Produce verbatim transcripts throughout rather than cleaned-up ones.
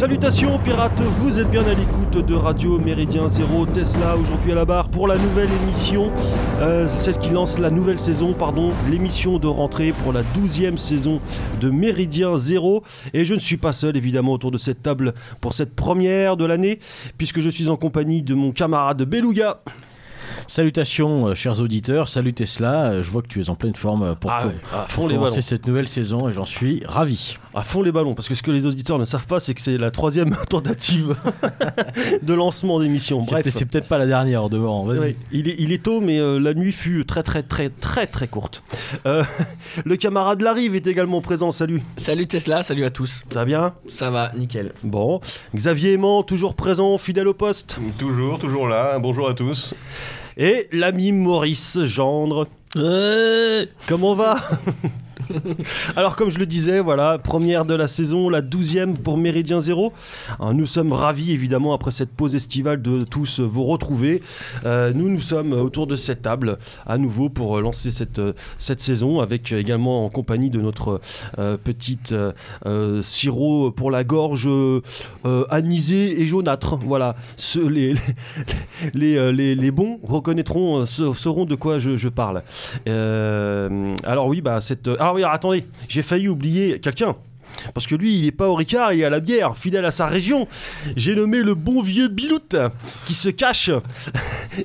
Salutations pirates, vous êtes bien à l'écoute de Radio Méridien Zéro. Tesla aujourd'hui à la barre pour la nouvelle émission, euh, celle qui lance la nouvelle saison, pardon, l'émission de rentrée pour la douzième saison de Méridien Zéro. Et je ne suis pas seul évidemment autour de cette table pour cette première de l'année, puisque je suis en compagnie de mon camarade Beluga. Salutations euh, chers auditeurs, salut Tesla, euh, je vois que tu es en pleine forme pour, ah co- ouais, ah, pour commencer ballons. Cette nouvelle saison et j'en suis ravi. À fond les ballons, parce que ce que les auditeurs ne savent pas, c'est que c'est la troisième tentative de lancement d'émission. Bref, c'est, c'est peut-être pas la dernière devant, vas-y. Ouais, il, est, il est tôt, mais euh, la nuit fut très très très très très courte. Euh, le camarade Larive est également présent, salut. Salut Tesla, salut à tous. Ça va bien ? Ça va, nickel. Bon, Xavier Aiman, toujours présent, fidèle au poste. Toujours, toujours là, bonjour à tous. Et l'ami Maurice Gendre. Ouais. Comment on va ? Alors comme je le disais, voilà, première de la saison, la douzième pour Méridien Zéro. Nous sommes ravis évidemment après cette pause estivale de tous vous retrouver. euh, Nous nous sommes autour de cette table à nouveau pour lancer cette, cette saison, avec également en compagnie de notre euh, petite euh, sirop pour la gorge euh, anisée et jaunâtre. Voilà, ce, les, les, les, les, les bons reconnaîtront, sauront de quoi je, je parle. euh, Alors oui, bah cette... Alors oui, attendez, j'ai failli oublier quelqu'un, parce que lui il est pas au Ricard, il est à la bière, fidèle à sa région. J'ai nommé le bon vieux Biloute, qui se cache.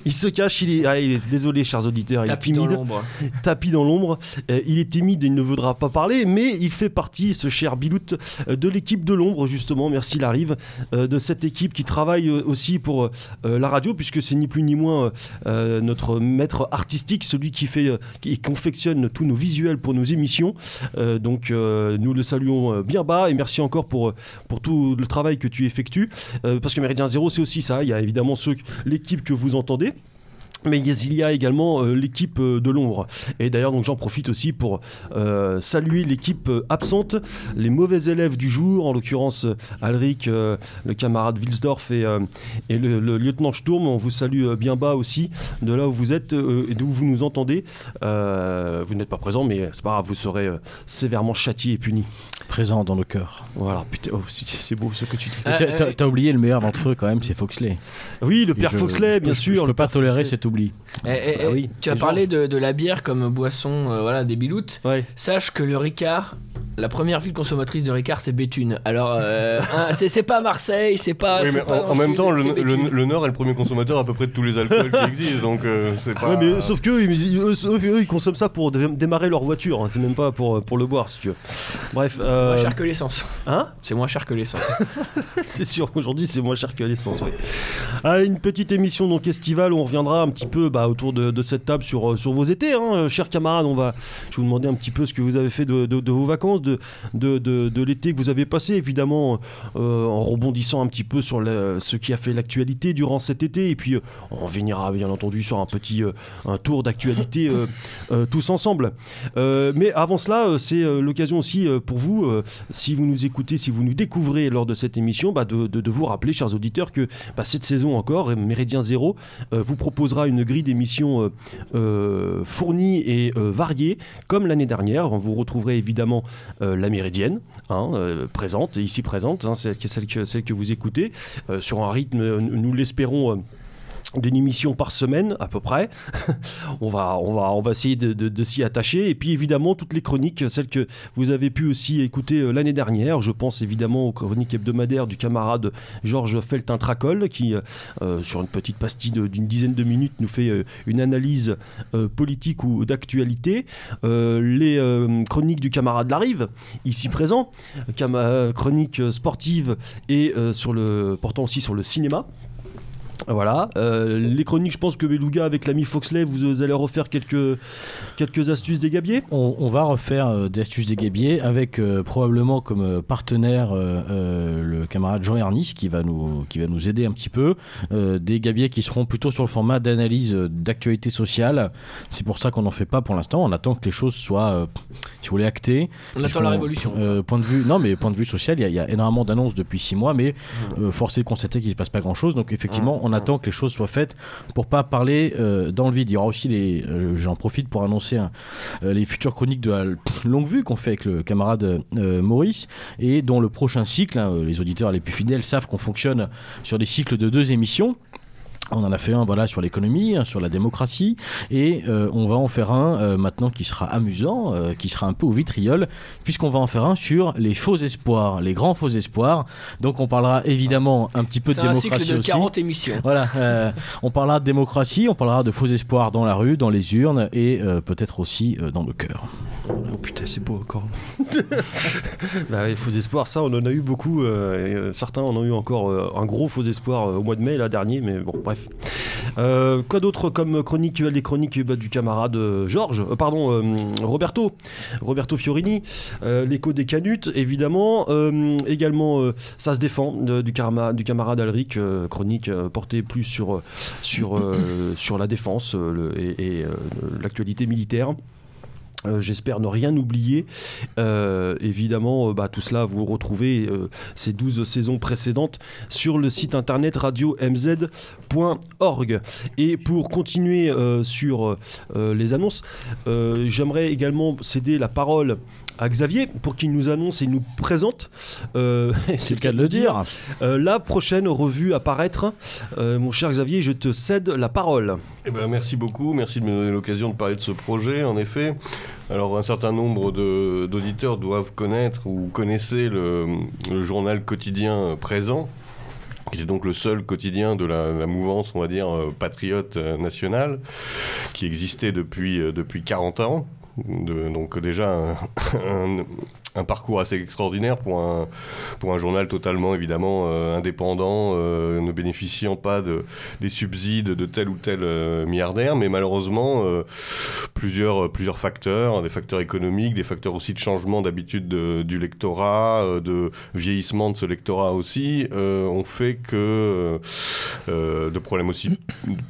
Il se cache, il est, ah, il est désolé chers auditeurs, tapis il est timide, dans l'ombre. Tapis dans l'ombre, euh, il est timide, il ne voudra pas parler, mais il fait partie, ce cher Biloute, euh, de l'équipe de l'ombre justement, merci Larive, euh, de cette équipe qui travaille euh, aussi pour euh, la radio, puisque c'est ni plus ni moins euh, notre maître artistique, celui qui fait, euh, qui confectionne tous nos visuels pour nos émissions, euh, donc euh, nous le saluons bien bas et merci encore pour, pour tout le travail que tu effectues, euh, parce que Méridien Zéro c'est aussi ça, il y a évidemment ceux, l'équipe que vous entendez, mais il y a également euh, l'équipe euh, de l'ombre. Et d'ailleurs donc, j'en profite aussi pour euh, saluer l'équipe euh, absente, les mauvais élèves du jour, en l'occurrence euh, Alric, euh, le camarade Wilsdorf et, euh, et le, le lieutenant Sturm. On vous salue euh, bien bas aussi, de là où vous êtes euh, et d'où vous nous entendez. Euh, vous n'êtes pas présent, mais c'est pas grave, vous serez euh, sévèrement châtié et puni. Présent dans nos cœurs. Voilà, putain, oh, c'est, c'est beau ce que tu dis. Ah, t'as, t'as, t'as oublié le meilleur d'entre eux quand même, c'est Foxley. Oui, le père je, Foxley, bien je, sûr. Je ne peux pas tolérer Foxley. Cette oubli. Eh, eh, ah oui, tu as parlé de, de la bière comme boisson, euh, voilà, des biloutes. Ouais. Sache que le Ricard, la première ville consommatrice de Ricard, c'est Béthune. Alors, euh, hein, c'est, c'est pas Marseille, c'est pas. Oui, c'est mais pas en, en même sud, temps, le, le, le Nord est le premier consommateur à peu près de tous les alcools qui existent, donc euh, c'est pas. Ouais, mais, sauf que eux, eux, eux, ils consomment ça pour dé- démarrer leur voiture. Hein, c'est même pas pour pour le boire, si tu veux. Bref. Euh... C'est moins cher que l'essence. Hein ? C'est moins cher que l'essence. C'est sûr. Aujourd'hui, c'est moins cher que l'essence. Oui. Ah, une petite émission donc estivale où on reviendra un petit peu bah, autour de, de cette table sur, sur vos étés, hein, chers camarades. On va, je vais vous demander un petit peu ce que vous avez fait de, de, de vos vacances, de, de, de, de l'été que vous avez passé, évidemment euh, en rebondissant un petit peu sur le, ce qui a fait l'actualité durant cet été, et puis euh, on reviendra bien entendu sur un petit euh, un tour d'actualité euh, euh, tous ensemble. Euh, mais avant cela, euh, c'est euh, l'occasion aussi euh, pour vous, euh, si vous nous écoutez, si vous nous découvrez lors de cette émission, bah, de, de, de vous rappeler, chers auditeurs, que bah, cette saison encore, Méridien Zéro euh, vous proposera une une grille d'émissions euh, euh, fournie et euh, variée, comme l'année dernière. Vous retrouverez évidemment euh, la Méridienne, hein, euh, présente, ici présente, hein, celle, celle, que, celle que vous écoutez, euh, sur un rythme, nous l'espérons, euh, d'une émission par semaine à peu près. on va on va on va essayer de, de, de s'y attacher, et puis évidemment toutes les chroniques, celles que vous avez pu aussi écouter l'année dernière. Je pense évidemment aux chroniques hebdomadaires du camarade Georges Feltin-Tracol, qui euh, sur une petite pastille de, d'une dizaine de minutes nous fait euh, une analyse euh, politique ou d'actualité. Euh, les euh, chroniques du camarade Larive, ici présent, cam- chronique sportive et euh, sur le portant aussi sur le cinéma. Voilà, euh, les chroniques, je pense que Beluga avec l'ami Foxley, vous, vous allez refaire quelques, quelques astuces des gabiers. On, on va refaire euh, des astuces des gabiers avec euh, probablement comme euh, partenaire euh, euh, le camarade Jean Ernis qui va nous, qui va nous aider un petit peu. Euh, des gabiers qui seront plutôt sur le format d'analyse euh, d'actualité sociale. C'est pour ça qu'on n'en fait pas pour l'instant. On attend que les choses soient, euh, si vous voulez, actées. On attend la révolution. Euh, point de vue, non, mais point de vue social, il y, y a énormément d'annonces depuis six mois, mais euh, force est de constater qu'il ne se passe pas grand-chose. Donc effectivement, mmh. on attend que les choses soient faites pour pas parler euh, dans le vide. Il y aura aussi les, euh, j'en profite pour annoncer hein, les futures chroniques de la longue vue qu'on fait avec le camarade euh, Maurice, et dont le prochain cycle, hein, les auditeurs les plus fidèles savent qu'on fonctionne sur des cycles de deux émissions. On en a fait un voilà, sur l'économie, sur la démocratie, et euh, on va en faire un euh, maintenant qui sera amusant, euh, qui sera un peu au vitriol, puisqu'on va en faire un sur les faux espoirs, les grands faux espoirs. Donc on parlera évidemment un petit peu c'est de démocratie aussi. C'est un cycle de quarante aussi. Émissions. Voilà, euh, on parlera de démocratie, on parlera de faux espoirs dans la rue, dans les urnes, et euh, peut-être aussi euh, dans le cœur. Oh putain, c'est beau encore. Bah, les faux espoirs, ça on en a eu beaucoup. Euh, certains en ont eu encore euh, un gros faux espoir euh, au mois de mai là dernier, mais bon, bref. Euh, quoi d'autre comme chronique, les chroniques bah, du camarade euh, Georges, euh, pardon, euh, Roberto, Roberto Fiorini, euh, l'écho des canutes, évidemment, euh, également euh, ça se défend euh, du, karma, du camarade Alric, euh, chronique euh, portée plus sur, sur, euh, sur la défense euh, le, et, et euh, l'actualité militaire. Euh, j'espère ne rien oublier. Euh, évidemment, euh, bah, tout cela, vous retrouvez euh, ces douze saisons précédentes sur le site internet radio m z point org. Et pour continuer euh, sur euh, les annonces, euh, j'aimerais également céder la parole à Xavier pour qu'il nous annonce et nous présente, euh, c'est, c'est le cas de le dire, dire. Euh, la prochaine revue à paraître. Euh, mon cher Xavier, je te cède la parole. Eh ben, merci beaucoup, merci de me donner l'occasion de parler de ce projet, en effet. Alors un certain nombre de, d'auditeurs doivent connaître ou connaissaient le, le journal quotidien Présent, qui était donc le seul quotidien de la, la mouvance, on va dire, patriote nationale, qui existait depuis, depuis quarante ans. De, donc déjà un, un, un parcours assez extraordinaire pour un, pour un journal totalement évidemment euh, indépendant, euh, ne bénéficiant pas de, des subsides de tel ou tel euh, milliardaire, mais malheureusement euh, plusieurs, plusieurs facteurs, des facteurs économiques, des facteurs aussi de changement d'habitude de, du lectorat, euh, de vieillissement de ce lectorat aussi, euh, ont fait que euh, de problèmes aussi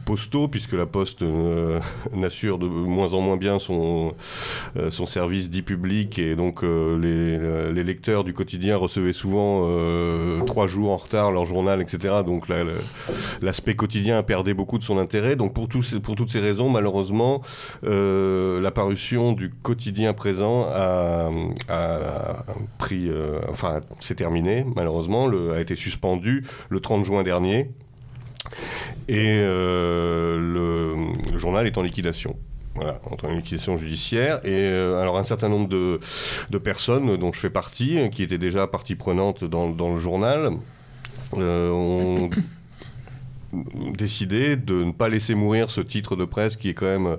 postaux, puisque la Poste euh, n'assure de moins en moins bien son Euh, son service dit public, et donc euh, les, les lecteurs du quotidien recevaient souvent euh, trois jours en retard leur journal, et cetera. Donc la, la, l'aspect quotidien perdait beaucoup de son intérêt. Donc pour, tout, pour toutes ces raisons, malheureusement, euh, la parution du quotidien Présent a, a pris, euh, enfin c'est terminé, malheureusement, le, a été suspendu le trente juin dernier, et euh, le, le journal est en liquidation. Voilà, entre une liquidation judiciaire. Et euh, alors un certain nombre de, de personnes dont je fais partie, qui étaient déjà partie prenante dans, dans le journal, euh, ont décidé de ne pas laisser mourir ce titre de presse qui est quand même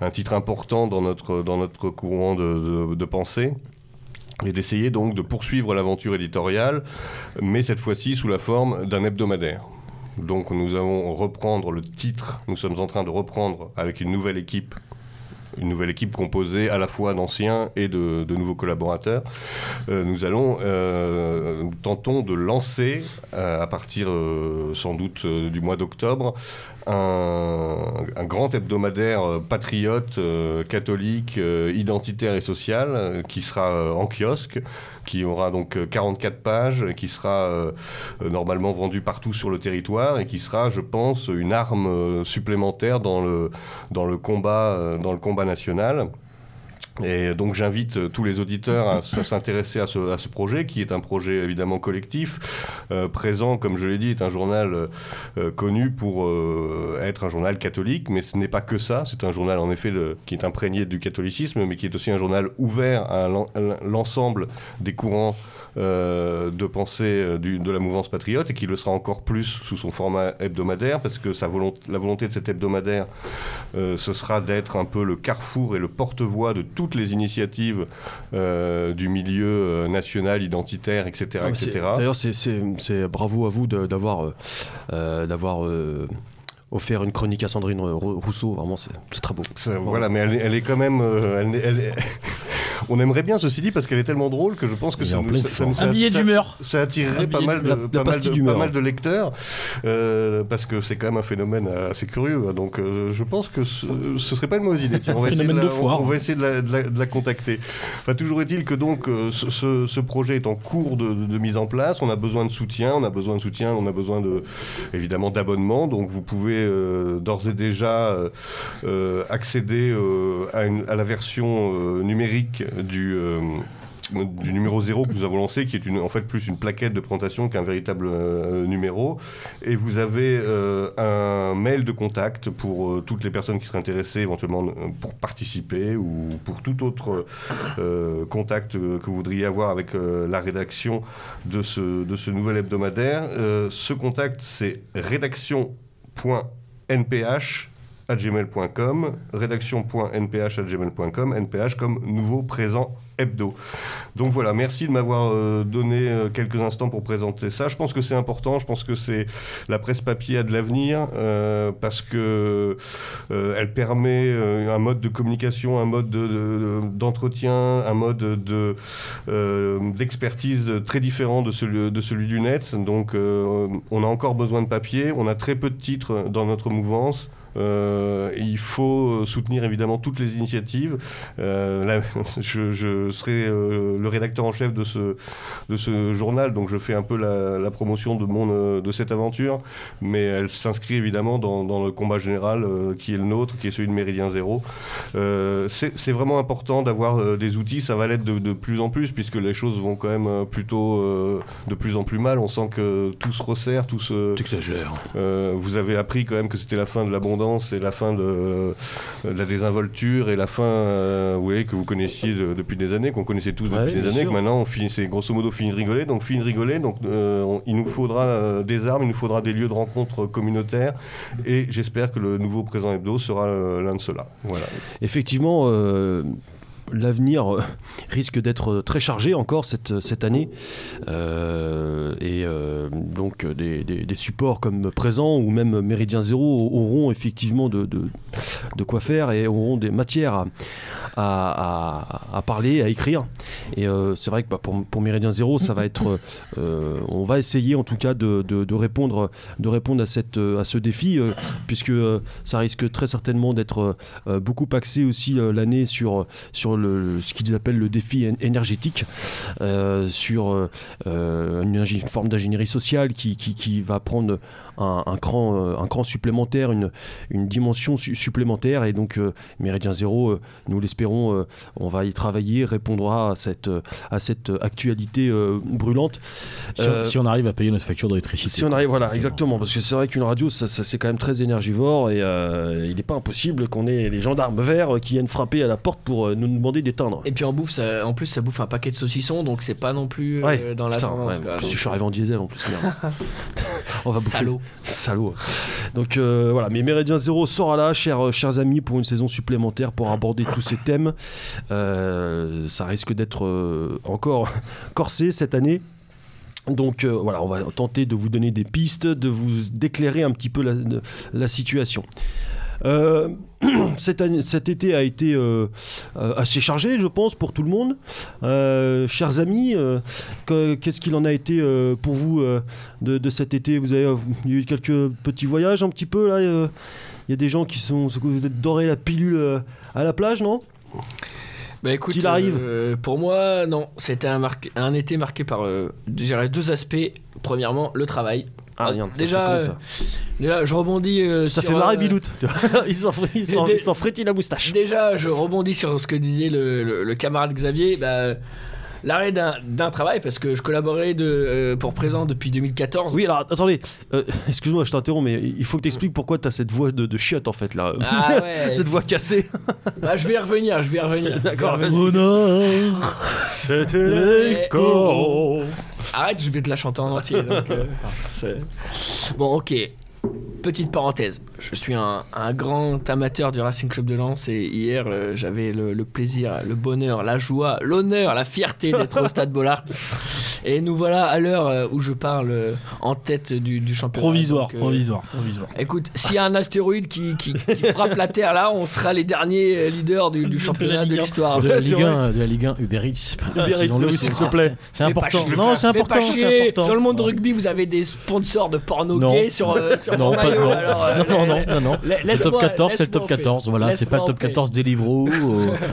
un titre important dans notre, dans notre courant de, de, de pensée, et d'essayer donc de poursuivre l'aventure éditoriale, mais cette fois-ci sous la forme d'un hebdomadaire. Donc nous allons reprendre le titre, nous sommes en train de reprendre avec une nouvelle équipe, une nouvelle équipe composée à la fois d'anciens et de, de nouveaux collaborateurs. Euh, nous allons, euh, nous tentons de lancer, euh, à partir euh, sans doute euh, du mois d'octobre, un, un grand hebdomadaire euh, patriote, euh, catholique, euh, identitaire et social, euh, qui sera euh, en kiosque, qui aura donc quarante-quatre pages, qui sera euh, normalement vendu partout sur le territoire, et qui sera, je pense, une arme supplémentaire dans le, dans le combat, dans le combat national. Et donc j'invite tous les auditeurs à s'intéresser à ce, à ce projet, qui est un projet évidemment collectif. Euh, Présent, comme je l'ai dit, est un journal euh, connu pour euh, être un journal catholique, mais ce n'est pas que ça. C'est un journal en effet de, qui est imprégné du catholicisme, mais qui est aussi un journal ouvert à l'ensemble des courants Euh, de pensée du, de la mouvance patriote, et qui le sera encore plus sous son format hebdomadaire, parce que sa volonté, la volonté de cet hebdomadaire, euh, ce sera d'être un peu le carrefour et le porte-voix de toutes les initiatives euh, du milieu euh, national, identitaire, et cetera, ah, et cetera. C'est, d'ailleurs, c'est, c'est, c'est bravo à vous de, d'avoir... Euh, d'avoir euh... offert une chronique à Sandrine Rousseau, vraiment c'est, c'est très beau. Ça, voilà, mais elle, elle est quand même, euh, elle, elle, On aimerait bien, ceci dit, parce qu'elle est tellement drôle que je pense que ça nous, ça, ça, ça, billet ça, d'humeur. Ça attirerait pas mal de, la, pas, la mal de, pas mal de lecteurs, euh, parce que c'est quand même un phénomène assez curieux. Donc euh, je pense que ce, ce serait pas une mauvaise idée. Tiens, on, va de la, de foire, on, on va essayer de la, de la, de la contacter. Enfin, toujours est-il que donc ce, ce projet est en cours de, de, de mise en place. On a besoin de soutien, on a besoin de soutien, on a besoin de, évidemment d'abonnement. Donc vous pouvez euh, d'ores et déjà euh, accéder euh, à, une, à la version euh, numérique du... Euh, du numéro zéro que nous avons lancé, qui est une, en fait plus une plaquette de présentation qu'un véritable euh, numéro. Et vous avez euh, un mail de contact pour euh, toutes les personnes qui seraient intéressées éventuellement pour participer ou pour tout autre euh, contact euh, que vous voudriez avoir avec euh, la rédaction de ce, de ce nouvel hebdomadaire. Euh, ce contact, c'est rédaction point n p h arobase gmail point com, rédaction point n p h arobase gmail point com, N P H comme nouveau présent hebdo. Donc voilà, merci de m'avoir donné quelques instants pour présenter ça. Je pense que c'est important, je pense que c'est la presse papier a de l'avenir euh, parce que euh, elle permet un mode de communication, un mode de, de, d'entretien, un mode de, euh, d'expertise très différent de celui, de celui du net. Donc euh, on a encore besoin de papier, on a très peu de titres dans notre mouvance. Euh, il faut soutenir évidemment toutes les initiatives. Euh, là, je, je serai euh, le rédacteur en chef de ce, de ce journal, donc je fais un peu la, la promotion de, mon, de cette aventure, mais elle s'inscrit évidemment dans, dans le combat général euh, qui est le nôtre, qui est celui de Méridien Zéro. Euh, c'est, c'est vraiment important d'avoir euh, des outils, ça va l'être de, de plus en plus, puisque les choses vont quand même plutôt euh, de plus en plus mal. On sent que tout se resserre, tout se... T'exagères. Euh, vous avez appris quand même que c'était la fin de l'abondance, c'est la fin de, de la désinvolture et la fin euh, oui, que vous connaissiez de, depuis des années, qu'on connaissait tous depuis ouais, des années, sûr. Que maintenant on finit, c'est grosso modo fini de rigoler, donc fini de rigoler, donc euh, on, il nous faudra euh, des armes, il nous faudra des lieux de rencontre communautaires et j'espère que le nouveau présent hebdo sera euh, l'un de ceux-là. Voilà. Effectivement, euh, l'avenir risque d'être très chargé encore cette, cette année euh, et euh, donc des, des, des supports comme Présent ou même Méridien Zéro auront effectivement de, de, de quoi faire et auront des matières à, à, à, à parler, à écrire et euh, c'est vrai que bah, pour, pour Méridien Zéro ça va être euh, on va essayer en tout cas de, de, de répondre, de répondre à, cette, à ce défi euh, puisque euh, ça risque très certainement d'être euh, beaucoup axé aussi euh, l'année sur, sur Le, ce qu'ils appellent le défi énergétique, euh, sur euh, une, une forme d'ingénierie sociale qui, qui, qui va prendre un, un, cran, un cran supplémentaire, une, une dimension su- supplémentaire. Et donc, euh, Méridien Zéro, euh, nous l'espérons, euh, on va y travailler, répondra à cette, à cette actualité euh, brûlante. Si on, euh, si on arrive à payer notre facture d'électricité. Si on arrive, voilà, exactement. Parce que c'est vrai qu'une radio, ça, ça, c'est quand même très énergivore et euh, il n'est pas impossible qu'on ait les gendarmes verts qui viennent frapper à la porte pour euh, nous demander d'éteindre. Et puis en bouffe, ça, en plus ça bouffe un paquet de saucissons, donc c'est pas non plus ouais, euh, dans la putain, tendance. Ouais, quoi, en plus, je suis arrivé en diesel en plus. On va bouffer. Salaud. Salaud. Donc euh, voilà, mais Méridien Zéro sera là, chers, chers amis, pour une saison supplémentaire pour aborder tous ces thèmes. Euh, ça risque d'être euh, encore corsé cette année. Donc euh, voilà, on va tenter de vous donner des pistes, de vous d'éclairer un petit peu la, de, la situation. Euh, cette année, cet été a été euh, assez chargé, je pense, pour tout le monde. Euh, chers amis, euh, que, qu'est-ce qu'il en a été euh, pour vous euh, de, de cet été ? Vous avez eu quelques petits voyages un petit peu là. Il euh, y a des gens qui sont, vous êtes doré la pilule euh, à la plage, non ? Bah écoute, euh, pour moi, non. C'était un, marqué, un été marqué par euh, déjà deux aspects. Premièrement, le travail. Ah, rien, déjà, ça, déjà, je rebondis. Euh, ça sur, fait marrer euh, Biloute. il s'en, il s'en, il s'en frétit la moustache. Déjà, je rebondis sur ce que disait le, le, le camarade Xavier. Bah, l'arrêt d'un, d'un travail, parce que je collaborais de, euh, pour Présent depuis deux mille quatorze. Oui, alors attendez, euh, excuse-moi, je t'interromps, mais il faut que t'expliques pourquoi t'as cette voix de, de chiotte en fait là. Ah ouais. Cette voix cassée. Bah, je vais y revenir, je vais y revenir. D'accord, vas-y. Bonheur, c'était les corons. Arrête, je vais te la chanter en entier. Donc, euh, c'est... Bon, ok. Petite parenthèse. Je suis un, un grand amateur du Racing Club de Lens et hier, euh, j'avais le, le plaisir, le bonheur, la joie, l'honneur, la fierté d'être au Stade Bollaert Et nous voilà à l'heure où je parle en tête du, du championnat. Provisoire, donc, provisoire, euh, provisoire. Écoute, s'il y a un astéroïde qui, qui, qui frappe la Terre, là, on sera les derniers leaders du, du championnat de, de l'histoire. De la Ligue un, de la Ligue un, Uber Eats. Uber Eats, s'il te plaît. C'est important. Non, c'est important. Dans le monde de rugby, vous avez des sponsors de porno gay sur vos maillots. Non, non, non, non. Le top quatorze, c'est le top quatorze. Voilà, c'est pas le top quatorse Deliveroo,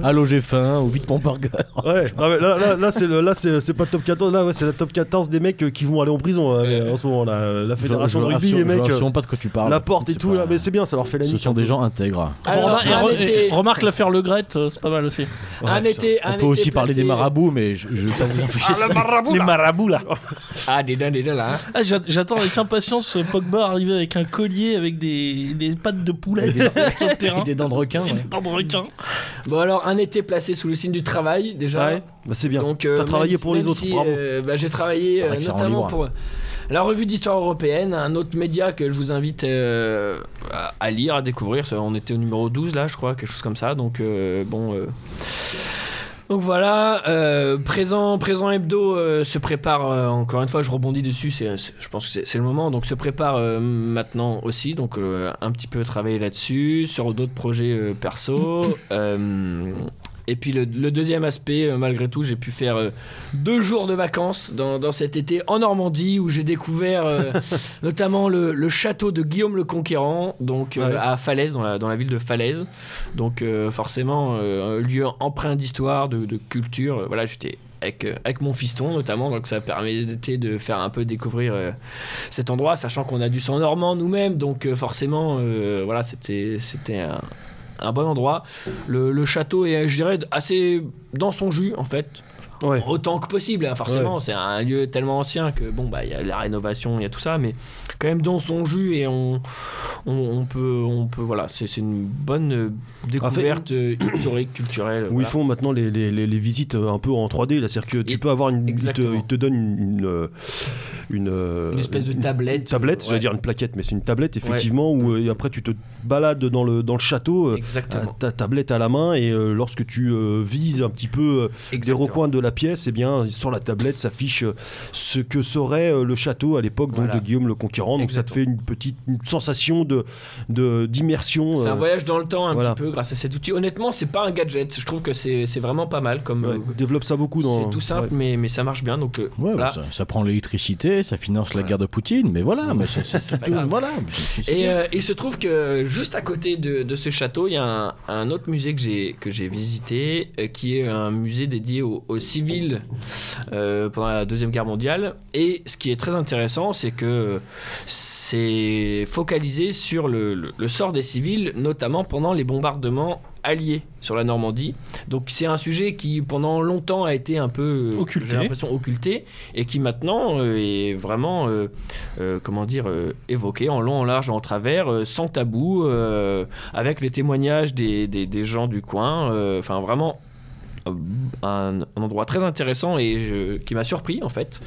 Allo G F un ou Vite Mon Burger. Ouais, là, là, là, c'est, le, là c'est, c'est pas le top quatorze, là, ouais, c'est la top quatorze des mecs qui vont aller en prison euh, euh, en ce moment. La, la fédération je, je de rugby, rassure, les mecs. Je ne euh, pas de quoi tu parles. La porte et tout, pas... là, mais c'est bien, ça leur fait la nuit. Ce sont des gens intègres. Alors, remarque, un re- été... remarque l'affaire Le Grette, c'est pas mal aussi. Ouais, un été, on un peut été aussi placé... parler des marabouts, mais je ne vais pas vous infliger ah, ça. Marabout, les marabouts, là. Ah, des dindes, des dindes, là. Hein. Ah, j'attends avec impatience Pogba arriver avec un collier, avec des, des pattes de poulet sur le terrain. Des dents de requin. Des dents de requin. Bon, alors, un été placé sous le signe du travail, déjà. Ouais, bah c'est bien. Donc, euh, t'as travaillé pour les autres, si, bravo. Euh, bah, j'ai travaillé euh, notamment pour la revue d'histoire européenne, un autre média que je vous invite euh, à lire, à découvrir. On était au numéro douze là, je crois, quelque chose comme ça. Donc euh, bon. Euh... Donc voilà, euh, présent, présent hebdo euh, se prépare, euh, encore une fois je rebondis dessus, c'est, c'est, je pense que c'est, c'est le moment, donc se prépare euh, maintenant aussi, donc euh, un petit peu travailler là-dessus, sur d'autres projets euh, perso. euh, et puis le, le deuxième aspect, euh, malgré tout, j'ai pu faire euh, deux jours de vacances dans, dans cet été en Normandie, où j'ai découvert euh, notamment le, le château de Guillaume le Conquérant, donc euh, ouais. à Falaise, dans la, dans la ville de Falaise. Donc euh, forcément euh, un lieu empreint d'histoire, de, de culture. Euh, voilà, j'étais avec, euh, avec mon fiston notamment, donc ça permettait de faire un peu découvrir euh, cet endroit, sachant qu'on a du sang normand nous-mêmes, donc euh, forcément euh, voilà, c'était c'était un un bon endroit. Le, le château est, je dirais, assez dans son jus en fait. Ouais. Autant que possible, hein, forcément. Ouais. C'est un lieu tellement ancien que bon, bah, il y a la rénovation, il y a tout ça, mais quand même dans son jus, et on, on, on peut, on peut, voilà, c'est, c'est une bonne découverte ah, fait, historique, culturelle. Où voilà. Ils font maintenant les, les, les, les visites un peu en trois D, là, c'est-à-dire que tu et, peux avoir une, ils te, ils te donnent une, une, une, une espèce une, de tablette, une tablette, euh, ouais. C'est-à-dire une plaquette, mais c'est une tablette effectivement, ouais. Où et après tu te balades dans le, dans le château, exactement. Ta tablette à la main, et euh, lorsque tu euh, vises un petit peu euh, des recoins de la pièce, et eh bien sur la tablette s'affiche ce que serait le château à l'époque, donc, voilà. De Guillaume le Conquérant. Donc exactement. Ça te fait une petite une sensation de, de, d'immersion. C'est un voyage dans le temps un voilà. Petit peu grâce à cet outil. Honnêtement, c'est pas un gadget. Je trouve que c'est, c'est vraiment pas mal. Comme, ouais, euh, développe ça beaucoup. Dans, c'est tout simple, ouais. mais, mais ça marche bien. Donc, euh, ouais, voilà. ça, ça prend l'électricité, ça finance voilà. La guerre de Poutine, mais voilà. Mais c'est, c'est, c'est tout, voilà. Et euh, il se trouve que juste à côté de, de ce château, il y a un, un autre musée que j'ai, que j'ai visité, euh, qui est un musée dédié au, au civil euh, pendant la Deuxième Guerre mondiale, et ce qui est très intéressant, c'est que c'est focalisé sur le, le, le sort des civils, notamment pendant les bombardements alliés sur la Normandie. Donc c'est un sujet qui pendant longtemps a été un peu occulté, j'ai l'impression occulté, et qui maintenant euh, est vraiment euh, euh, comment dire euh, évoqué en long, en large, en travers, euh, sans tabou, euh, avec les témoignages des, des, des gens du coin, enfin euh, vraiment Un, un endroit très intéressant et je, qui m'a surpris en fait.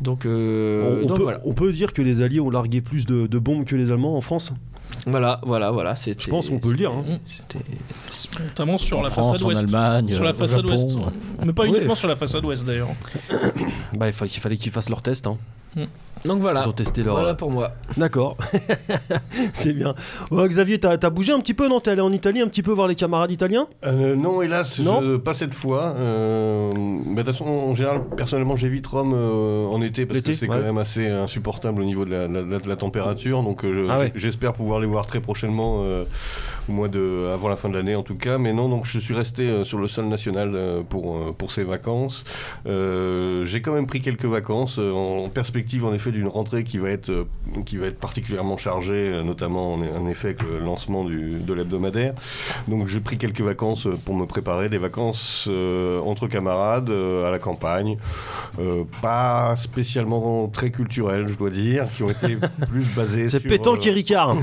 Donc, euh, on, on, donc peut, voilà. On peut dire que les Alliés ont largué plus de, de bombes que les Allemands en France. Voilà, voilà, voilà. Je pense qu'on peut le dire. Hein. C'était... Notamment sur en la France, façade ouest. En Allemagne, sur la façade Japon, ouest. Mais pas uniquement ouais. Sur la façade ouest d'ailleurs. Bah, il, fallait, il fallait qu'ils fassent leur test. Hein. Donc voilà. Ils ont testé leur... Voilà pour moi. D'accord. C'est bien. Ouais, Xavier, t'as, t'as bougé un petit peu, non ? T'es allé en Italie un petit peu voir les camarades italiens ? euh, Non, hélas, non je, pas cette fois. Euh, mais de toute façon, en général, personnellement, j'évite Rome euh, en été parce L'été, que c'est ouais. Quand même assez insupportable au niveau de la, la, la, de la température. Donc euh, ah ouais. J'espère pouvoir les voir très prochainement, euh, au mois de, avant la fin de l'année en tout cas. Mais non, donc je suis resté euh, sur le sol national euh, pour, euh, pour ces vacances. Euh, j'ai quand même pris quelques vacances euh, en perspective en effet d'une rentrée qui va être, euh, qui va être particulièrement chargée, euh, notamment en, en effet avec le lancement du, de l'hebdomadaire. Donc j'ai pris quelques vacances pour me préparer, des vacances euh, entre camarades, euh, à la campagne, euh, pas spécialement très culturelles je dois dire, qui ont été plus basées c'est sur... C'est pétanque euh, et Ricard.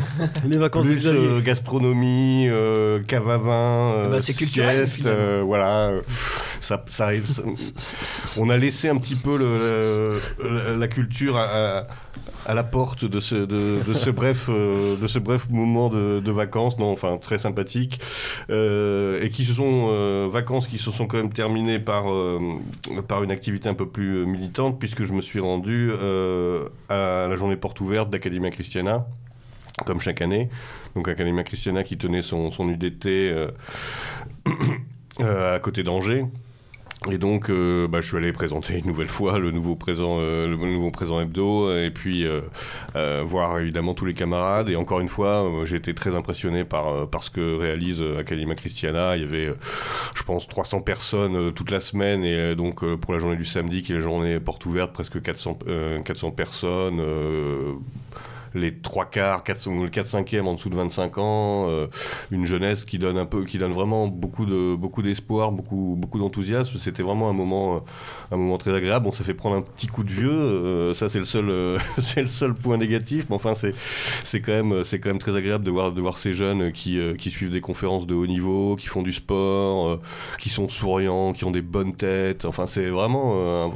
Les vacances plus euh, gastronomie, euh, cave à vin, euh, bah, c'est sieste, euh, voilà. ça, ça, ça, on a laissé un petit peu le, la, la culture à, à la porte de ce, de, de ce bref, de ce bref moment de, de vacances, non, enfin très sympathique, euh, et qui se sont euh, vacances qui se sont quand même terminées par euh, par une activité un peu plus militante, puisque je me suis rendu euh, à la journée porte ouverte d'Academia Christiana, comme chaque année. Donc Academia Christiana qui tenait son, son U D T euh, euh, à côté d'Angers. Et donc euh, bah, je suis allé présenter une nouvelle fois le nouveau présent, euh, le nouveau présent hebdo, et puis euh, euh, voir évidemment tous les camarades. Et encore une fois, euh, j'ai été très impressionné par, euh, par ce que réalise euh, Academia Christiana. Il y avait, euh, je pense, trois cents personnes euh, toute la semaine, et euh, donc euh, pour la journée du samedi, qui est la journée porte ouverte, presque quatre cents, euh, quatre cents personnes. Euh, les trois quarts, quatre, quatre cinquièmes en dessous de vingt-cinq ans, euh, une jeunesse qui donne un peu, qui donne vraiment beaucoup de beaucoup d'espoir, beaucoup beaucoup d'enthousiasme. C'était vraiment un moment un moment très agréable. Bon, ça fait prendre un petit coup de vieux, euh, ça c'est le seul euh, c'est le seul point négatif, mais enfin c'est c'est quand même c'est quand même très agréable de voir de voir ces jeunes qui euh, qui suivent des conférences de haut niveau, qui font du sport, euh, qui sont souriants, qui ont des bonnes têtes. Enfin, c'est vraiment euh,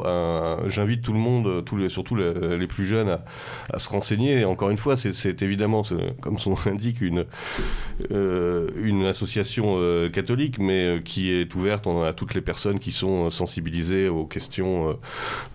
un, un, j'invite tout le monde, tous les, surtout les, les plus jeunes, à, à se renseigner. Encore Encore une fois, c'est, c'est évidemment, c'est, comme son nom l'indique, une, euh, une association euh, catholique, mais euh, qui est ouverte à toutes les personnes qui sont sensibilisées aux questions euh,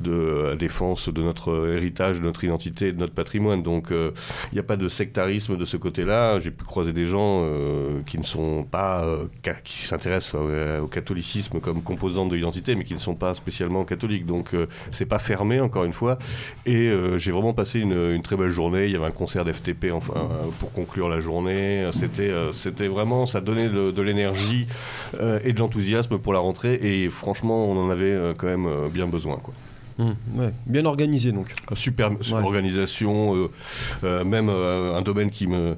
de la défense de notre héritage, de notre identité, de notre patrimoine. Donc, il euh, n'y a pas de sectarisme de ce côté-là. J'ai pu croiser des gens euh, qui ne sont pas, euh, qui s'intéressent euh, au catholicisme comme composante de l'identité, mais qui ne sont pas spécialement catholiques. Donc, euh, c'est pas fermé, encore une fois. Et euh, j'ai vraiment passé une, une très belle journée. Il y avait un concert d'F T P enfin, pour conclure la journée. C'était, c'était vraiment, ça donnait de, de l'énergie et de l'enthousiasme pour la rentrée. Et franchement, on en avait quand même bien besoin, quoi. Mmh, ouais. Bien organisé donc. Super, super ouais. Organisation, euh, euh, même euh, un domaine qui me,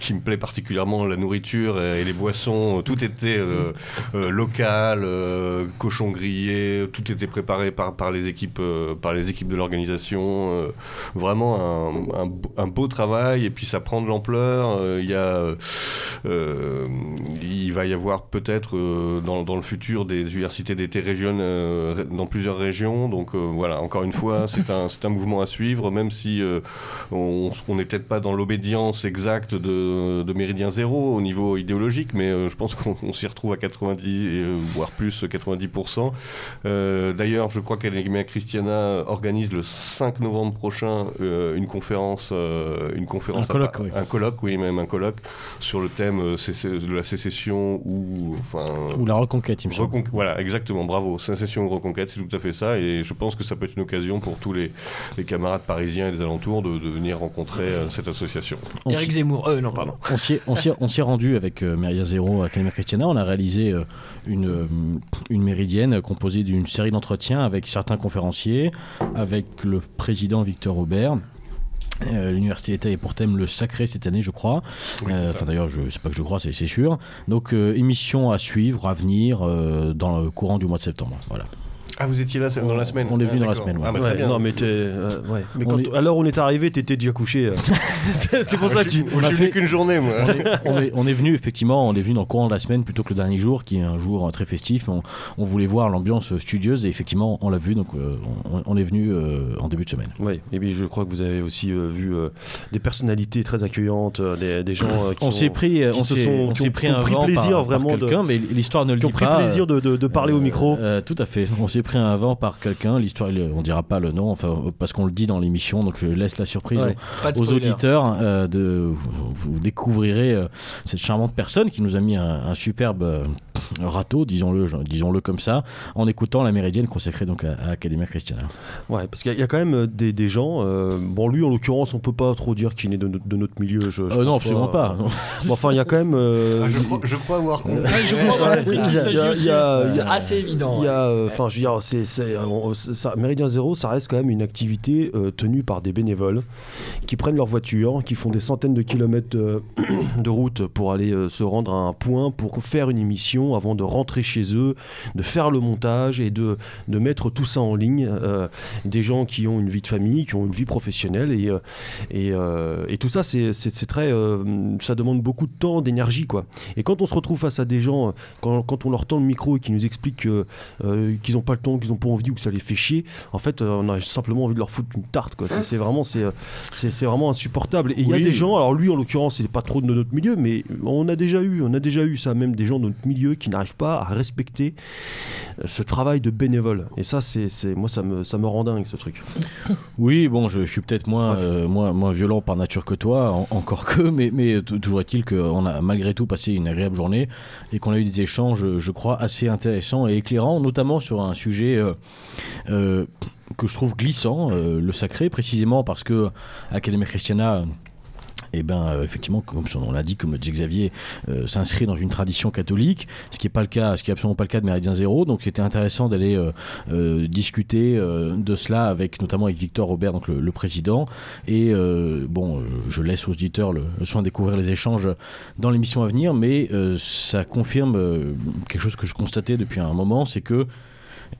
qui me plaît particulièrement, la nourriture et, et les boissons. Tout était euh, euh, local, euh, cochon grillé, tout était préparé par, par, les, équipes, euh, par les équipes de l'organisation. Euh, vraiment un, un, un beau travail, et puis ça prend de l'ampleur. Euh, y a, euh, il va y avoir peut-être euh, dans, dans le futur des universités d'été régionales euh, dans plusieurs régions. Donc euh, voilà, encore une fois, c'est un, c'est un mouvement à suivre, même si euh, on n'est peut-être pas dans l'obédience exacte de, de Méridien Zéro au niveau idéologique, mais euh, je pense qu'on on s'y retrouve à quatre-vingt-dix, euh, voire plus quatre-vingt-dix pour cent. Euh, d'ailleurs, je crois qu'Academia Christiana organise le cinq novembre prochain euh, une conférence, euh, une conférence, un colloque, à, oui. un colloque, oui, même un colloque sur le thème euh, de la sécession ou, enfin, ou la reconquête, il me semble. Reconqu- voilà, exactement, bravo, sécession ou reconquête, c'est tout à fait ça. Et Et je pense que ça peut être une occasion pour tous les, les camarades parisiens et des alentours de, de venir rencontrer euh, cette association. Éric Zemmour, euh, non, pardon. On s'y est, on s'y est, on s'y est rendu avec euh, Méridien Zéro, Academia Christiana. On a réalisé euh, une, une méridienne composée d'une série d'entretiens avec certains conférenciers, avec le président Victor Robert. Euh, l'université d'État est pour thème le sacré cette année, je crois. Oui, euh, enfin d'ailleurs, je sais pas que je crois, c'est, c'est sûr. Donc euh, émission à suivre, à venir euh, dans le courant du mois de septembre. Voilà. Ah, vous étiez là dans la semaine. On est venu ah, dans la semaine. Ouais. Ah, bah, très ouais, bien. Non, mais euh, ouais. Mais quand est... alors on est arrivé, t'étais déjà couché. C'est pour ah, ça que tu. On a fait qu'une journée, moi. On est, on est, on est venu effectivement, on est venu dans le courant de la semaine plutôt que le dernier jour, qui est un jour très festif. On, on voulait voir l'ambiance studieuse, et effectivement, on l'a vu. Donc, euh, on, on est venu euh, en début de semaine. Oui. Et bien, je crois que vous avez aussi euh, vu euh, des personnalités très accueillantes, euh, des, des gens. Euh, qui on ont, s'est pris, qui on se sont, on qui s'est ont, pris un vent plaisir vraiment de. Mais l'histoire ne le dit pas. Qui ont pris plaisir de parler au micro. Tout à fait. On s'est pris un vent par quelqu'un, l'histoire, on dira pas le nom, enfin, parce qu'on le dit dans l'émission, donc je laisse la surprise ouais, aux, aux auditeurs. Euh, de, vous découvrirez euh, cette charmante personne qui nous a mis un, un superbe euh, râteau, disons-le, disons-le comme ça, en écoutant la méridienne consacrée donc à, à Academia Christiana. Ouais, parce qu'il y a, y a quand même des, des gens, euh, bon lui en l'occurrence, on peut pas trop dire qu'il est de, de notre milieu. Je, je euh, non, absolument pas. pas non. Bon, enfin, il y a quand même. Euh, ah, je, crois, je crois avoir compris. Ouais, je crois avoir compris. C'est assez évident. Il y a, enfin, je veux dire. alors c'est, c'est, on, ça, Méridien Zéro, ça reste quand même une activité euh, tenue par des bénévoles qui prennent leur voiture, qui font des centaines de kilomètres euh, de route pour aller euh, se rendre à un point, pour faire une émission avant de rentrer chez eux, de faire le montage et de, de mettre tout ça en ligne. Euh, des gens qui ont une vie de famille, qui ont une vie professionnelle et, euh, et, euh, et tout ça, c'est, c'est, c'est très, euh, ça demande beaucoup de temps, d'énergie, quoi. Et quand on se retrouve face à des gens, quand, quand on leur tend le micro et qu'ils nous expliquent que, euh, qu'ils n'ont pas le temps, qu'ils n'ont pas envie ou que ça les fait chier, en fait, euh, on a simplement envie de leur foutre une tarte, quoi. C'est, c'est, vraiment, c'est, c'est, c'est vraiment insupportable. Et il oui. y a des gens, alors lui en l'occurrence, c'est pas trop de notre milieu, mais on a déjà eu, on a déjà eu ça, même des gens de notre milieu qui n'arrivent pas à respecter ce travail de bénévole. Et ça, c'est, c'est, moi, ça me, ça me rend dingue, ce truc. Oui, bon, je, je suis peut-être moins, euh, moins, moins violent par nature que toi, en, encore que, mais, mais toujours est-il qu'on a malgré tout passé une agréable journée et qu'on a eu des échanges, je crois, assez intéressants et éclairants, notamment sur un sujet euh, euh, que je trouve glissant, euh, le sacré, précisément parce que Academia Christiana... Eh ben, euh, effectivement, comme son nom l'indique, comme le dit Xavier, euh, s'inscrit dans une tradition catholique, ce qui n'est pas le cas, ce qui est absolument pas le cas de Méridien Zéro. Donc, c'était intéressant d'aller euh, euh, discuter euh, de cela avec, notamment avec Victor Robert, donc le, le président. Et euh, bon, je laisse aux auditeurs le, le soin de découvrir les échanges dans l'émission à venir, mais euh, ça confirme euh, quelque chose que je constatais depuis un moment, c'est que.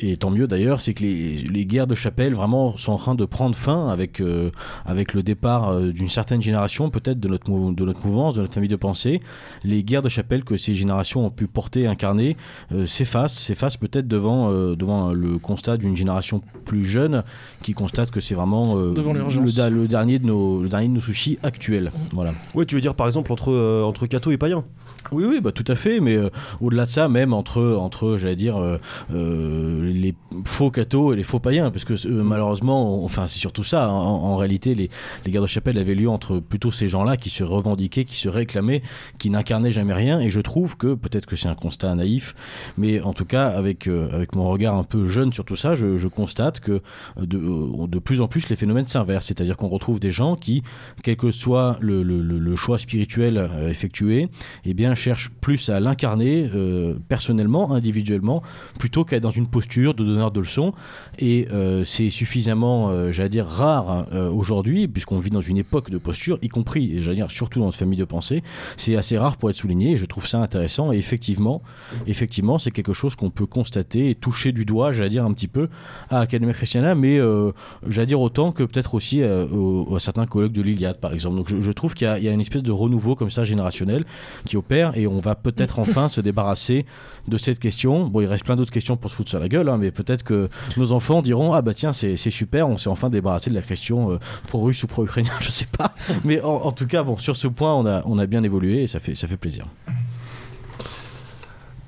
Et tant mieux d'ailleurs, c'est que les, les guerres de chapelle vraiment sont en train de prendre fin avec, euh, avec le départ euh, d'une certaine génération, peut-être de notre, mou- de notre mouvance, de notre famille de pensée. Les guerres de chapelle que ces générations ont pu porter, incarner, euh, s'effacent, s'effacent peut-être devant, euh, devant le constat d'une génération plus jeune qui constate que c'est vraiment euh, devant l'urgence. Le, da- le, dernier de nos, le dernier de nos soucis actuels. Mmh. Voilà. Oui, tu veux dire par exemple entre, euh, entre cathos et païens ? Oui, oui, bah, tout à fait, mais euh, au-delà de ça, même entre, entre j'allais dire, euh, euh, les faux cathos et les faux païens, parce que euh, malheureusement, on, enfin, c'est surtout ça, hein, en, en réalité, les, les guerres de chapelle avaient lieu entre plutôt ces gens-là qui se revendiquaient, qui se réclamaient, qui n'incarnaient jamais rien, et je trouve que, peut-être que c'est un constat naïf, mais en tout cas, avec, euh, avec mon regard un peu jeune sur tout ça, je, je constate que de, de plus en plus, les phénomènes s'inversent, c'est-à-dire qu'on retrouve des gens qui, quel que soit le, le, le choix spirituel effectué, eh bien, cherche plus à l'incarner euh, personnellement, individuellement, plutôt qu'à être dans une posture de donneur de leçons. Et euh, c'est suffisamment, euh, j'allais dire, rare euh, aujourd'hui, puisqu'on vit dans une époque de posture, y compris, et j'allais dire, surtout dans notre famille de pensée. C'est assez rare pour être souligné, et je trouve ça intéressant. Et effectivement, effectivement, c'est quelque chose qu'on peut constater et toucher du doigt, j'allais dire, un petit peu à Academia Christiana, mais euh, j'allais dire autant que peut-être aussi euh, aux, aux certains colloques de l'Iliade, par exemple. Donc je, je trouve qu'il y a, il y a une espèce de renouveau comme ça, générationnel, qui opère. Et on va peut-être enfin se débarrasser de cette question. Bon, il reste plein d'autres questions pour se foutre sur la gueule, hein, mais peut-être que nos enfants diront « Ah bah tiens, c'est, c'est super, on s'est enfin débarrassé de la question euh, pro-russe ou pro-ukrainien, je sais pas. » Mais en, en tout cas, bon, sur ce point, on a, on a bien évolué et ça fait, ça fait plaisir.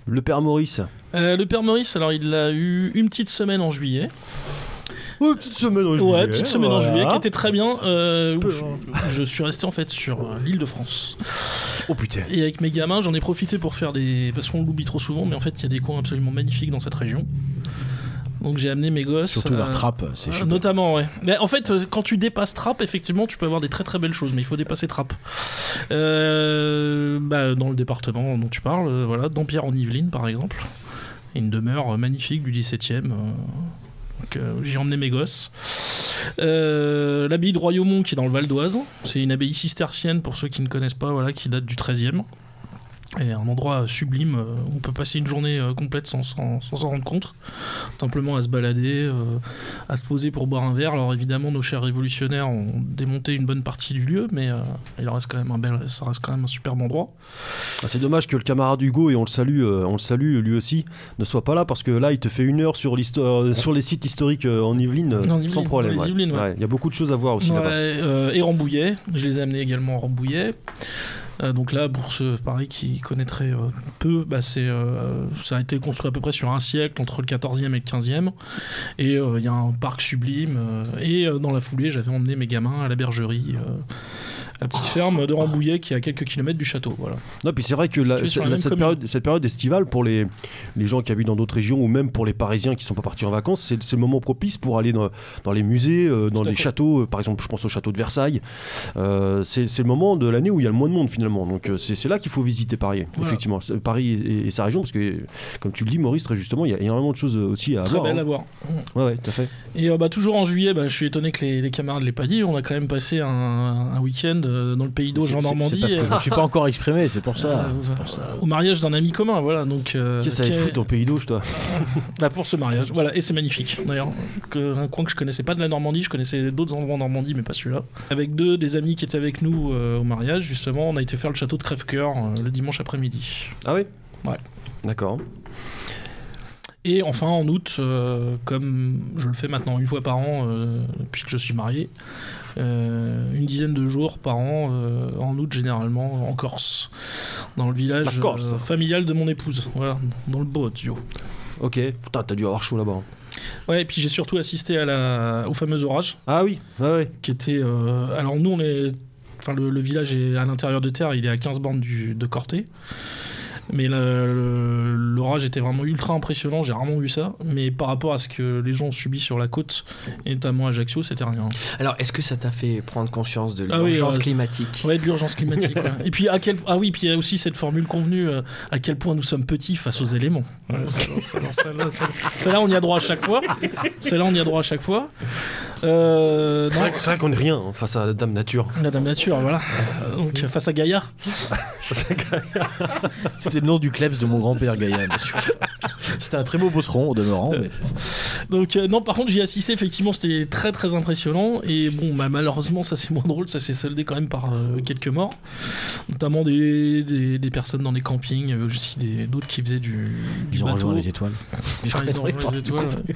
Le père Maurice euh, Le père Maurice, alors il a eu une petite semaine en juillet. Ouais, petite semaine en juillet. Ouais, petite semaine voilà. en juillet qui était très bien. Euh, je, je suis resté en fait sur euh, l'île de France. Oh putain. Et avec mes gamins, j'en ai profité pour faire des. Parce qu'on l'oublie trop souvent, mais en fait, il y a des coins absolument magnifiques dans cette région. Donc j'ai amené mes gosses. Surtout vers euh, Trappes, c'est euh, notamment, ouais. Mais en fait, quand tu dépasses Trappes, effectivement, tu peux avoir des très très belles choses, mais il faut dépasser Trappes. Euh, bah, dans le département dont tu parles, euh, voilà, Dampierre-en-Yvelines, par exemple. Une demeure magnifique du dix-septième. Euh... Donc, euh, j'ai emmené mes gosses. Euh, l'abbaye de Royaumont qui est dans le Val d'Oise, c'est une abbaye cistercienne pour ceux qui ne connaissent pas, voilà, qui date du treizième et un endroit sublime euh, où on peut passer une journée euh, complète sans, sans, sans s'en rendre compte, simplement à se balader, euh, à se poser pour boire un verre. Alors évidemment nos chers révolutionnaires ont démonté une bonne partie du lieu, mais euh, il reste quand même un bel, ça reste quand même un superbe endroit. Ah, c'est dommage que le camarade Hugo, et on le salue, euh, on le salue lui aussi, ne soit pas là, parce que là il te fait une heure sur, l'histoire, sur les sites historiques euh, en Yvelines, euh, Yvelines sans problème. Il ouais. ouais. ouais, y a beaucoup de choses à voir aussi ouais, là-bas. Euh, et Rambouillet, je les ai amenés également à Rambouillet. Euh, donc là, pour ceux pareil qui connaîtraient euh, peu, bah c'est, euh, ça a été construit à peu près sur un siècle, entre le quatorzième et le quinzième. Et il euh, y a un parc sublime. Euh, et euh, dans la foulée, j'avais emmené mes gamins à la bergerie, euh, la petite ferme de Rambouillet qui est à quelques kilomètres du château. Voilà. Non, puis c'est vrai que la, c'est, la la, cette, période, cette période estivale, pour les, les gens qui habitent dans d'autres régions ou même pour les Parisiens qui ne sont pas partis en vacances, c'est, c'est le moment propice pour aller dans, dans les musées, euh, dans les fait. châteaux. Euh, par exemple, je pense au château de Versailles. Euh, c'est, c'est le moment de l'année où il y a le moins de monde finalement. Donc euh, c'est, c'est là qu'il faut visiter Paris, voilà. effectivement. Paris et, et sa région, parce que comme tu le dis, Maurice, très justement, il y a énormément de choses aussi à très avoir. Très belle hein. à voir. Ouais, ouais, tout à fait. Et euh, bah, toujours en juillet, bah, je suis étonné que les, les camarades ne l'aient pas dit. On a quand même passé un, un week-end dans le Pays d'Auge en Normandie. C'est parce que je ne me suis pas encore exprimé, c'est pour ça. Euh, c'est pour ça. Au mariage d'un ami commun, voilà. Donc, euh, qu'est-ce que ça va foutre au Pays d'Auge, toi ? Bah, pour ce mariage, voilà. Et c'est magnifique. D'ailleurs, que, un coin que je ne connaissais pas de la Normandie, je connaissais d'autres endroits en Normandie, mais pas celui-là. Avec deux des amis qui étaient avec nous euh, au mariage, justement, on a été faire le château de Crèvecœur euh, le dimanche après-midi. Ah oui ? Ouais. D'accord. Et enfin, en août, euh, comme je le fais maintenant une fois par an euh, depuis que je suis marié, euh, une dizaine de jours par an, euh, en août généralement, en Corse, dans le village euh, familial de mon épouse, voilà, dans le Beau-Otio. Ok, putain, t'as dû avoir chaud là-bas. Ouais, et puis j'ai surtout assisté à la... au fameux orage. Ah oui, ah oui. Qui était... Euh... Alors nous, on est... Enfin, le, le village est à l'intérieur de terre, il est à quinze bornes du... de Corté. Mais la, le, l'orage était vraiment ultra impressionnant, j'ai rarement vu ça, mais par rapport à ce que les gens ont subi sur la côte, et notamment à Ajaccio, c'était rien. Alors, est-ce que ça t'a fait prendre conscience de l'urgence ah oui, climatique ? Ouais, de l'urgence climatique. ouais. Et puis, à quel, ah oui, puis il y a aussi cette formule convenue, euh, à quel point nous sommes petits face aux éléments. Ouais, celle-là, on y a droit à chaque fois. Celle-là, on y a droit à chaque fois. Euh, c'est, vrai, c'est vrai qu'on n'est rien hein, face à la Dame Nature. La Dame Nature, voilà. Donc, face à Gaïa. face à Gaïa. C'était le nom du kleps de mon grand-père Gaïa. C'était un très beau bosseron au demeurant. Mais... Donc, euh, non, par contre, j'y ai assisté, effectivement, c'était très très impressionnant. Et bon, bah, malheureusement, ça c'est moins drôle, ça s'est soldé quand même par euh, quelques morts, notamment des, des, des personnes dans des campings, euh, aussi des, d'autres qui faisaient du. du ils ont rejoint les étoiles. Enfin, ils ont rejoint les étoiles. Ouais.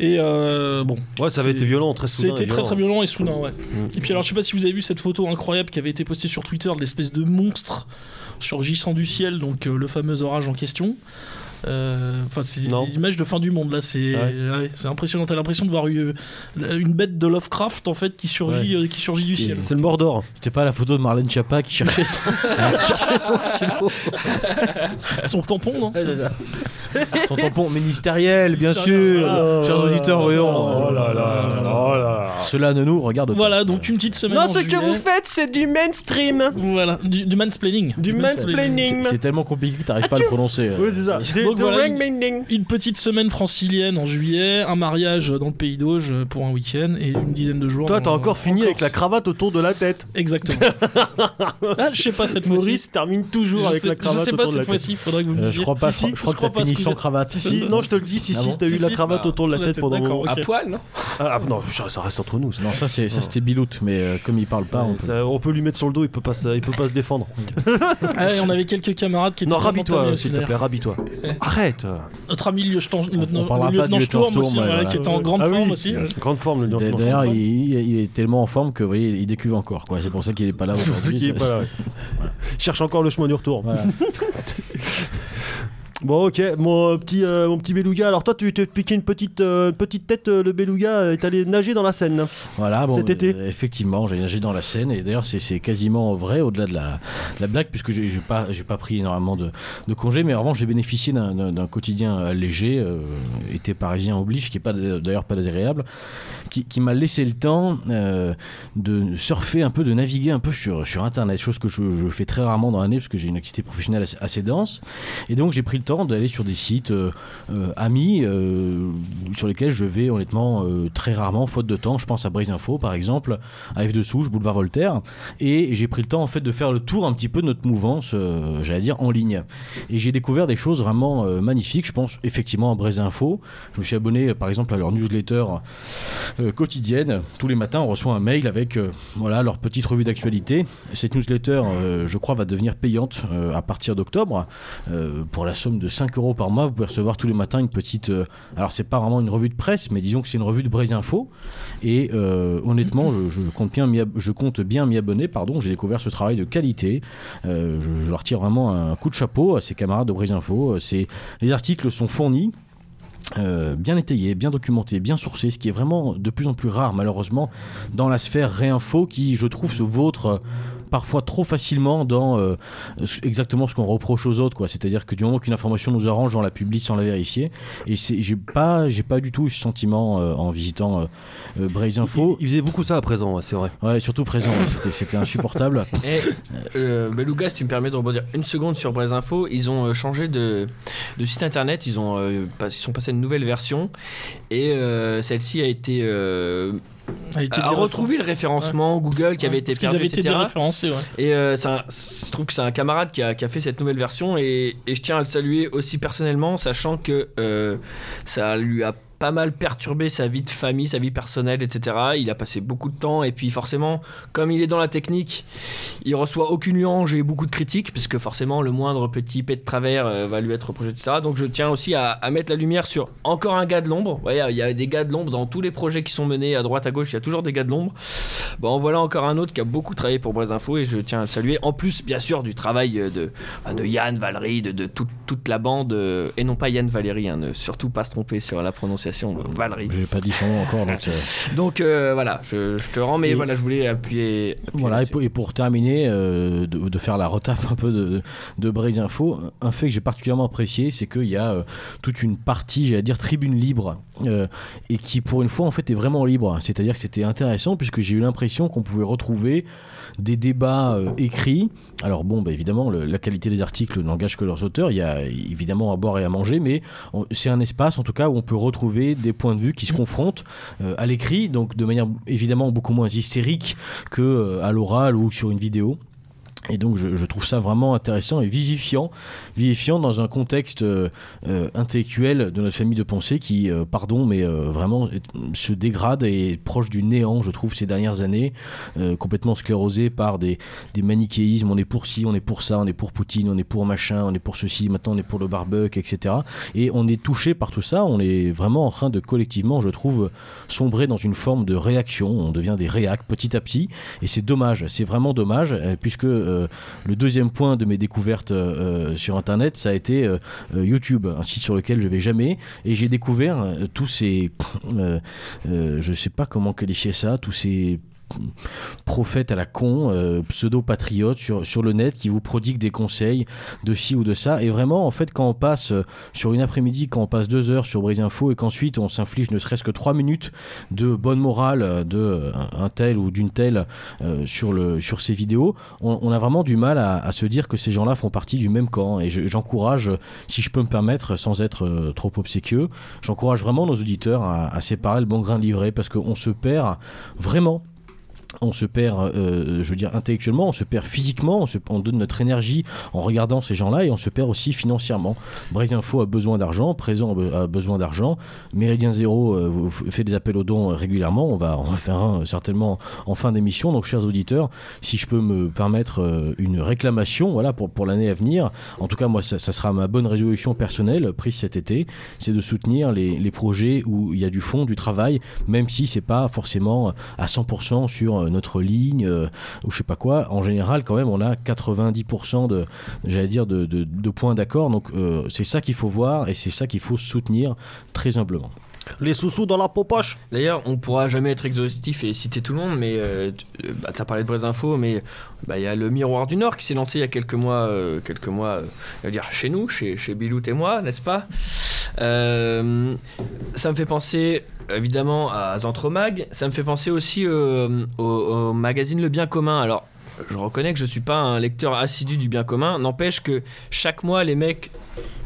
Et euh, bon. Ouais, ça avait été violent, très soudain. C'était très très violent et soudain, ouais. Mmh. Et puis, alors, je sais pas si vous avez vu cette photo incroyable qui avait été postée sur Twitter de l'espèce de monstre surgissant du ciel, donc euh, le fameux orage en question. Enfin, euh, c'est non. des images de fin du monde là. C'est, ouais. Ouais, c'est impressionnant. T'as l'impression de voir une, une bête de Lovecraft en fait qui surgit, ouais. euh, qui surgit du ciel. C'est le Mordor. C'était pas la photo de Marlène Schiappa qui cherchait son, cherchait son, son tampon, non son tampon ministériel, bien sûr. Voilà. Chers auditeurs, voyons. Oh là là là là. Cela ne nous regarde pas. Voilà, donc une petite semaine. Non, ce que vous faites, c'est du mainstream. Voilà, du, du mansplaining. Du, du mansplaining. C'est, c'est tellement compliqué que t'arrives pas à le prononcer. Oui, c'est ça. Donc, voilà, une, une petite semaine francilienne en juillet, un mariage dans le Pays d'Auge pour un week-end et une dizaine de jours. Toi, t'as en, encore fini en avec la cravate autour de la tête. Exactement. Là, je sais pas cette fois-ci. Maurice termine toujours je avec sais, la cravate autour de la tête. Je sais pas cette fois-ci. Faudrait que vous me disiez. Euh, je crois pas. Si, je, je crois que t'as fini sans cravate. Si, si. Non, je te le dis. Si, ah si. Bon t'as si, eu si, la cravate bah, autour de la tête pendant. Okay. À poil, non ah, non, ça reste entre nous. Non, ça c'est ça c'était Biloute, mais comme il parle pas, on peut lui mettre sur le dos. Il peut pas, il peut pas se défendre. On avait quelques camarades qui étaient. Non, rabis-toi, s'il te plaît, rabis-toi. Arrête. Notre ami le lieutenant Sturm aussi, voilà, qui est en grande ah oui, forme aussi. Grande forme le lieutenant. D'ailleurs, il, il est tellement en forme que vous voyez, il décuve encore. Quoi. C'est pour ça qu'il est pas là aujourd'hui. C'est pas là, ouais. Voilà. Cherche encore le chemin du retour. Voilà. Bon, ok, mon euh, petit, euh, mon petit Beluga. Alors toi, tu t'es piqué une petite, euh, petite tête. Euh, le Beluga est allé nager dans la Seine. Voilà, bon, cet été. Euh, effectivement, j'ai nagé dans la Seine. Et d'ailleurs, c'est, c'est quasiment vrai au-delà de la, de la blague, puisque j'ai, j'ai pas, j'ai pas pris énormément de, de congés. Mais en revanche, j'ai bénéficié d'un, d'un, d'un quotidien léger, euh, été parisien oblige, qui est pas d'ailleurs pas désagréable, qui, qui m'a laissé le temps euh, de surfer un peu, de naviguer un peu sur, sur Internet, chose que je, je fais très rarement dans l'année, parce que j'ai une activité professionnelle assez, assez dense. Et donc, j'ai pris le temps d'aller sur des sites euh, euh, amis euh, sur lesquels je vais honnêtement euh, très rarement, faute de temps. Je pense à Breizh-info par exemple, à F de Souche, Boulevard Voltaire, et j'ai pris le temps en fait de faire le tour un petit peu de notre mouvance, euh, j'allais dire en ligne. Et j'ai découvert des choses vraiment euh, magnifiques. Je pense effectivement à Breizh-info. Je me suis abonné par exemple à leur newsletter euh, quotidienne. Tous les matins, on reçoit un mail avec euh, voilà leur petite revue d'actualité. Cette newsletter, euh, je crois, va devenir payante euh, à partir d'octobre euh, pour la somme de cinq euros par mois. Vous pouvez recevoir tous les matins une petite euh, alors c'est pas vraiment une revue de presse, mais disons que c'est une revue de Breizh-info. Et euh, honnêtement je, je, compte bien m'y ab- je compte bien m'y abonner pardon. J'ai découvert ce travail de qualité. euh, je, je leur tire vraiment un coup de chapeau à ces camarades de Breizh-info. euh, c'est, les articles sont fournis. Euh, bien étayé, bien documenté, bien sourcé, ce qui est vraiment de plus en plus rare malheureusement dans la sphère réinfo qui, je trouve, se vautre euh, parfois trop facilement dans euh, exactement ce qu'on reproche aux autres, quoi. C'est-à-dire que du moment qu'une information nous arrange, on la publie sans la vérifier. Et c'est, j'ai pas, j'ai pas du tout ce sentiment euh, en visitant euh, euh, Breizh-info. Ils il faisaient beaucoup ça à présent, ouais, c'est vrai. Ouais, surtout présent, ouais, c'était, c'était insupportable. Et euh, Beluga, si tu me permets de rebondir une seconde sur Breizh-info, ils ont euh, changé de, de site internet, ils ont euh, pas, ils sont passés une nouvelle version et euh, celle-ci a été euh, a, été a retrouvé le référencement, ouais. Google qui ouais, avait été perdu, avaient été référencés, ouais. Et euh, c'est un, je trouve que c'est un camarade qui a, qui a fait cette nouvelle version et, et je tiens à le saluer aussi personnellement, sachant que euh, ça lui a pas mal perturbé sa vie de famille, sa vie personnelle, et cetera. Il a passé beaucoup de temps et puis forcément, comme il est dans la technique, il reçoit aucune louange et beaucoup de critiques parce que forcément, le moindre petit pet de travers euh, va lui être reproché, et cetera. Donc, je tiens aussi à, à mettre la lumière sur encore un gars de l'ombre. Vous voyez, il y a des gars de l'ombre dans tous les projets qui sont menés à droite, à gauche. Il y a toujours des gars de l'ombre. Bon, voilà encore un autre qui a beaucoup travaillé pour Breizh-info et je tiens à le saluer. En plus, bien sûr, du travail de, de Yann, Valérie, de, de tout, toute la bande euh, et non pas Yann, Valérie. Hein, ne surtout pas se tromper sur la prononciation. Valérie. J'ai pas dit son nom encore, donc. Euh... donc euh, voilà, je, je te rends, mais et voilà, je voulais appuyer. appuyer voilà, et pour, et pour terminer, euh, de, de faire la retape un peu de, de Breizh-info, un fait que j'ai particulièrement apprécié, c'est qu'il y a euh, toute une partie, j'allais dire, tribune libre, euh, et qui pour une fois en fait est vraiment libre. C'est-à-dire que c'était intéressant puisque j'ai eu l'impression qu'on pouvait retrouver des débats euh, écrits. Alors bon, bah, évidemment, le, la qualité des articles n'engage que leurs auteurs. Il y a évidemment à boire et à manger, mais on, c'est un espace en tout cas où on peut retrouver des points de vue qui se confrontent euh, à l'écrit, donc de manière évidemment beaucoup moins hystérique qu'à euh, l'oral ou sur une vidéo. Et donc je, je trouve ça vraiment intéressant et vivifiant, vivifiant dans un contexte euh, intellectuel de notre famille de pensée qui, euh, pardon, mais euh, vraiment se dégrade et est proche du néant, je trouve, ces dernières années, euh, complètement sclérosé par des, des manichéismes, on est pour ci, on est pour ça, on est pour Poutine, on est pour machin, on est pour ceci, maintenant on est pour le barbecue, et cetera. Et on est touché par tout ça, on est vraiment en train de collectivement, je trouve, sombrer dans une forme de réaction, on devient des réacs petit à petit, et c'est dommage, c'est vraiment dommage, euh, puisque... Euh, le deuxième point de mes découvertes euh, sur internet, ça a été euh, YouTube, un site sur lequel je vais jamais, et j'ai découvert euh, tous ces euh, euh, je sais pas comment qualifier ça, tous ces prophètes à la con, euh, pseudo-patriotes sur, sur le net qui vous prodiguent des conseils de ci ou de ça, et vraiment en fait quand on passe euh, sur une après-midi, quand on passe deux heures sur Breizh-info et qu'ensuite on s'inflige ne serait-ce que trois minutes de bonne morale de euh, un tel ou d'une telle euh, sur, le, sur ces vidéos, on, on a vraiment du mal à, à se dire que ces gens-là font partie du même camp, et je, j'encourage, si je peux me permettre sans être euh, trop obséquieux, j'encourage vraiment nos auditeurs à, à séparer le bon grain de l'ivraie, parce qu'on se perd vraiment. On se perd, euh, je veux dire, intellectuellement, on se perd physiquement, on, se, on donne notre énergie en regardant ces gens-là, et on se perd aussi financièrement. Breizh-info a besoin d'argent, Présent a besoin d'argent, Méridien Zéro euh, fait des appels aux dons régulièrement, on va en refaire un certainement en fin d'émission. Donc, chers auditeurs, si je peux me permettre une réclamation, voilà, pour, pour l'année à venir, en tout cas, moi, ça, ça sera ma bonne résolution personnelle prise cet été, c'est de soutenir les, les projets où il y a du fond, du travail, même si c'est pas forcément à cent pour cent sur notre ligne euh, ou je sais pas quoi. En général, quand même, on a quatre-vingt-dix pour cent de, j'allais dire, de, de, de points d'accord, donc euh, c'est ça qu'il faut voir et c'est ça qu'il faut soutenir très humblement. Les sous-sous dans la popoche. D'ailleurs, on pourra jamais être exhaustif et citer tout le monde, mais euh, bah, t'as parlé de Breizh-info, mais il bah, y a le Miroir du Nord qui s'est lancé il y a quelques mois, euh, quelques mois, euh, je veux dire chez nous, chez, chez Biloute et moi, n'est-ce pas? euh, Ça me fait penser évidemment à Zentromag, ça me fait penser aussi euh, au, au magazine Le Bien Commun. Alors, je reconnais que je suis pas un lecteur assidu du Bien Commun, n'empêche que chaque mois les mecs,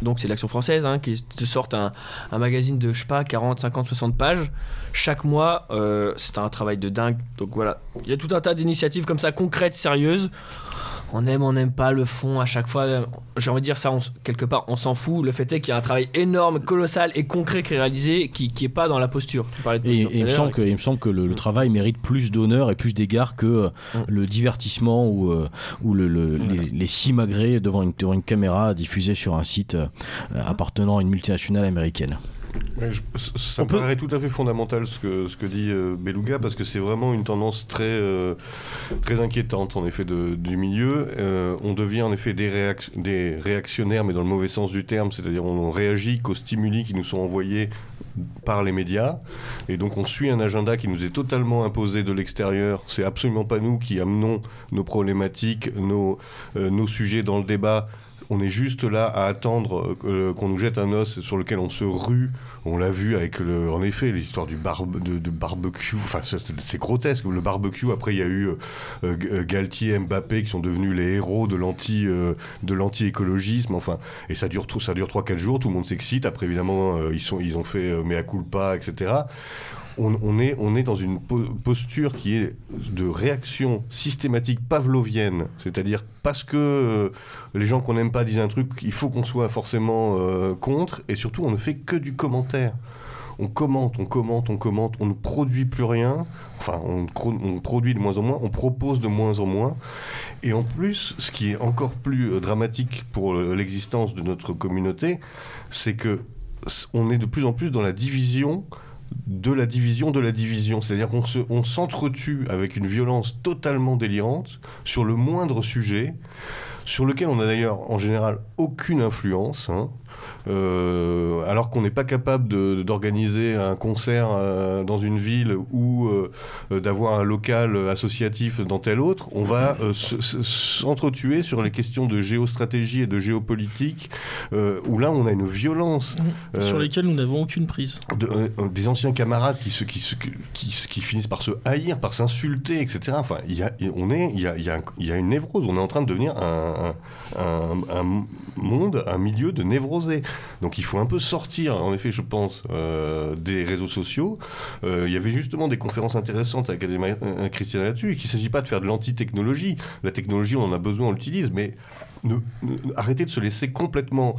donc c'est l'Action Française, hein, qui te sortent un, un magazine de, je sais pas, quarante, cinquante, soixante pages chaque mois, euh, c'est un travail de dingue. Donc voilà, il y a tout un tas d'initiatives comme ça, concrètes, sérieuses. On aime, on n'aime pas le fond à chaque fois. J'ai envie de dire ça, on, quelque part, on s'en fout. Le fait est qu'il y a un travail énorme, colossal et concret qui est réalisé, qui n'est pas dans la posture. Tu parlais de posture. Et, et il me semble que, il me semble que le, le travail mérite plus d'honneur et plus d'égard que euh, mmh. le divertissement ou, euh, ou le, le, mmh. les, les simagrées devant une, devant une caméra diffusée sur un site euh, appartenant à une multinationale américaine. Mais je, ça on me peut... paraît tout à fait fondamental ce que, ce que dit euh, Beluga, parce que c'est vraiment une tendance très, euh, très inquiétante en effet de, du milieu. Euh, on devient en effet des, réac- des réactionnaires, mais dans le mauvais sens du terme, c'est-à-dire on réagit qu'aux stimuli qui nous sont envoyés par les médias, et donc on suit un agenda qui nous est totalement imposé de l'extérieur. C'est absolument pas nous qui amenons nos problématiques, nos, euh, nos sujets dans le débat. On est juste là à attendre euh, qu'on nous jette un os sur lequel on se rue. On l'a vu avec, le, en effet, l'histoire du barbe, de, de barbecue. Enfin, c'est, c'est grotesque. Le barbecue, après, il y a eu euh, Galtier, Mbappé, qui sont devenus les héros de, l'anti, euh, de l'anti-écologisme. Enfin, et ça dure, ça dure trois quatre jours. Tout le monde s'excite. Après, évidemment, euh, ils, sont, ils ont fait euh, mea culpa, et cetera. On, on, est, on est dans une posture qui est de réaction systématique pavlovienne, c'est-à-dire parce que euh, les gens qu'on n'aime pas disent un truc, il faut qu'on soit forcément euh, contre, et surtout on ne fait que du commentaire. On commente, on commente, on commente, on ne produit plus rien, enfin on, on produit de moins en moins, on propose de moins en moins, et en plus, ce qui est encore plus dramatique pour l'existence de notre communauté, c'est que on est de plus en plus dans la division de la division de la division, c'est-à-dire qu'on se, on s'entretue avec une violence totalement délirante sur le moindre sujet, sur lequel on n'a d'ailleurs en général aucune influence, hein. Euh, alors qu'on n'est pas capable de, d'organiser un concert euh, dans une ville ou euh, d'avoir un local associatif dans tel autre, on va euh, s- s'entretuer sur les questions de géostratégie et de géopolitique, euh, où là on a une violence euh, sur lesquelles nous n'avons aucune prise. De, euh, des anciens camarades qui, se, qui, se, qui, qui finissent par se haïr, par s'insulter, et cetera. Enfin, il y a, on est, il y a, il y a, il y a une névrose. On est en train de devenir un, un, un, un monde, un milieu de névrose. Donc il faut un peu sortir, en effet, je pense, euh, des réseaux sociaux. Euh, il y avait justement des conférences intéressantes à Academia Christiana là-dessus, et qu'il ne s'agit pas de faire de l'anti-technologie. La technologie, on en a besoin, on l'utilise, mais ne, ne, arrêtez de se laisser complètement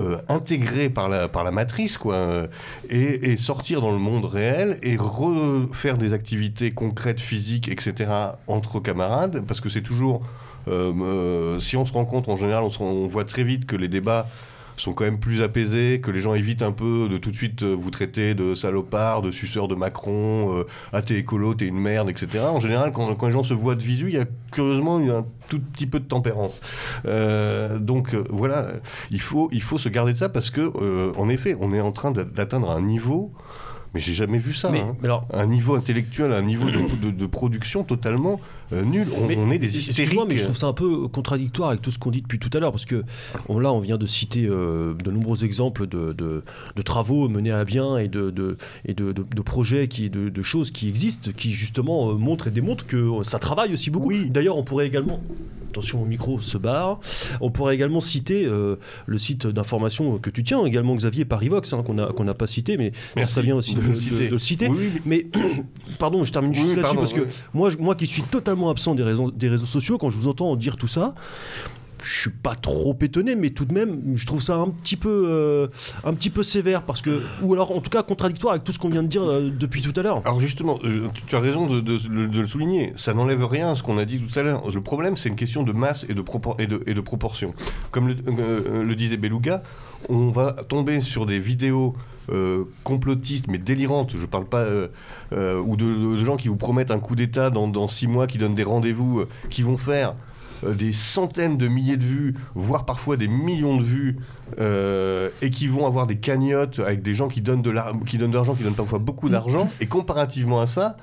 euh, intégrer par la, par la matrice, quoi, et, et sortir dans le monde réel, et refaire des activités concrètes, physiques, et cetera, entre camarades, parce que c'est toujours... Euh, euh, si on se rencontre, en général, on, se, on voit très vite que les débats... sont quand même plus apaisés, que les gens évitent un peu de tout de suite vous traiter de salopard, de suceur de Macron, euh, ah t'es écolo, t'es une merde, et cetera. En général, quand, quand les gens se voient de visu, il y a curieusement un tout petit peu de tempérance. Euh, donc euh, voilà, il faut, il faut se garder de ça parce que, euh, en effet, on est en train d'atteindre un niveau... Mais j'ai jamais vu ça. Mais, hein. alors, un niveau intellectuel, un niveau de, de, de production totalement euh, nul. On, mais, on est des hystériques. Mais je trouve ça un peu contradictoire avec tout ce qu'on dit depuis tout à l'heure, parce que on, là, on vient de citer euh, de nombreux exemples de, de, de travaux menés à bien et de, de, et de, de, de projets, qui, de, de choses qui existent, qui justement euh, montrent et démontrent que ça travaille aussi beaucoup. Oui. D'ailleurs, on pourrait également... Attention, au micro se barre. On pourrait également citer euh, le site d'information que tu tiens, également Xavier, Parivox, hein, qu'on n'a qu'on a pas cité, mais ça serait bien aussi de, de, le, citer. de, de le citer. Oui, oui. Mais pardon, je termine oui, juste pardon, là-dessus, parce oui. que moi, je, moi qui suis totalement absent des, raisons, des réseaux sociaux, quand je vous entends dire tout ça, je suis pas trop étonné, mais tout de même, je trouve ça un petit peu, euh, un petit peu sévère, parce que, ou alors en tout cas contradictoire avec tout ce qu'on vient de dire euh, depuis tout à l'heure. Alors justement, euh, tu as raison de, de, de le souligner. Ça n'enlève rien à ce qu'on a dit tout à l'heure. Le problème, c'est une question de masse et de, propor- et de, et de proportion. Comme le, euh, le disait Beluga, on va tomber sur des vidéos Euh, complotistes mais délirantes, je parle pas euh, euh, ou de, de gens qui vous promettent un coup d'état dans, dans six mois, qui donnent des rendez-vous, euh, qui vont faire euh, des centaines de milliers de vues, voire parfois des millions de vues, euh, et qui vont avoir des cagnottes avec des gens qui donnent de, la, qui donnent de l'argent, qui donnent parfois beaucoup d'argent, et comparativement à ça,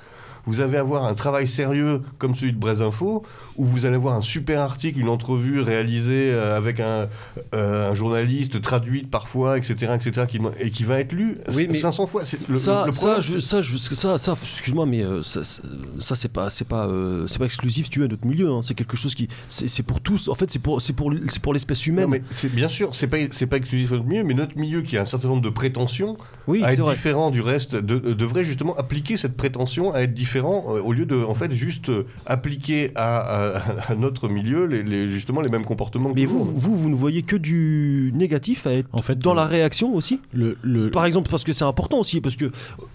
vous allez avoir un travail sérieux comme celui de Breizh-info, où vous allez avoir un super article, une entrevue réalisée avec un, euh, un journaliste, traduite parfois, et cetera, et cetera, qui, et qui va être lu oui, cinq cents fois. C'est le, ça, le ça, je, ça, je, ça, ça, excuse-moi, mais euh, ça, ça, c'est pas, c'est pas, euh, c'est pas exclusif, tu vois, à notre milieu. Hein, c'est quelque chose qui, c'est, c'est pour tous. En fait, c'est pour, c'est pour, c'est pour l'espèce humaine. Non, mais c'est bien sûr, c'est pas, c'est pas exclusif à notre milieu, mais notre milieu qui a un certain nombre de prétentions oui, à être vrai. différent du reste de, devrait justement appliquer cette prétention à être différent différents, euh, au lieu de, en fait, juste euh, appliquer à, à, à notre milieu les, les, justement les mêmes comportements que mais vous. Vous, vous, vous ne voyez que du négatif à être en fait, dans euh, la réaction aussi le, le, Par exemple, parce que c'est important aussi, parce que,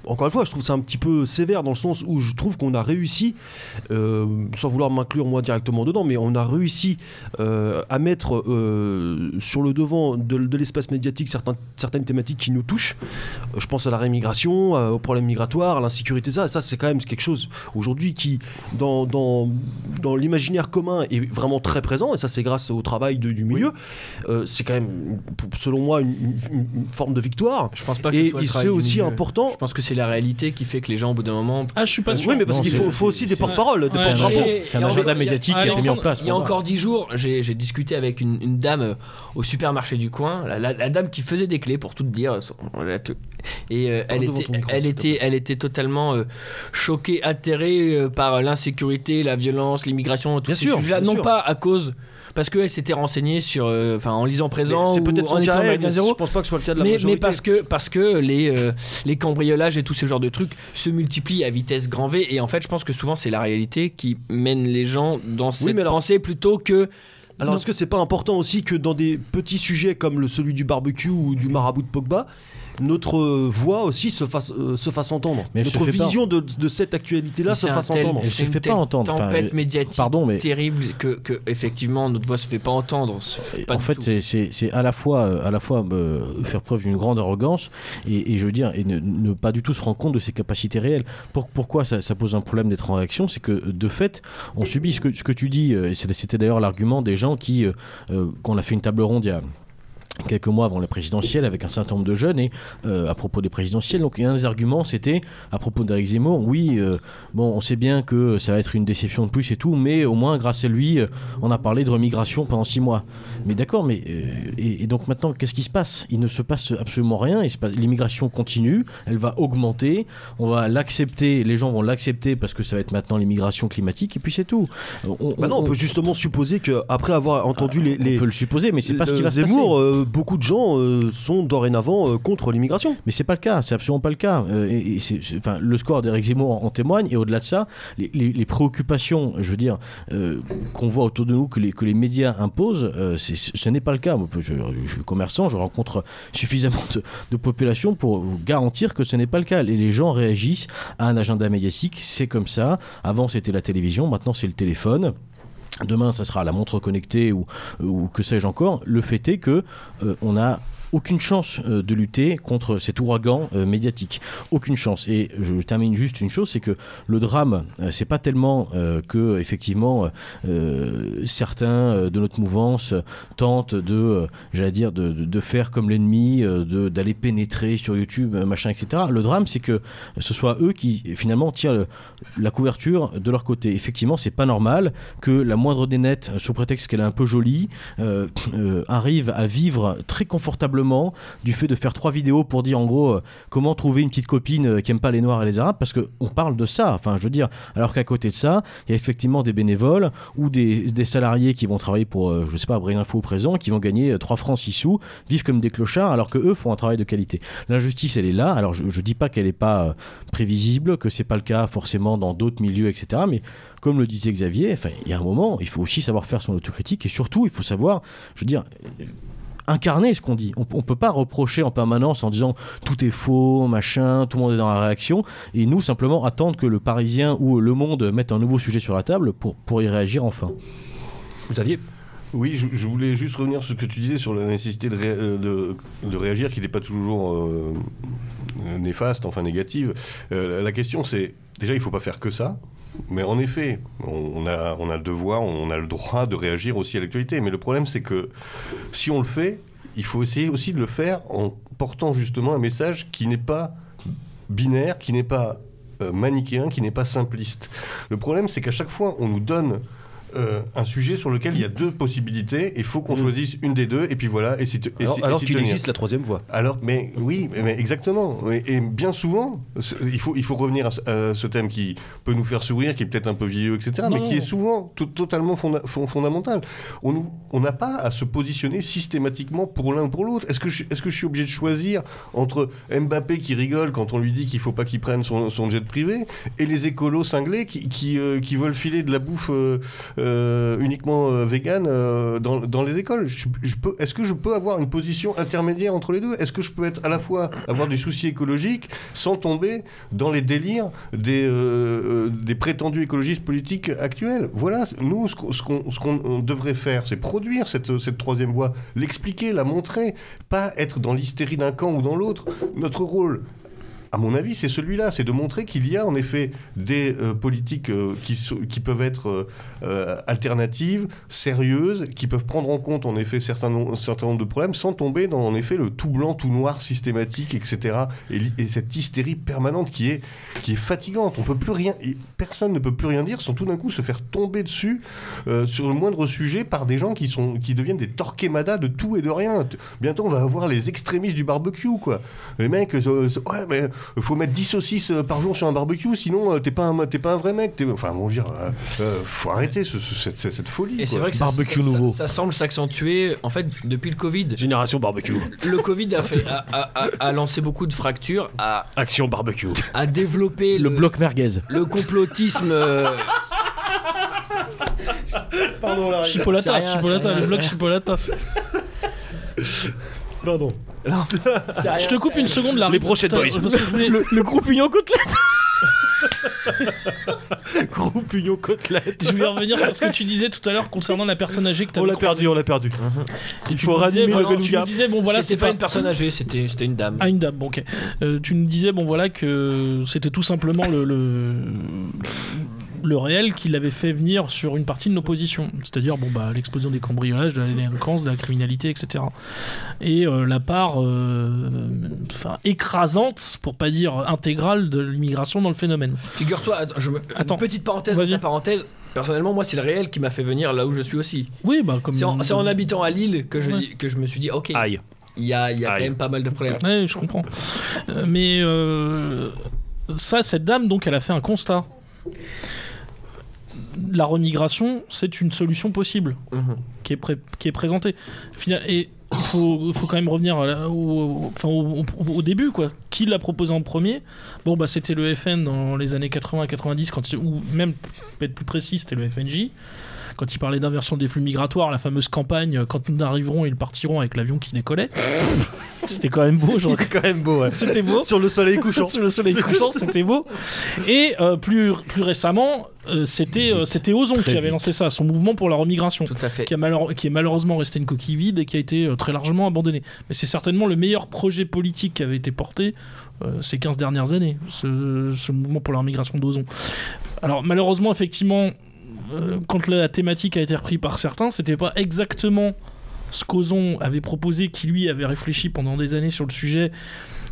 encore une fois, je trouve ça un petit peu sévère dans le sens où je trouve qu'on a réussi, euh, sans vouloir m'inclure moi directement dedans, mais on a réussi euh, à mettre euh, sur le devant de, de l'espace médiatique certains, certaines thématiques qui nous touchent. Je pense à la rémigration, euh, aux problèmes migratoires, à l'insécurité, ça, ça c'est quand même quelque chose aujourd'hui qui, dans, dans, dans l'imaginaire commun, est vraiment très présent, et ça c'est grâce au travail de, du milieu. Oui. Euh, c'est quand même, selon moi, une, une, une forme de victoire. Je pense pas que et ce soit c'est aussi important. Je pense que c'est la réalité qui fait que les gens, au bout d'un moment... Ah, je suis pas sûr. Oui, mais parce non, qu'il faut, faut aussi des porte-paroles. Ouais, des c'est un agenda médiatique qui a été mis en place. Il y a encore dix jours, j'ai, j'ai discuté avec une, une dame au supermarché du coin, la, la, la dame qui faisait des clés, pour tout dire. Et euh, elle, était, micro, elle, était, elle était totalement euh, choquée, atterrée euh, par l'insécurité, la violence, l'immigration, tous ces sujets-là. Non sûr. Pas à cause... Parce qu'elle s'était renseignée sur, euh, en lisant Présent, mais c'est peut-être en étant Méridien Zéro. Je pense pas que ce soit le cas de la mais, majorité. Mais parce que, parce que les, euh, les cambriolages et tout ce genre de trucs se multiplient à vitesse grand V. Et en fait, je pense que souvent, c'est la réalité qui mène les gens dans cette oui, mais alors... pensée plutôt que... Alors non. Est-ce que c'est pas important aussi que dans des petits sujets comme le, celui du barbecue ou du marabout de Pogba, notre euh, voix aussi se fasse, euh, se fasse entendre, mais notre vision de, de cette actualité-là mais se fasse tel, entendre. Elle se fait pas entendre. Tempête enfin, médiatique pardon, mais... terrible que, que effectivement notre voix se fait pas entendre. Se fait pas en fait, c'est, c'est, c'est à la fois, à la fois euh, faire preuve d'une grande arrogance et, et je veux dire et ne, ne pas du tout se rendre compte de ses capacités réelles. Pour, pourquoi ça, ça pose un problème d'être en réaction, c'est que de fait, on subit ce que, ce que tu dis. Et c'était d'ailleurs l'argument des gens. Qui, euh, quand on a fait une table ronde il y a quelques mois avant la présidentielle avec un certain nombre de jeunes et euh, à propos des présidentielles, donc un des arguments c'était à propos d'Éric Zemmour, oui euh, bon on sait bien que ça va être une déception de plus et tout, mais au moins grâce à lui euh, on a parlé de remigration pendant six mois, mais d'accord, mais euh, et, et donc maintenant qu'est-ce qui se passe? Il ne se passe absolument rien, il se passe, l'immigration continue, elle va augmenter, on va l'accepter, les gens vont l'accepter parce que ça va être maintenant l'immigration climatique et puis c'est tout. On, bah on, non, on peut on... justement supposer qu'après avoir entendu ah, les, les... On peut le supposer, mais c'est pas le, ce qui va se passer. Zemmour, euh, beaucoup de gens euh, sont dorénavant euh, contre l'immigration. Mais c'est pas le cas, c'est absolument pas le cas. Euh, et, et c'est, c'est, enfin, le score d'Éric Zemmour en, en témoigne, et au-delà de ça, les, les, les préoccupations, je veux dire, euh, qu'on voit autour de nous, que les, que les médias imposent, euh, c'est, ce n'est pas le cas. Moi, je, je suis commerçant, je rencontre suffisamment de, de population pour vous garantir que ce n'est pas le cas. Et les gens réagissent à un agenda médiatique, c'est comme ça. Avant, c'était la télévision, maintenant, c'est le téléphone. Demain, ça sera la montre connectée ou, ou que sais-je encore. Le fait est que euh, on a aucune chance euh, de lutter contre cet ouragan euh, médiatique. Aucune chance. Et je termine juste une chose, c'est que le drame, euh, c'est pas tellement euh, que effectivement euh, certains euh, de notre mouvance tentent de, euh, j'allais dire, de, de, de faire comme l'ennemi, euh, de, d'aller pénétrer sur YouTube, machin, et cetera. Le drame, c'est que ce soit eux qui finalement tirent le, la couverture de leur côté. Effectivement, c'est pas normal que la moindre des nettes, sous prétexte qu'elle est un peu jolie, euh, euh, arrive à vivre très confortablement du fait de faire trois vidéos pour dire en gros euh, comment trouver une petite copine euh, qui aime pas les noirs et les arabes, parce qu'on parle de ça, enfin je veux dire, alors qu'à côté de ça il y a effectivement des bénévoles ou des, des salariés qui vont travailler pour euh, je sais pas Breizh-info ou Présent, qui vont gagner euh, trois francs six sous, vivent comme des clochards alors que eux font un travail de qualité. L'injustice elle est là, alors je, je dis pas qu'elle est pas euh, prévisible, que c'est pas le cas forcément dans d'autres milieux, etc., mais comme le disait Xavier, enfin il y a un moment il faut aussi savoir faire son autocritique, et surtout il faut savoir, je veux dire, euh, incarner ce qu'on dit. On ne peut pas reprocher en permanence en disant tout est faux, machin, tout le monde est dans la réaction, et nous simplement attendre que le Parisien ou le Monde mette un nouveau sujet sur la table pour, pour y réagir enfin. Vous aviez... Oui, je, je voulais juste revenir sur ce que tu disais sur la nécessité de, ré, de, de réagir, qui n'est pas toujours euh, néfaste, enfin négative. Euh, la question c'est, déjà il ne faut pas faire que ça. Mais en effet, on a, on a le devoir, on a le droit de réagir aussi à l'actualité. Mais le problème, c'est que si on le fait, il faut essayer aussi de le faire en portant justement un message qui n'est pas binaire, qui n'est pas euh, manichéen, qui n'est pas simpliste. Le problème, c'est qu'à chaque fois, on nous donne euh, un sujet sur lequel il y a deux possibilités, il faut qu'on mmh. choisisse une des deux, et puis voilà. Et si te, et alors si, alors qu'il tenir. existe la troisième voie. Alors, mais oui, mais, mais exactement. Et, et bien souvent, il faut, il faut revenir à, à ce thème qui peut nous faire sourire, qui est peut-être un peu vieux, et cetera, non. mais qui est souvent tout, totalement fonda, fondamental. On n'a pas à se positionner systématiquement pour l'un ou pour l'autre. Est-ce que je, est-ce que je suis obligé de choisir entre Mbappé qui rigole quand on lui dit qu'il ne faut pas qu'il prenne son, son jet privé, et les écolos cinglés qui, qui, euh, qui veulent filer de la bouffe euh, euh, uniquement euh, vegan euh, dans, dans les écoles. Je, je peux, est-ce que je peux avoir une position intermédiaire entre les deux ? Est-ce que je peux être à la fois avoir du souci écologique sans tomber dans les délires des, euh, des prétendus écologistes politiques actuels ? Voilà, nous, ce qu'on, ce qu'on, ce qu'on devrait faire, c'est produire cette, cette troisième voie, l'expliquer, la montrer, pas être dans l'hystérie d'un camp ou dans l'autre. Notre rôle, à mon avis, c'est celui-là, c'est de montrer qu'il y a en effet des euh, politiques euh, qui, qui peuvent être euh, alternatives, sérieuses, qui peuvent prendre en compte en effet certains, non, certains nombre de problèmes sans tomber dans en effet le tout blanc, tout noir systématique, et cetera. Et, et cette hystérie permanente qui est, qui est fatigante. On peut plus rien, personne ne peut plus rien dire sans tout d'un coup se faire tomber dessus euh, sur le moindre sujet par des gens qui, sont, qui deviennent des torquemadas de tout et de rien. Bientôt, on va avoir les extrémistes du barbecue, quoi. Les mecs, euh, ouais, mais faut mettre dix saucisses par jour sur un barbecue, sinon euh, t'es, pas un, t'es pas un vrai mec. T'es... Enfin, bon, dire, euh, euh, faut arrêter ce, ce, cette, cette folie. Et quoi. C'est vrai que barbecue ça, nouveau. Ça, ça, ça semble s'accentuer, en fait, depuis le Covid. Génération barbecue. Le Covid a, fait, a, a, a, a lancé beaucoup de fractures. A, Action barbecue. A développé le, le bloc merguez. Le complotisme. Euh... Pardon, Larry. Chipolata, rien, Chipolata, rien, le bloc Chipolata. Pardon. Non. Rien, je te coupe une seconde là. Les brochettes boys. Voulais... Le, le croupillon côtelette. Croupillon côtelette. Je voulais revenir sur ce que tu disais tout à l'heure concernant la personne âgée que t'as. On l'a perdu, croisé. on l'a perdu. Il tu faut ranimer voilà, le beluga. Tu disais bon voilà, c'était c'est pas, pas une personne âgée, c'était c'était une dame. Ah une dame, bon, ok. Euh, tu nous disais bon voilà que c'était tout simplement le. le... le réel qui l'avait fait venir sur une partie de nos positions, c'est-à-dire bon, bah, l'explosion des cambriolages, de la délinquance, de la criminalité, et cetera. Et euh, la part euh, écrasante, pour pas dire intégrale, de l'immigration dans le phénomène. Figure-toi, attends, je me... attends. Une petite parenthèse, petite parenthèse. Personnellement, moi, c'est le réel qui m'a fait venir là où je suis aussi. Oui, bah, comme... C'est en, c'est en habitant à Lille que je, ouais. que je me suis dit, ok. Aïe. Il y a, y a quand même pas mal de problèmes. Oui, je comprends. euh, mais euh, ça, cette dame, donc, elle a fait un constat. La remigration, c'est une solution possible mmh. qui, est pré- qui est présentée. Et il faut, faut quand même revenir à la, au, au, au, au début, quoi. Qui l'a proposé en premier ? Bon, bah, c'était le F N dans les années quatre-vingts quatre-vingt-dix, quand il, ou même, pour être plus précis, c'était le F N J. Quand il parlait d'inversion des flux migratoires, la fameuse campagne « Quand nous arriverons, ils partiront » avec l'avion qui décollait. C'était quand même beau. Genre. C'était quand même beau, ouais. C'était beau. Sur le soleil couchant. Sur le soleil couchant, c'était beau. Et euh, plus, plus récemment, euh, c'était, euh, c'était Ozon très qui vite. avait lancé ça, son mouvement pour la remigration. Tout à fait. Qui, a malheure, qui est malheureusement resté une coquille vide et qui a été euh, très largement abandonné. Mais c'est certainement le meilleur projet politique qui avait été porté euh, ces quinze dernières années, ce, ce mouvement pour la remigration d'Ozon. Alors malheureusement, effectivement... quand la thématique a été reprise par certains, c'était pas exactement ce qu'Ozon avait proposé, qui lui avait réfléchi pendant des années sur le sujet.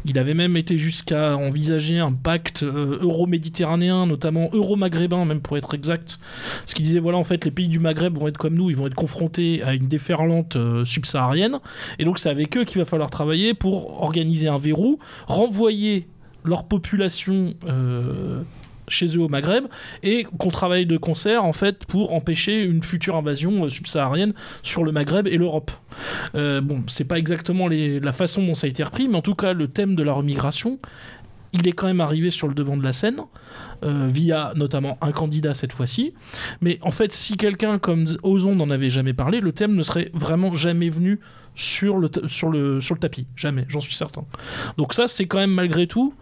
Il avait même été jusqu'à envisager un pacte euh, euro-méditerranéen, notamment euro-maghrébin, même pour être exact. Ce qui disait, voilà, en fait, les pays du Maghreb vont être comme nous, ils vont être confrontés à une déferlante euh, subsaharienne, et donc c'est avec eux qu'il va falloir travailler pour organiser un verrou, renvoyer leur population... Euh, chez eux au Maghreb, et qu'on travaille de concert en fait pour empêcher une future invasion euh, subsaharienne sur le Maghreb et l'Europe. Euh, bon, c'est pas exactement les, la façon dont ça a été repris, mais en tout cas le thème de la remigration, il est quand même arrivé sur le devant de la scène, euh, via notamment un candidat cette fois-ci. Mais en fait, si quelqu'un comme Ozon n'en avait jamais parlé, le thème ne serait vraiment jamais venu sur le, ta- sur le, sur le tapis. Jamais, j'en suis certain. Donc ça, c'est quand même malgré tout...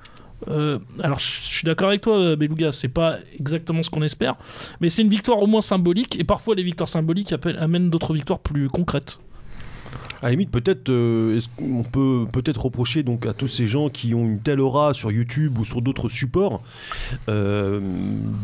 Euh, alors je suis d'accord avec toi Beluga, c'est pas exactement ce qu'on espère, mais c'est une victoire au moins symbolique, et parfois les victoires symboliques amènent d'autres victoires plus concrètes. à la limite, peut-être, euh, est-ce qu'on peut peut-être reprocher donc à tous ces gens qui ont une telle aura sur YouTube ou sur d'autres supports euh,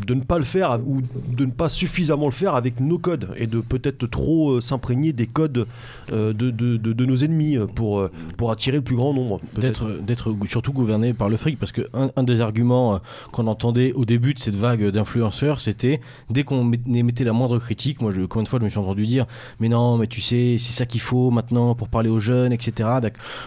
de ne pas le faire ou de ne pas suffisamment le faire avec nos codes et de peut-être trop euh, s'imprégner des codes euh, de, de, de, de nos ennemis pour, euh, pour attirer le plus grand nombre. D'être, d'être surtout gouverné par le fric, parce que un, un des arguments qu'on entendait au début de cette vague d'influenceurs, c'était dès qu'on émettait la moindre critique, moi je, combien de fois je me suis entendu dire mais non mais tu sais c'est ça qu'il faut maintenant pour parler aux jeunes, etc.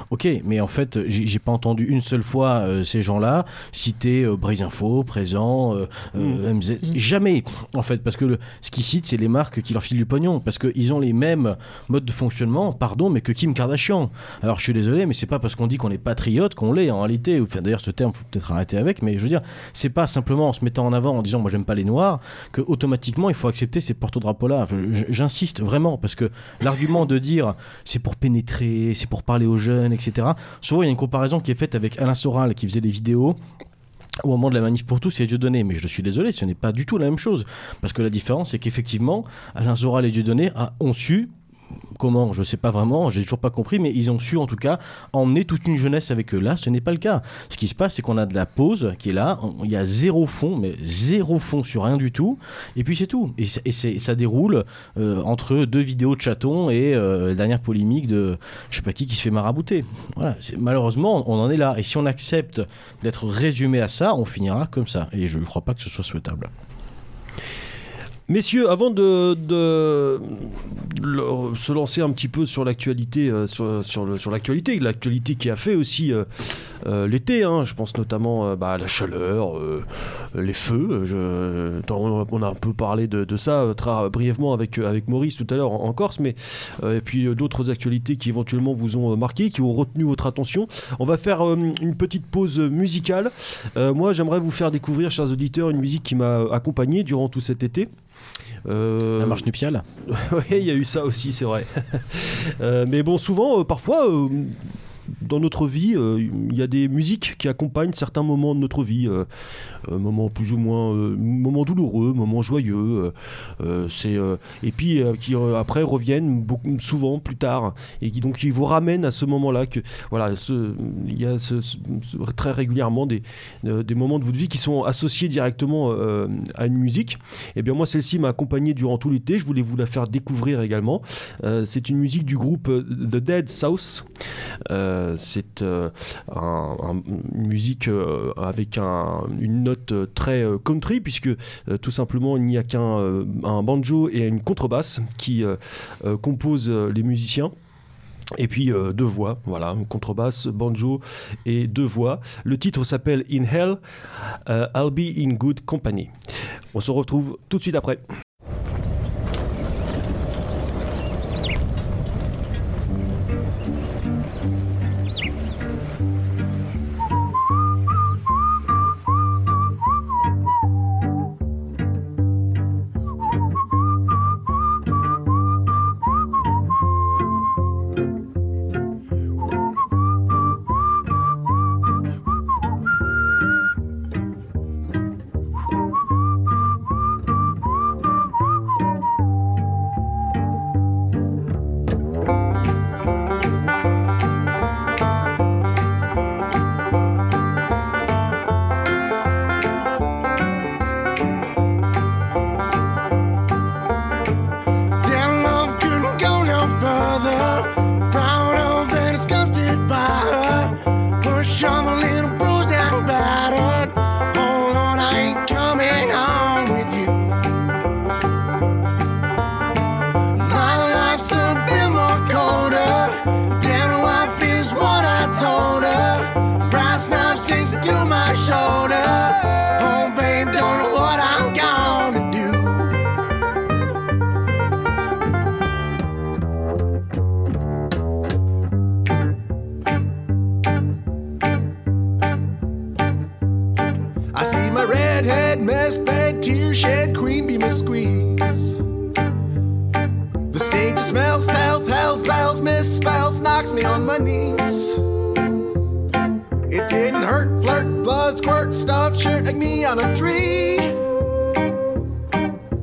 Ok, mais en fait j'ai, j'ai pas entendu une seule fois euh, ces gens-là citer euh, Breizh-info, Présent, euh, mmh. M Z, mmh. jamais en fait, parce que le, ce qu'ils citent c'est les marques qui leur filent du pognon, parce qu'ils ont les mêmes modes de fonctionnement, pardon, mais que Kim Kardashian. Alors je suis désolé, mais c'est pas parce qu'on dit qu'on est patriote qu'on l'est en réalité. Enfin, d'ailleurs ce terme faut peut-être arrêter avec, mais je veux dire c'est pas simplement en se mettant en avant en disant moi j'aime pas les noirs que automatiquement il faut accepter ces porte-drapeaux là. Enfin, j'insiste vraiment, parce que l'argument de dire c'est pour pénétrer, c'est pour parler aux jeunes, et cetera. Souvent il y a une comparaison qui est faite avec Alain Soral qui faisait des vidéos au moment de la manif pour tous et Dieudonné, mais je suis désolé, ce n'est pas du tout la même chose, parce que la différence c'est qu'effectivement Alain Soral et Dieudonné ont su, comment, je sais pas vraiment, j'ai toujours pas compris, mais ils ont su en tout cas emmener toute une jeunesse avec eux. Là ce n'est pas le cas. Ce qui se passe c'est qu'on a de la pause qui est là, il y a zéro fond, mais zéro fond sur rien du tout, et puis c'est tout, et, c'est, et c'est, ça déroule euh, entre deux vidéos de chatons et euh, la dernière polémique de je sais pas qui qui se fait marabouter. Voilà, c'est, malheureusement on en est là, et si on accepte d'être résumé à ça, on finira comme ça, et je ne crois pas que ce soit souhaitable. Messieurs, avant de, de, de se lancer un petit peu sur l'actualité, euh, sur, sur, le, sur l'actualité, l'actualité qui a fait aussi euh, euh, l'été, hein, je pense notamment euh, bah, à la chaleur, euh, les feux. Je, on, on a un peu parlé de, de ça euh, très brièvement avec, avec Maurice tout à l'heure en, en Corse, mais euh, et puis euh, d'autres actualités qui éventuellement vous ont marqué, qui ont retenu votre attention. On va faire euh, une petite pause musicale. Euh, moi, j'aimerais vous faire découvrir, chers auditeurs, une musique qui m'a accompagné durant tout cet été. Euh... La marche nuptiale. Oui, il y a eu ça aussi, c'est vrai. euh, mais bon, souvent, euh, parfois, euh, dans notre vie, il euh, y a des musiques qui accompagnent certains moments de notre vie. Euh, euh, moments plus ou moins, euh, moments douloureux, moments joyeux. Euh, euh, c'est, euh, et puis, euh, qui euh, après reviennent beaucoup, souvent plus tard. Et qui, donc, qui vous ramènent à ce moment-là. Que, voilà, il y a ce, ce, très régulièrement des, euh, des moments de votre vie qui sont associés directement euh, à une musique. Et bien, moi, celle-ci m'a accompagné durant tout l'été. Je voulais vous la faire découvrir également. Euh, c'est une musique du groupe The Dead South. Euh, C'est euh, un, un, une musique euh, avec un, une note euh, très euh, country, puisque euh, tout simplement il n'y a qu'un euh, un banjo et une contrebasse qui euh, euh, composent euh, les musiciens. Et puis euh, deux voix, voilà, contrebasse, banjo et deux voix. Le titre s'appelle In Hell, euh, I'll Be in Good Company. On se retrouve tout de suite après.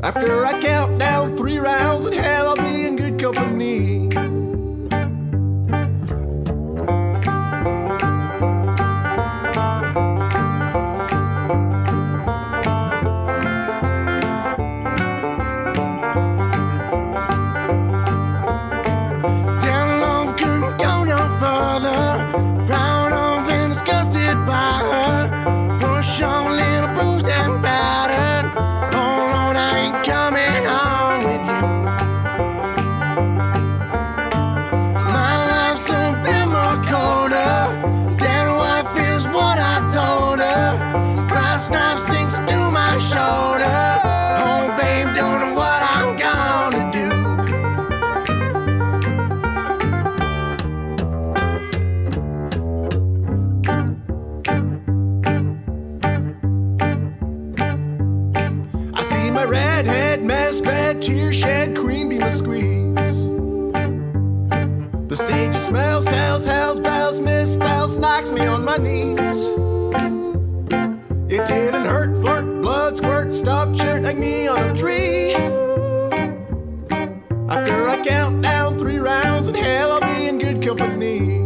After I count down three rounds in hell, I'll be in good company. queen, my redhead muskrat, tear shed queen, be my squeeze. The stage of smells, tells, hells, bells, misspells, knocks me on my knees. It didn't hurt, flirt, blood, squirt, stuffed shirt like me on a tree. After I count down three rounds, and hell, I'll be in good company.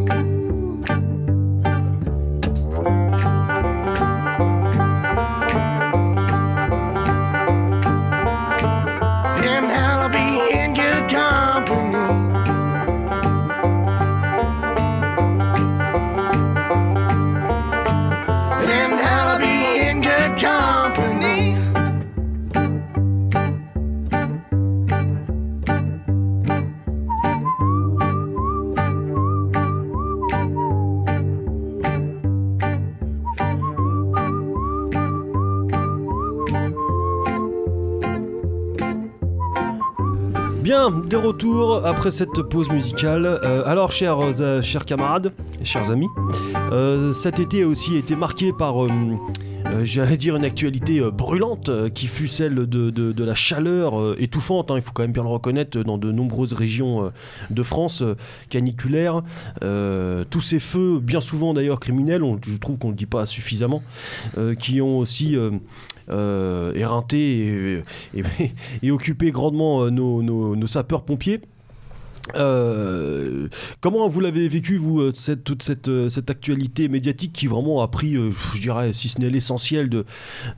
De retour après cette pause musicale. Euh, alors, chers, euh, chers camarades, chers amis, euh, cet été a aussi été marqué par, euh, euh, j'allais dire, une actualité euh, brûlante euh, qui fut celle de, de, de la chaleur euh, étouffante. Hein, il faut quand même bien le reconnaître, dans de nombreuses régions euh, de France euh, caniculaires. Euh, tous ces feux, bien souvent d'ailleurs criminels, on, je trouve qu'on ne le dit pas suffisamment, euh, qui ont aussi... Euh, Euh, éreinté et, et, et occupé grandement nos, nos, nos sapeurs-pompiers. Euh, comment vous l'avez vécu, vous, cette, toute cette, cette actualité médiatique qui vraiment a pris, euh, je dirais, si ce n'est l'essentiel de,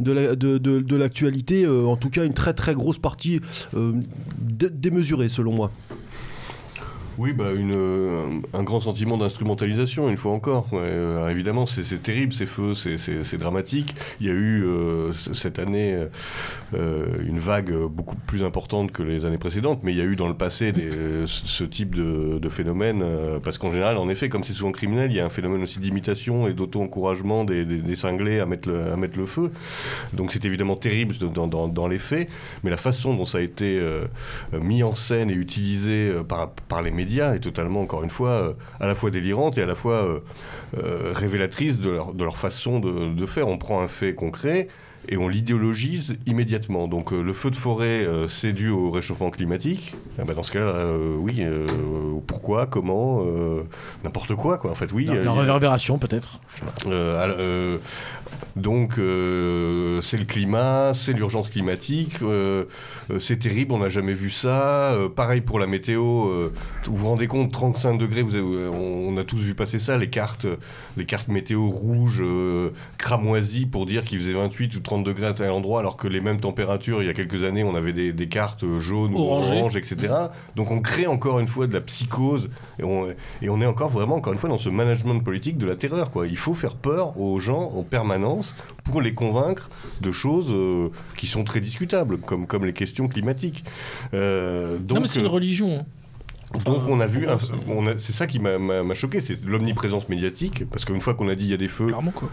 de, la, de, de, de l'actualité, euh, en tout cas une très très grosse partie euh, d- démesurée selon moi. Oui, bah une, euh, un grand sentiment d'instrumentalisation, une fois encore. Ouais, euh, évidemment, c'est, c'est terrible, ces feux, c'est, c'est, c'est dramatique. Il y a eu, euh, c- cette année, euh, une vague beaucoup plus importante que les années précédentes, mais il y a eu dans le passé des, ce type de, de phénomène, euh, parce qu'en général, en effet, comme c'est souvent criminel, il y a un phénomène aussi d'imitation et d'auto-encouragement des, des, des cinglés à mettre, le, à mettre le feu. Donc c'est évidemment terrible dans, dans, dans les faits, mais la façon dont ça a été euh, mis en scène et utilisé par, par les médias est totalement, encore une fois, euh, à la fois délirante et à la fois euh, euh, révélatrice de leur, de leur façon de, de faire. On prend un fait concret et on l'idéologise immédiatement. Donc euh, le feu de forêt, euh, c'est dû au réchauffement climatique. Eh ben, dans ce cas-là, euh, oui, euh, pourquoi, comment, euh, n'importe quoi, quoi. En fait, oui. La euh, réverbération, peut-être. Euh, euh, donc, euh, c'est le climat, c'est l'urgence climatique, euh, c'est terrible, on n'a jamais vu ça. Euh, pareil pour la météo, euh, vous vous rendez compte, trente-cinq degrés, vous avez, on, on a tous vu passer ça, les cartes, les cartes météo rouges, euh, cramoisies, pour dire qu'il faisait vingt-huit ou trente degrés à tel endroit, alors que les mêmes températures, il y a quelques années, on avait des, des cartes jaunes ou oranges, et cetera. Donc on crée encore une fois de la psychose et on, et on est encore vraiment, encore une fois, dans ce management politique de la terreur, quoi. Il faut faire peur aux gens en permanence pour les convaincre de choses euh, qui sont très discutables, comme, comme les questions climatiques. Euh, donc, non mais c'est une religion, hein. Donc on a vu, on a, c'est ça qui m'a, m'a, m'a choqué, c'est l'omniprésence médiatique, parce qu'une fois qu'on a dit il y a des feux,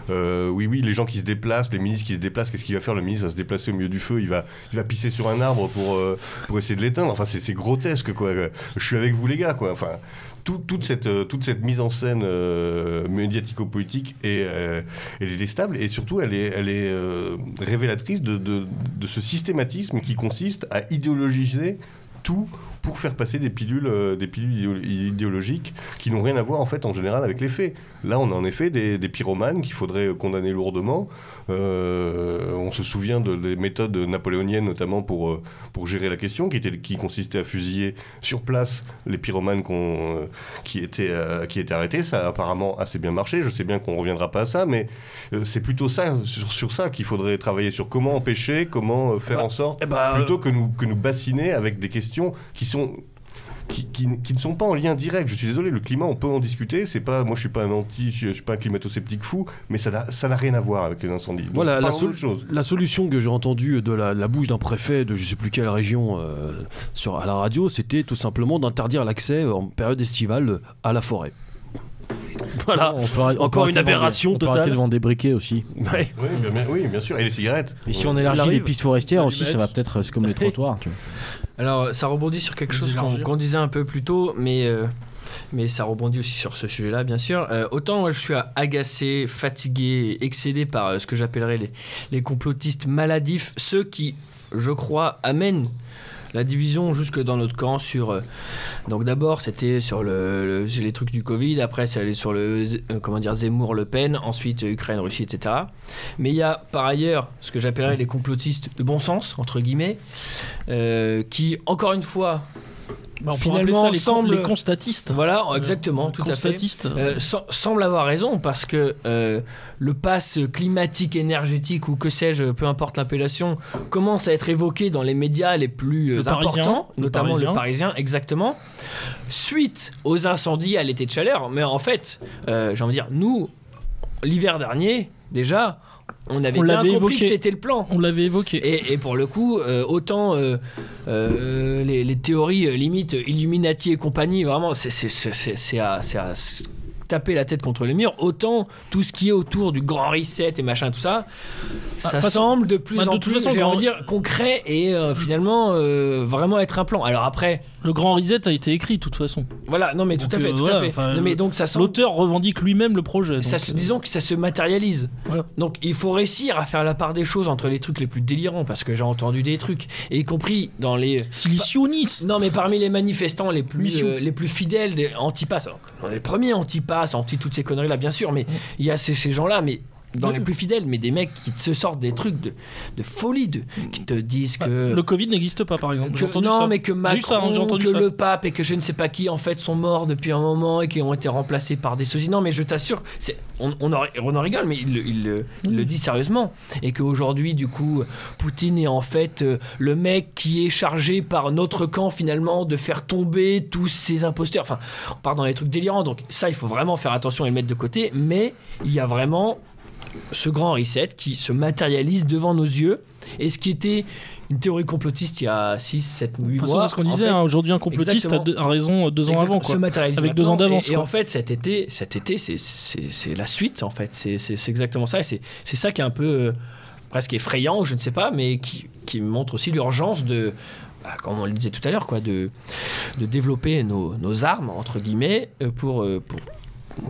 euh, oui oui, les gens qui se déplacent, les ministres qui se déplacent, qu'est-ce qu'il va faire le ministre? Il va se déplacer au milieu du feu, il va, il va pisser sur un arbre pour, euh, pour essayer de l'éteindre, enfin c'est, c'est grotesque quoi, je suis avec vous les gars quoi, enfin... Toute, toute, cette, toute cette mise en scène euh, médiatico-politique est, euh, elle est détestable et surtout elle est, elle est euh, révélatrice de, de, de ce systématisme qui consiste à idéologiser tout pour faire passer des pilules, euh, des pilules idéologiques qui n'ont rien à voir en fait en général avec les faits. Là on a en effet des, des pyromanes qu'il faudrait condamner lourdement. Euh, on se souvient de, des méthodes napoléoniennes notamment pour, pour gérer la question qui, était, qui consistait à fusiller sur place les pyromanes qu'on, euh, qui, étaient, euh, qui étaient arrêtés. Ça a apparemment assez bien marché, je sais bien qu'on ne reviendra pas à ça, mais euh, c'est plutôt ça, sur, sur ça qu'il faudrait travailler, sur comment empêcher, comment faire bah, en sorte, bah, plutôt euh... que, nous, que nous bassiner avec des questions qui sont... Qui, qui, qui ne sont pas en lien direct. Je suis désolé, le climat, on peut en discuter. C'est pas, moi, je suis pas un anti, je, je suis pas un climato-sceptique fou, mais ça n'a, ça n'a rien à voir avec les incendies. Donc, voilà, la, sol- la solution que j'ai entendue de la, la bouche d'un préfet de je sais plus quelle région euh, sur, à la radio, c'était tout simplement d'interdire l'accès en période estivale à la forêt. Voilà, on peut, on encore une aberration des, on totale. On peut arrêter de vendre des briquets aussi. Ouais. Oui, bien, bien, oui, bien sûr, et les cigarettes. Et si on élargit les pistes forestières aussi, ça va peut-être, c'est comme les trottoirs. Tu vois. Alors, ça rebondit sur quelque chose qu'on, qu'on disait un peu plus tôt, mais euh, mais ça rebondit aussi sur ce sujet-là, bien sûr. Euh, autant moi, je suis agacé, fatigué, excédé par euh, ce que j'appellerais les, les complotistes maladifs, ceux qui, je crois, amènent la division jusque dans notre camp sur... Euh, donc d'abord, c'était sur le, le, les trucs du Covid. Après, ça allait sur le euh, comment dire, Zemmour-Le Pen. Ensuite, Ukraine, Russie, et cetera. Mais il y a par ailleurs ce que j'appellerais les complotistes de bon sens, entre guillemets, euh, qui, encore une fois... Bah on finalement, les, semble... les constatistes. Voilà, exactement, euh, tout à fait. Euh, sem- semble avoir raison parce que euh, le pass climatique, énergétique ou que sais-je, peu importe l'appellation, commence à être évoqué dans les médias les plus le importants, Parisien, notamment le Parisien. le Parisien, exactement. Suite aux incendies à l'été de chaleur, mais en fait, euh, j'ai envie de dire, nous, l'hiver dernier, déjà. On avait on bien compris évoqué. que c'était le plan. On l'avait évoqué. Et, et pour le coup, euh, autant euh, euh, les, les théories euh, limite Illuminati et compagnie, vraiment, c'est, c'est, c'est, c'est, à, c'est à taper la tête contre le mur. Autant tout ce qui est autour du grand reset et machin, tout ça, bah, ça façon, semble de plus bah, en de plus, façon, j'ai envie de dire, concret et euh, finalement euh, vraiment être un plan. Alors après... Le grand reset a été écrit, de toute façon. Voilà, non mais donc, tout à fait, euh, tout voilà, à fait. Non, mais donc, ça semble... L'auteur revendique lui-même le projet. Donc, ça se, disons que ça se matérialise. Voilà. Donc il faut réussir à faire la part des choses entre les trucs les plus délirants, parce que j'ai entendu des trucs, et y compris dans les... Silicionistes. Non mais parmi les manifestants les plus, euh, les plus fidèles des anti-pass, les premiers anti-pass, anti toutes ces conneries-là, bien sûr, mais il y a ces, ces gens-là, mais... Dans oui. les plus fidèles, mais des mecs qui se sortent des trucs de, de folie, de, qui te disent bah, que... Le Covid n'existe pas, par exemple. Que, j'ai entendu non, ça. mais que Macron, ça, que ça. le pape et que je ne sais pas qui, en fait, sont morts depuis un moment et qui ont été remplacés par des sosies. Non, mais je t'assure, c'est, on, on, en, on en rigole, mais il, il, il, il mmh. le dit sérieusement. Et qu'aujourd'hui, du coup, Poutine est en fait euh, le mec qui est chargé par notre camp, finalement, de faire tomber tous ces imposteurs. Enfin, on part dans les trucs délirants. Donc ça, il faut vraiment faire attention et le mettre de côté. Mais il y a vraiment... ce grand reset qui se matérialise devant nos yeux. Et ce qui était une théorie complotiste il y a six, sept, huit enfin, mois. C'est ce qu'on disait, fait, hein, aujourd'hui un complotiste a, de, a raison deux ans avant. Quoi, avec deux ans d'avance. Et, et en fait, cet été, cet été c'est, c'est, c'est la suite, en fait. C'est, c'est, c'est exactement ça. Et c'est, c'est ça qui est un peu euh, presque effrayant, je ne sais pas, mais qui, qui montre aussi l'urgence de, bah, comme on le disait tout à l'heure, quoi, de, de développer nos, nos armes, entre guillemets, pour... pour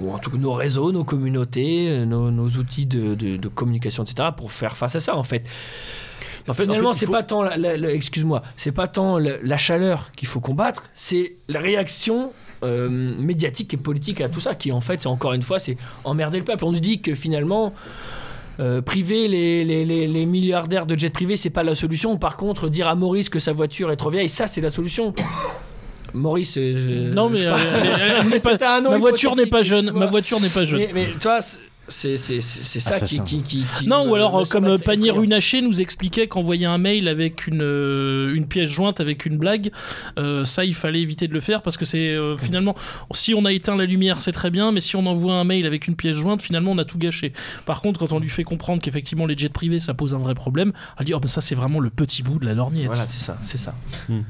ou en tout cas nos réseaux, nos communautés, nos, nos outils de, de, de communication, et cetera, pour faire face à ça, en fait. En fait Finalement, en fait, c'est faut... pas tant, la, la, la, excuse-moi, c'est pas tant la, la chaleur qu'il faut combattre, c'est la réaction euh, médiatique et politique à tout ça, qui en fait, c'est, encore une fois, c'est emmerder le peuple. On nous dit que finalement, euh, priver les, les, les, les milliardaires de jets privés, c'est pas la solution. Par contre, dire à Maurice que sa voiture est trop vieille, ça, c'est la solution. Maurice, je, non mais, je euh, elle, elle pas, pas, ma voiture n'est pas jeune, ma voiture n'est pas jeune. Mais, mais toi, c'est c'est c'est, c'est ça qui, qui qui qui non me, ou alors comme Pannier-Runacher nous expliquait qu'envoyer un mail avec une une pièce jointe avec une blague, euh, ça il fallait éviter de le faire parce que c'est euh, finalement si on a éteint la lumière c'est très bien, mais si on envoie un mail avec une pièce jointe finalement on a tout gâché. Par contre quand on lui fait comprendre qu'effectivement les jets privés ça pose un vrai problème, elle dit oh ben ça c'est vraiment le petit bout de la lorgnette. Voilà c'est ça c'est ça. Hmm.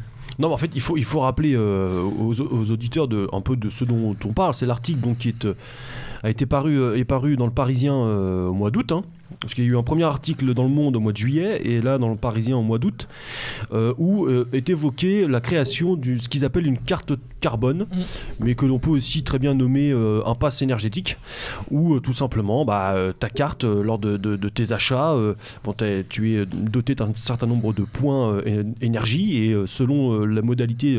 Non, mais en fait, il faut, il faut rappeler euh, aux, aux auditeurs de, un peu de ce dont on parle. C'est l'article donc, qui est, a été paru, est paru dans le Parisien euh, au mois d'août. Hein, parce qu'il y a eu un premier article dans Le Monde au mois de juillet et là dans le Parisien au mois d'août euh, où euh, est évoquée la création de ce qu'ils appellent une carte carbone, mais que l'on peut aussi très bien nommer euh, un pass énergétique où euh, tout simplement bah, euh, ta carte euh, lors de, de, de tes achats euh, bon, tu es doté d'un certain nombre de points euh, énergie et euh, selon euh, la modalité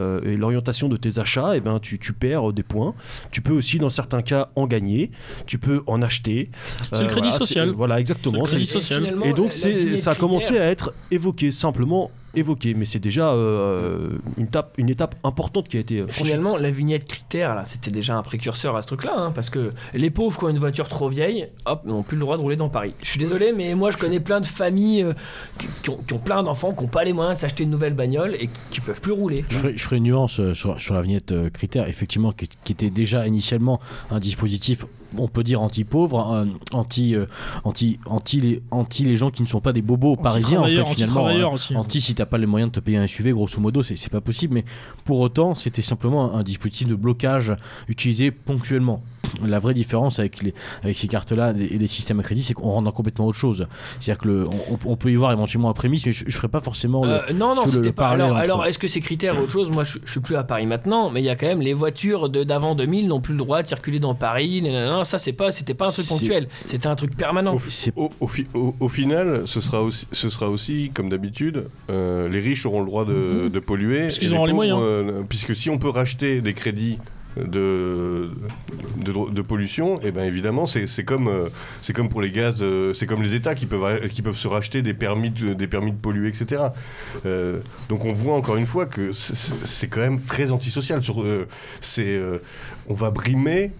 euh, et l'orientation de tes achats et ben, tu, tu perds des points, tu peux aussi dans certains cas en gagner, tu peux en acheter, c'est euh, le crédit voilà, social. Voilà, exactement. C'est et, et donc, c'est, ça a commencé à être évoqué, simplement évoqué. Mais c'est déjà euh, une, tape, une étape importante qui a été franchie. Finalement, la vignette critère, là, c'était déjà un précurseur à ce truc-là. Hein, parce que les pauvres qui ont une voiture trop vieille, hop, n'ont plus le droit de rouler dans Paris. Je suis désolé, mais moi, je connais plein de familles euh, qui, ont, qui ont plein d'enfants, qui n'ont pas les moyens de s'acheter une nouvelle bagnole et qui ne peuvent plus rouler. Je ferai, je ferai une nuance sur, sur la vignette critère, effectivement, qui, qui était déjà initialement un dispositif on peut dire anti-pauvres, anti, euh, anti, anti, les, anti les gens qui ne sont pas des bobos parisiens, en fait, finalement, euh, aussi, anti si t'as pas les moyens de te payer un S U V, grosso modo, c'est, c'est pas possible. Mais pour autant, c'était simplement un, un dispositif de blocage utilisé ponctuellement. La vraie différence avec, les, avec ces cartes-là et les systèmes à crédit, c'est qu'on rentre dans complètement autre chose. C'est-à-dire que le, on, on peut y voir éventuellement un prémisse, mais je ne ferai pas forcément le, euh, non, non, le, le pas, parallèle. Alors, alors est-ce que ces critères autre chose? Moi, je ne suis plus à Paris maintenant, mais il y a quand même les voitures de, d'avant deux mille n'ont plus le droit de circuler dans Paris. Nanana, ça, c'est pas, c'était pas un truc c'est... ponctuel, c'était un truc permanent. Au, c'est... au, au, au, au final, ce sera aussi, ce sera aussi comme d'habitude, euh, les riches auront le droit de, mmh. de polluer. Parce qu'ils auront les, les moyens. Euh, puisque si on peut racheter des crédits De, de, de pollution, et bien évidemment c'est, c'est, comme, c'est comme pour les gaz, c'est comme les États qui peuvent, qui peuvent se racheter des permis de, des permis de polluer, et cetera. Euh, donc on voit encore une fois que c'est, c'est quand même très antisocial. Sur, euh, c'est, euh, on va brimer,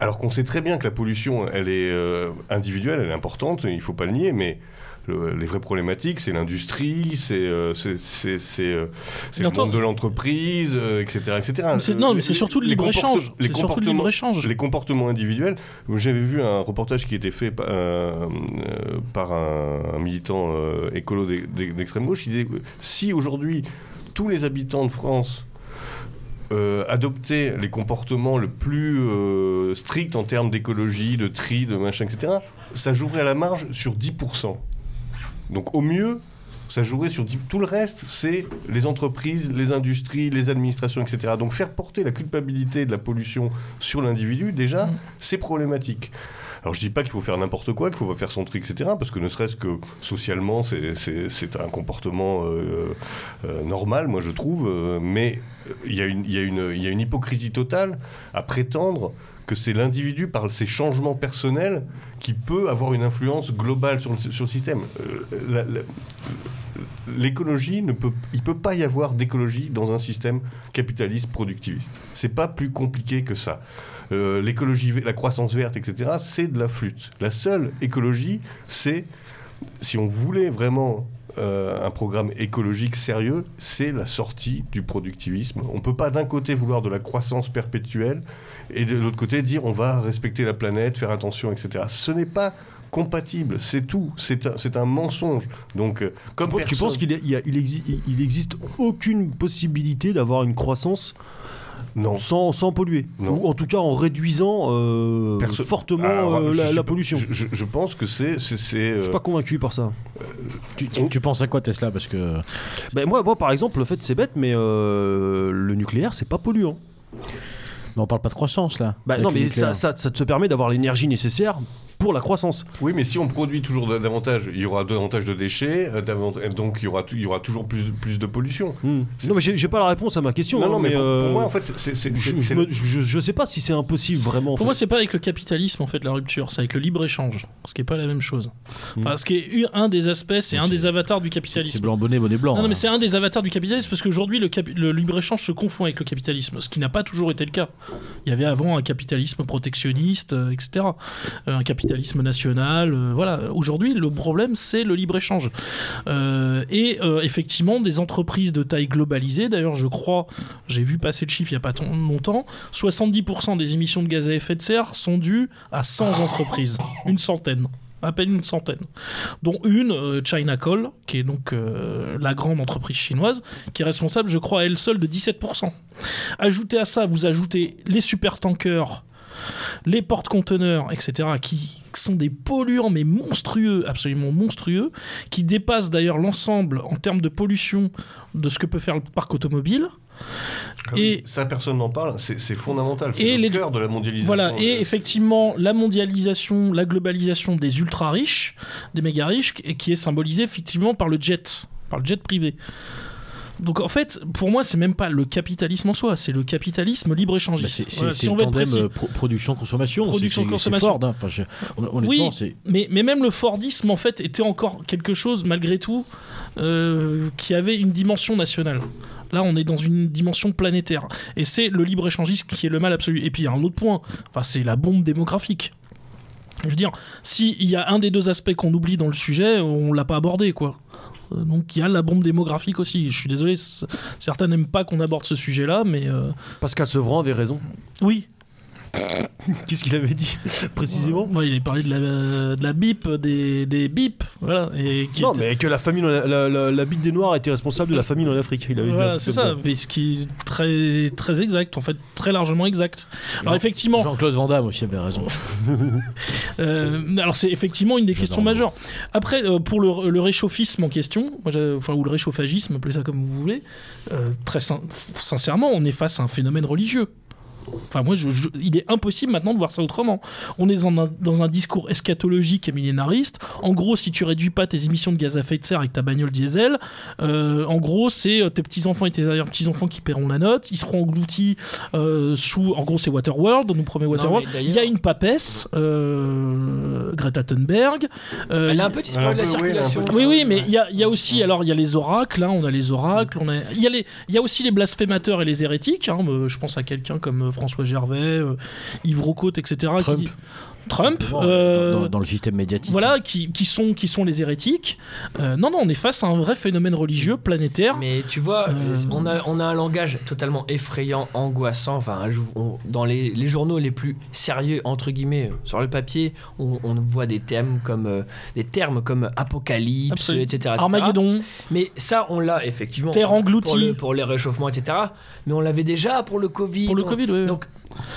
alors qu'on sait très bien que la pollution, elle est euh, individuelle, elle est importante, il ne faut pas le nier, mais le, les vraies problématiques, c'est l'industrie, c'est, euh, c'est, c'est, c'est, euh, c'est le monde de l'entreprise, euh, et cetera, et cetera. Mais c'est, non, mais les, c'est surtout le libre-échange. C'est surtout le libre-échange. Les comportements individuels. J'avais vu un reportage qui était fait par, euh, par un, un militant euh, écolo d'extrême gauche. Il disait que si aujourd'hui tous les habitants de France Euh, adopter les comportements le plus euh, stricts en termes d'écologie, de tri, de machin, et cetera, ça jouerait à la marge sur dix pour cent. Donc au mieux, ça jouerait sur dix pour cent. Tout le reste, c'est les entreprises, les industries, les administrations, et cetera. Donc faire porter la culpabilité de la pollution sur l'individu, déjà, mmh. c'est problématique. Alors je dis pas qu'il faut faire n'importe quoi, qu'il faut pas faire son tri, et cetera. Parce que ne serait-ce que socialement, c'est, c'est, c'est un comportement euh, euh, normal, moi je trouve. Euh, mais il y a une, il y a une, il y a une hypocrisie totale à prétendre que c'est l'individu par ses changements personnels qui peut avoir une influence globale sur le, sur le système. Euh, la, la, l'écologie ne peut, il peut pas y avoir d'écologie dans un système capitaliste productiviste. C'est pas plus compliqué que ça. Euh, l'écologie, la croissance verte, et cetera, c'est de la flûte. La seule écologie, c'est, si on voulait vraiment euh, un programme écologique sérieux, c'est la sortie du productivisme. On ne peut pas d'un côté vouloir de la croissance perpétuelle et de l'autre côté dire on va respecter la planète, faire attention, et cetera. Ce n'est pas compatible, c'est tout, c'est un, c'est un mensonge. Donc, euh, comme tu, personne... tu penses qu'il y a, il exi- il existe aucune possibilité d'avoir une croissance Non. Sans, sans polluer, non. Ou en tout cas en réduisant euh, Perso- fortement Alors, euh, la, la pollution. Je, je pense que c'est... c'est, c'est euh... Je ne suis pas convaincu par ça. Euh, tu, tu, tu penses à quoi, Tesla? Parce que... Ben, moi, moi, par exemple, le fait, c'est bête, mais euh, le nucléaire, c'est pas polluant. Mais on parle pas de croissance, là. Ben, non, mais ça, ça, ça te permet d'avoir l'énergie nécessaire pour la croissance. Oui, mais si on produit toujours davantage, il y aura davantage de déchets, davantage, donc il y aura, t- il y aura toujours plus, plus de pollution. Mmh. Non, mais j'ai, j'ai pas la réponse à ma question. Non, hein, non, mais, mais pour, euh... pour moi, en fait, c'est, c'est, c'est, je, c'est... Je, je, je sais pas si c'est impossible vraiment. Pour en fait. Moi, c'est pas avec le capitalisme en fait la rupture, c'est avec le libre échange, ce qui est pas la même chose. Mmh. Enfin, ce qui est un des aspects, c'est mais un c'est, des avatars du capitalisme. C'est blanc bonnet, bonnet blanc. Non, non hein. mais c'est un des avatars du capitalisme parce qu'aujourd'hui le, cap- le libre échange se confond avec le capitalisme, ce qui n'a pas toujours été le cas. Il y avait avant un capitalisme protectionniste, euh, et cetera. Euh, un capitalisme capitalisme national, euh, voilà. Aujourd'hui, le problème, c'est le libre-échange. Euh, et euh, effectivement, des entreprises de taille globalisée, d'ailleurs, je crois, j'ai vu passer le chiffre il n'y a pas tant longtemps, soixante-dix pour cent des émissions de gaz à effet de serre sont dues à cent entreprises, une centaine. À peine une centaine, dont une, euh, China Coal, qui est donc euh, la grande entreprise chinoise, qui est responsable, je crois, à elle seule de dix-sept pour cent. Ajoutez à ça, vous ajoutez les supertankers, les porte-conteneurs, et cetera, qui sont des polluants, mais monstrueux, absolument monstrueux, qui dépassent d'ailleurs l'ensemble en termes de pollution de ce que peut faire le parc automobile. Ah et oui, ça, personne n'en parle, c'est, c'est fondamental, c'est le cœur de la mondialisation. Voilà, et effectivement, la mondialisation, la globalisation des ultra-riches, des méga-riches, qui est symbolisée effectivement par le jet, par le jet privé. Donc en fait, pour moi, c'est même pas le capitalisme en soi, c'est le capitalisme libre-échangiste. Bah c'est c'est, voilà, c'est si le on tandem pro- production-consommation, production-consommation. C'est Ford. Hein. Enfin, je, oui, temps, c'est... Mais, mais même le Fordisme, en fait, était encore quelque chose, malgré tout, euh, qui avait une dimension nationale. Là, on est dans une dimension planétaire. Et c'est le libre-échangisme qui est le mal absolu. Et puis, il y a un autre point, enfin, c'est la bombe démographique. Je veux dire, s'il y a un des deux aspects qu'on oublie dans le sujet, on l'a pas abordé, quoi. Donc il y a la bombe démographique aussi. Je suis désolé, certains n'aiment pas qu'on aborde ce sujet-là, mais euh... Pascal Sevran avait raison. Oui. Qu'est-ce qu'il avait dit précisément? Ouais, il avait parlé de la, de la bip, des, des bips. Voilà, et qui non, était... mais que la famine, la, la, la, la bip des Noirs était responsable de la famine en Afrique. Il avait voilà, dit c'est ça, mais ce qui est très, très exact, en fait, très largement exact. Alors, Jean, effectivement. Jean-Claude Van Damme aussi avait raison. euh, alors, c'est effectivement une des questions majeures. Après, euh, pour le, le réchauffisme en question, moi, enfin, ou le réchauffagisme, appelez ça comme vous voulez, euh, très sin- sincèrement, on est face à un phénomène religieux. Enfin, moi, je, je, il est impossible maintenant de voir ça autrement. On est dans un, dans un discours eschatologique et millénariste. En gros, si tu réduis pas tes émissions de gaz à effet de serre avec ta bagnole diesel, euh, en gros, c'est tes petits-enfants et tes arrière-petits-enfants qui paieront la note. Ils seront engloutis euh, sous... En gros, c'est Waterworld, on nous promet Waterworld. Il y a une papesse, euh, Greta Thunberg. Euh, Elle a un peu disparu de la circulation. Oui, oui, mais il y a, y a aussi... Alors, il y a les oracles, hein, on a les oracles. Il a, y, a y a aussi les blasphémateurs et les hérétiques. Hein, je pense à quelqu'un comme... François Gervais, euh, Yves Rocote, et cetera. Trump. Qui dit... Trump euh, dans, dans le système médiatique. Voilà, qui, qui, sont, qui sont les hérétiques. Euh, non, non, on est face à un vrai phénomène religieux planétaire. Mais tu vois, euh... on, a, on a un langage totalement effrayant, angoissant. Enfin, on, dans les, les journaux les plus sérieux, entre guillemets, sur le papier, on, on voit des thèmes comme, euh, des termes comme apocalypse, Absolute. et cetera. Armageddon. Mais ça, on l'a effectivement. Terre engloutie. Pour, le, pour les réchauffements, et cetera. Mais on l'avait déjà pour le Covid. Pour le on, Covid, oui. Donc,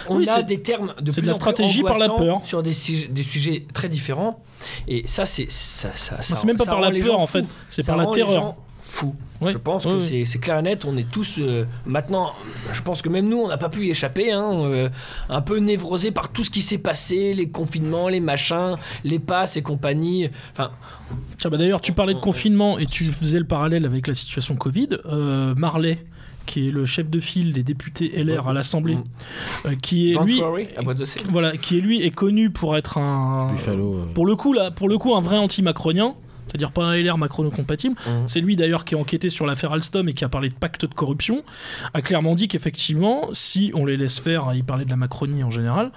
on oui, a des termes de c'est plus de la en stratégie plus par la peur sur des, su- des sujets très différents et ça c'est ça ça, ça, ça c'est même pas par la peur en fait, c'est par la terreur. Fou. Oui. Je pense oui, que oui. C'est, c'est clair et net. On est tous euh, maintenant. Je pense que même nous, on n'a pas pu y échapper. Hein, euh, un peu névrosés par tout ce qui s'est passé, les confinements, les machins, les passes et compagnie. Enfin. Tiens, bah d'ailleurs, tu parlais de confinement et tu faisais le parallèle avec la situation Covid. Euh, Marley, qui est le chef de file des députés L R à l'Assemblée, euh, qui est Don't lui, worry, voilà, qui est lui est connu pour être un, Buffalo, pour le coup là, pour le coup un vrai anti-macronien. C'est-à-dire pas un L R macrono-compatible. Mmh. C'est lui d'ailleurs qui a enquêté sur l'affaire Alstom et qui a parlé de pacte de corruption, a clairement dit qu'effectivement, si on les laisse faire, il parlait de la Macronie en général,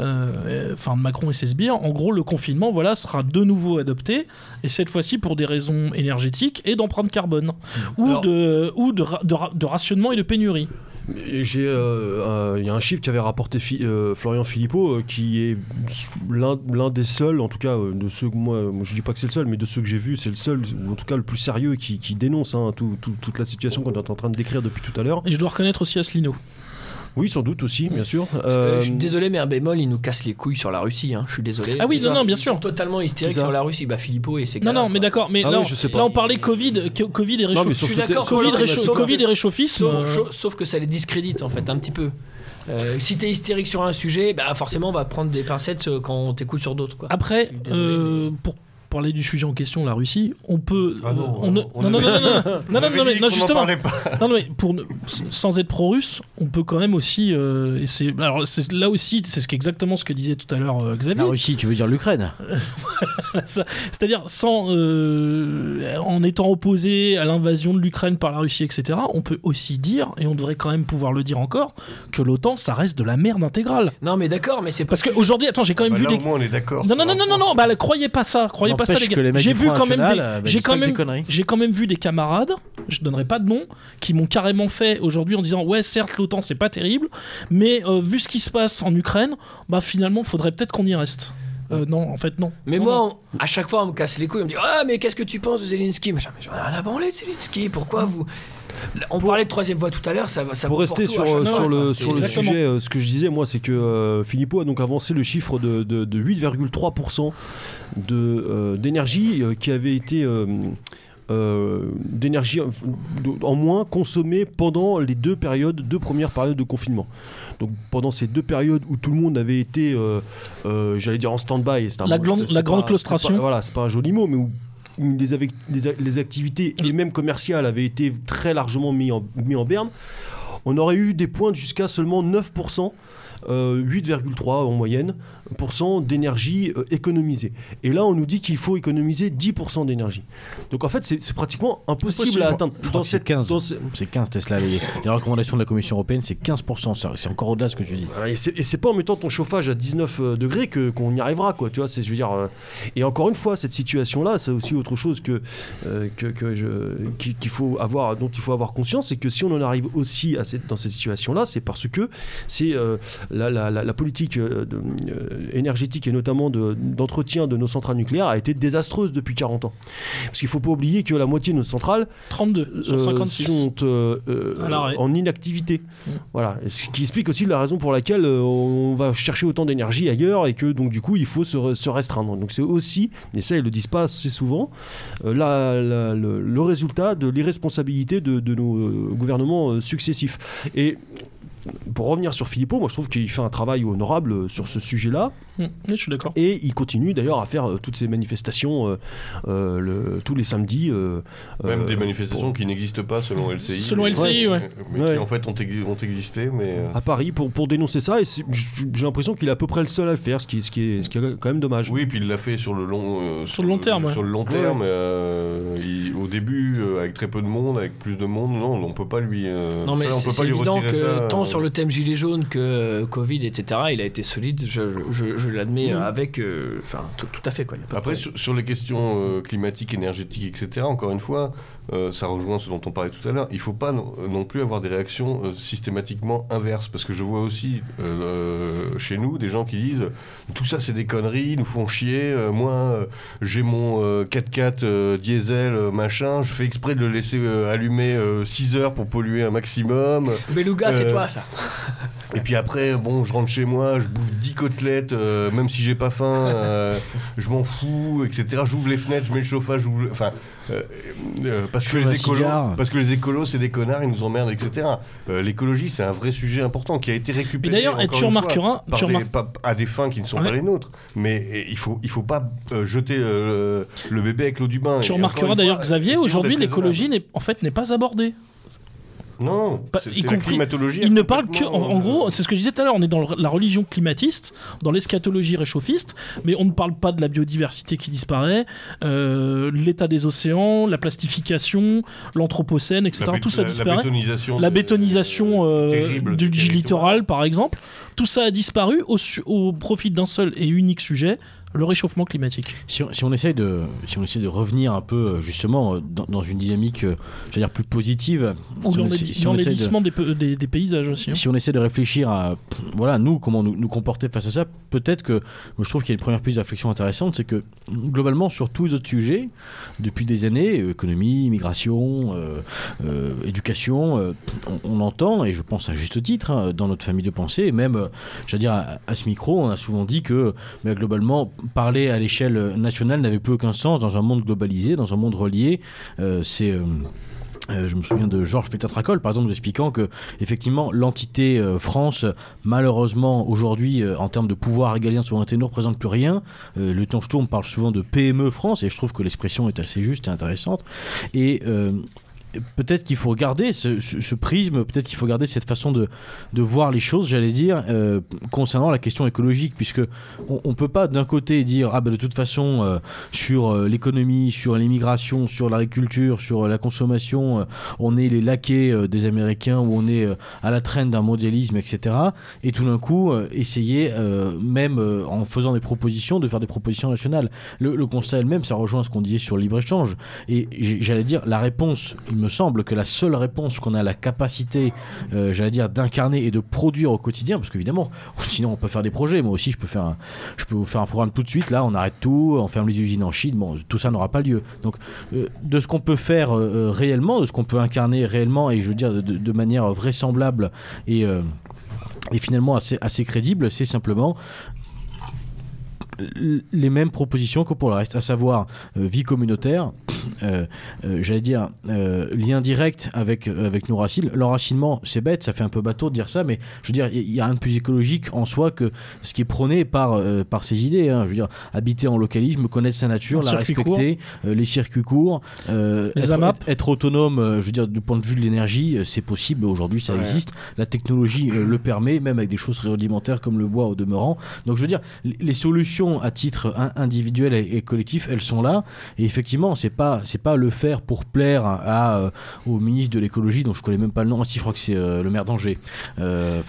euh, et, enfin de Macron et ses sbires, en gros le confinement voilà, sera de nouveau adopté, et cette fois-ci pour des raisons énergétiques et d'empreinte carbone, mmh. ou, Alors... de, ou de, ra- de, ra- de rationnement et de pénurie. J'ai, euh, un, y a un chiffre qui avait rapporté fi, euh, Florian Philippot, euh, qui est l'un, l'un des seuls, en tout cas euh, de ceux que moi, moi je dis pas que c'est le seul, mais de ceux que j'ai vu, c'est le seul, ou en tout cas le plus sérieux, qui, qui dénonce hein, tout, tout, toute la situation qu'on est en train de décrire depuis tout à l'heure. Et je dois reconnaître aussi Asselineau. Oui, sans doute aussi, bien sûr. Euh... Je suis désolé, mais un bémol, il nous casse les couilles sur la Russie. Hein. Je suis désolé. Ah oui, non, non, bien sûr. Ils sont totalement hystériques sur la Russie. Bah, Philippot et ses gars. Non, non, mais d'accord. Mais ah là, oui, on, là, on parlait Covid, Covid et réchauffisme. Covid, récha- Covid et réchauffisme. Sauf, sauf que ça les discrédite, en fait, un petit peu. Euh, si t'es hystérique sur un sujet, bah, forcément, on va prendre des pincettes quand on t'écoute sur d'autres. Quoi. Après, désolé, euh, mais... pour. parler du sujet en question, la Russie, on peut... Ah non, on, on, ne, on non, non, non, non, non, non, non, non, mais, non, justement, non, mais pour, sans être pro-russe, on peut quand même aussi, euh, et c'est, alors c'est, là aussi, c'est ce exactement ce que disait tout à l'heure euh, Xavier. La Russie, tu veux dire l'Ukraine. Ça, c'est-à-dire, sans, euh, en étant opposé à l'invasion de l'Ukraine par la Russie, et cetera, on peut aussi dire, et on devrait quand même pouvoir le dire encore, que l'OTAN, ça reste de la merde intégrale. Non, mais d'accord, mais c'est... Parce qu'aujourd'hui, attends, j'ai quand même bah, vu là, des... Au moins, on est d'accord. Non, non, non, non, non, non, bah, là, croyez pas ça, croyez pas ça, les gars. Les j'ai vu quand même, des, bah, j'ai, quand même j'ai quand même vu des camarades, je donnerai pas de nom, qui m'ont carrément fait aujourd'hui en disant ouais certes l'OTAN c'est pas terrible, mais euh, vu ce qui se passe en Ukraine, bah finalement faudrait peut-être qu'on y reste. Euh, non, en fait, non. Mais non, moi, non. On, à chaque fois, on me casse les couilles. On me dit ah, mais qu'est-ce que tu penses de Zelensky ? Mais j'en ai rien à branler de Zelensky. Pourquoi vous. On pour... parlait de troisième voie tout à l'heure. Ça va. Pour rester pour sur, sur, fois, le, sur le sujet, euh, ce que je disais, moi, c'est que euh, Philippot a donc avancé le chiffre de, de, de huit virgule trois pour cent de, euh, d'énergie euh, qui avait été. Euh, Euh, d'énergie en moins consommée pendant les deux périodes, deux premières périodes de confinement. Donc pendant ces deux périodes où tout le monde avait été, euh, euh, j'allais dire en stand-by. C'est un la mot, glan- c'est la pas, grande claustration. C'est pas, voilà, c'est pas un joli mot, mais où les, avec, les, les activités et même commerciales avaient été très largement mis en, mis en berne. On aurait eu des pointes jusqu'à seulement neuf pour cent. Euh, huit virgule trois en moyenne pour cent d'énergie euh, économisée. Et là, on nous dit qu'il faut économiser dix pour cent d'énergie. Donc en fait, c'est, c'est pratiquement impossible c'est à atteindre. Je dans cette, c'est quinze. Dans ce... C'est quinze Tesla. Les, les recommandations de la Commission européenne, c'est quinze pour cent. Ça, c'est encore au-delà de ce que tu dis. Et c'est, et c'est pas en mettant ton chauffage à dix-neuf degrés que qu'on y arrivera, quoi. Tu vois, c'est, je veux dire. Euh... Et encore une fois, cette situation-là, c'est aussi autre chose que euh, que, que je, qu'il faut avoir, dont il faut avoir conscience, c'est que si on en arrive aussi à cette, dans cette situation-là, c'est parce que c'est euh, la, la, la politique de, euh, énergétique et notamment de, d'entretien de nos centrales nucléaires a été désastreuse depuis quarante ans. Parce qu'il ne faut pas oublier que la moitié de nos centrales trente-deux sur cinquante-six sont euh, euh, en inactivité. Mmh. Voilà. Ce qui explique aussi la raison pour laquelle on va chercher autant d'énergie ailleurs et que donc du coup il faut se, se restreindre. Donc c'est aussi, et ça ils ne le disent pas assez souvent, euh, la, la, le, le résultat de l'irresponsabilité de, de nos euh, gouvernements euh, successifs. Et pour revenir sur Philippot, moi je trouve qu'il fait un travail honorable sur ce sujet-là. Mmh, je suis d'accord. Et il continue d'ailleurs à faire euh, toutes ces manifestations euh, euh, le, tous les samedis. Euh, Même euh, des manifestations pour... qui n'existent pas selon L C I. Selon mais, L C I, ouais. ouais. Mais ouais. qui en fait ont, ex- ont existé. Mais... À Paris, pour, pour dénoncer ça, et j'ai l'impression qu'il est à peu près le seul à le faire, ce qui, ce qui, est, ce qui est quand même dommage. Oui, et puis il l'a fait sur le long, euh, sur, sur le long terme. Le, ouais. Sur le long terme. Ouais. Euh, il, au début, euh, avec très peu de monde, avec plus de monde, non, on ne peut pas lui, euh, non, mais ça, on peut pas lui retirer ça. Tant sur le thème gilet jaune que euh, Covid, et cetera, il a été solide, je, je, je, je l'admets euh, avec... Euh, tout, tout à fait, quoi. Après, sur, sur les questions euh, climatiques, énergétiques, et cetera, encore une fois, euh, ça rejoint ce dont on parlait tout à l'heure, il ne faut pas non, non plus avoir des réactions euh, systématiquement inverses, parce que je vois aussi euh, euh, chez nous des gens qui disent « tout ça, c'est des conneries, ils nous font chier, euh, moi, euh, j'ai mon euh, quatre quatre euh, diesel, euh, machin, je fais exprès de le laisser euh, allumer euh, six heures pour polluer un maximum. » Beluga, euh, c'est toi, ça. Et puis après, bon, je rentre chez moi, je bouffe dix côtelettes, euh, même si j'ai pas faim, euh, je m'en fous, et cetera. J'ouvre les fenêtres, je mets le chauffage, j'ouvre... Enfin, euh, euh, parce, que les écolos, parce que les écolos, c'est des connards, ils nous emmerdent, et cetera. Euh, l'écologie, c'est un vrai sujet important qui a été récupéré, mais d'ailleurs, tu remarqueras, tu remarqueras... à des fins qui ne sont ouais. pas les nôtres. Mais et, il faut, il faut pas euh, jeter euh, le bébé avec l'eau du bain. Tu et remarqueras d'ailleurs, fois, Xavier, aujourd'hui, l'écologie n'est, en fait, n'est pas abordée. Non, bah, c'est, y c'est compris, la climatologie. Il ne parle que, en, en gros, c'est ce que je disais tout à l'heure, on est dans la religion climatiste, dans l'eschatologie réchauffiste, mais on ne parle pas de la biodiversité qui disparaît, euh, l'état des océans, la plastification, l'anthropocène, et cetera. La, tout ça la, disparaît. La bétonisation, la bétonisation euh, terrible, du, du littoral, par exemple. Tout ça a disparu au, au profit d'un seul et unique sujet. Le réchauffement climatique. Si on, si on essaie de, si on essaie de revenir un peu justement dans, dans une dynamique, j'allais dire plus positive, ou si dans, on, les, si dans on l'élissement de, des, des, des paysages aussi. Si on essaie de réfléchir à, voilà, nous comment nous, nous comporter face à ça, peut-être que je trouve qu'il y a une première piste de réflexion intéressante, c'est que globalement sur tous les autres sujets depuis des années, économie, migration, euh, euh, éducation, euh, on, on entend et je pense à juste titre hein, dans notre famille de pensée et même, j'allais dire à, à ce micro, on a souvent dit que bah, globalement parler à l'échelle nationale n'avait plus aucun sens dans un monde globalisé, dans un monde relié. Euh, c'est... Euh Euh, je me souviens de Georges Feltin-Tracol, par exemple, expliquant que effectivement l'entité euh, France, malheureusement aujourd'hui, euh, en termes de pouvoir régalien de souveraineté, ne représente plus rien. Euh, le temps Sturm parle souvent de P M E France, et je trouve que l'expression est assez juste et intéressante. Et euh, peut-être qu'il faut regarder ce, ce, ce prisme, peut-être qu'il faut regarder cette façon de, de voir les choses, j'allais dire, euh, concernant la question écologique, puisque on ne peut pas d'un côté dire ah ben de toute façon euh, sur euh, l'économie, sur l'immigration, sur l'agriculture, sur euh, la consommation, euh, on est les laquais euh, des Américains ou on est euh, à la traîne d'un mondialisme, et cetera. Et tout d'un coup euh, essayer euh, même euh, en faisant des propositions de faire des propositions nationales. Le, le constat elle-même, ça rejoint ce qu'on disait sur le libre-échange. Et j'allais dire la réponse. Il me semble que la seule réponse qu'on a la capacité, euh, j'allais dire, d'incarner et de produire au quotidien, parce qu'évidemment, sinon on peut faire des projets. Moi aussi, je peux faire un, je peux faire un programme tout de suite. Là, on arrête tout, on ferme les usines en Chine. Bon, tout ça n'aura pas lieu. Donc, euh, de ce qu'on peut faire euh, réellement, de ce qu'on peut incarner réellement, et je veux dire de, de manière vraisemblable et, euh, et finalement assez, assez crédible, c'est simplement les mêmes propositions que pour le reste, à savoir euh, vie communautaire, euh, euh, j'allais dire euh, lien direct avec, avec nos racines. L'enracinement, c'est bête, ça fait un peu bateau de dire ça, mais je veux dire, il n'y a rien de plus écologique en soi que ce qui est prôné par, euh, par ces idées. Hein, je veux dire, habiter en localisme, connaître sa nature, la respecter, euh, les circuits courts, euh, les être, être, être autonome, euh, je veux dire, du point de vue de l'énergie, euh, c'est possible, aujourd'hui ça ouais. existe, la technologie euh, le permet, même avec des choses réalimentaires comme le bois au demeurant. Donc je veux dire, les, les solutions actions à titre individuel et collectif, elles sont là. Et effectivement, c'est pas, c'est pas le faire pour plaire à, euh, au ministre de l'écologie, dont je connais même pas le nom. Ah, si, je crois que c'est euh, le maire d'Angers. Enfin, euh,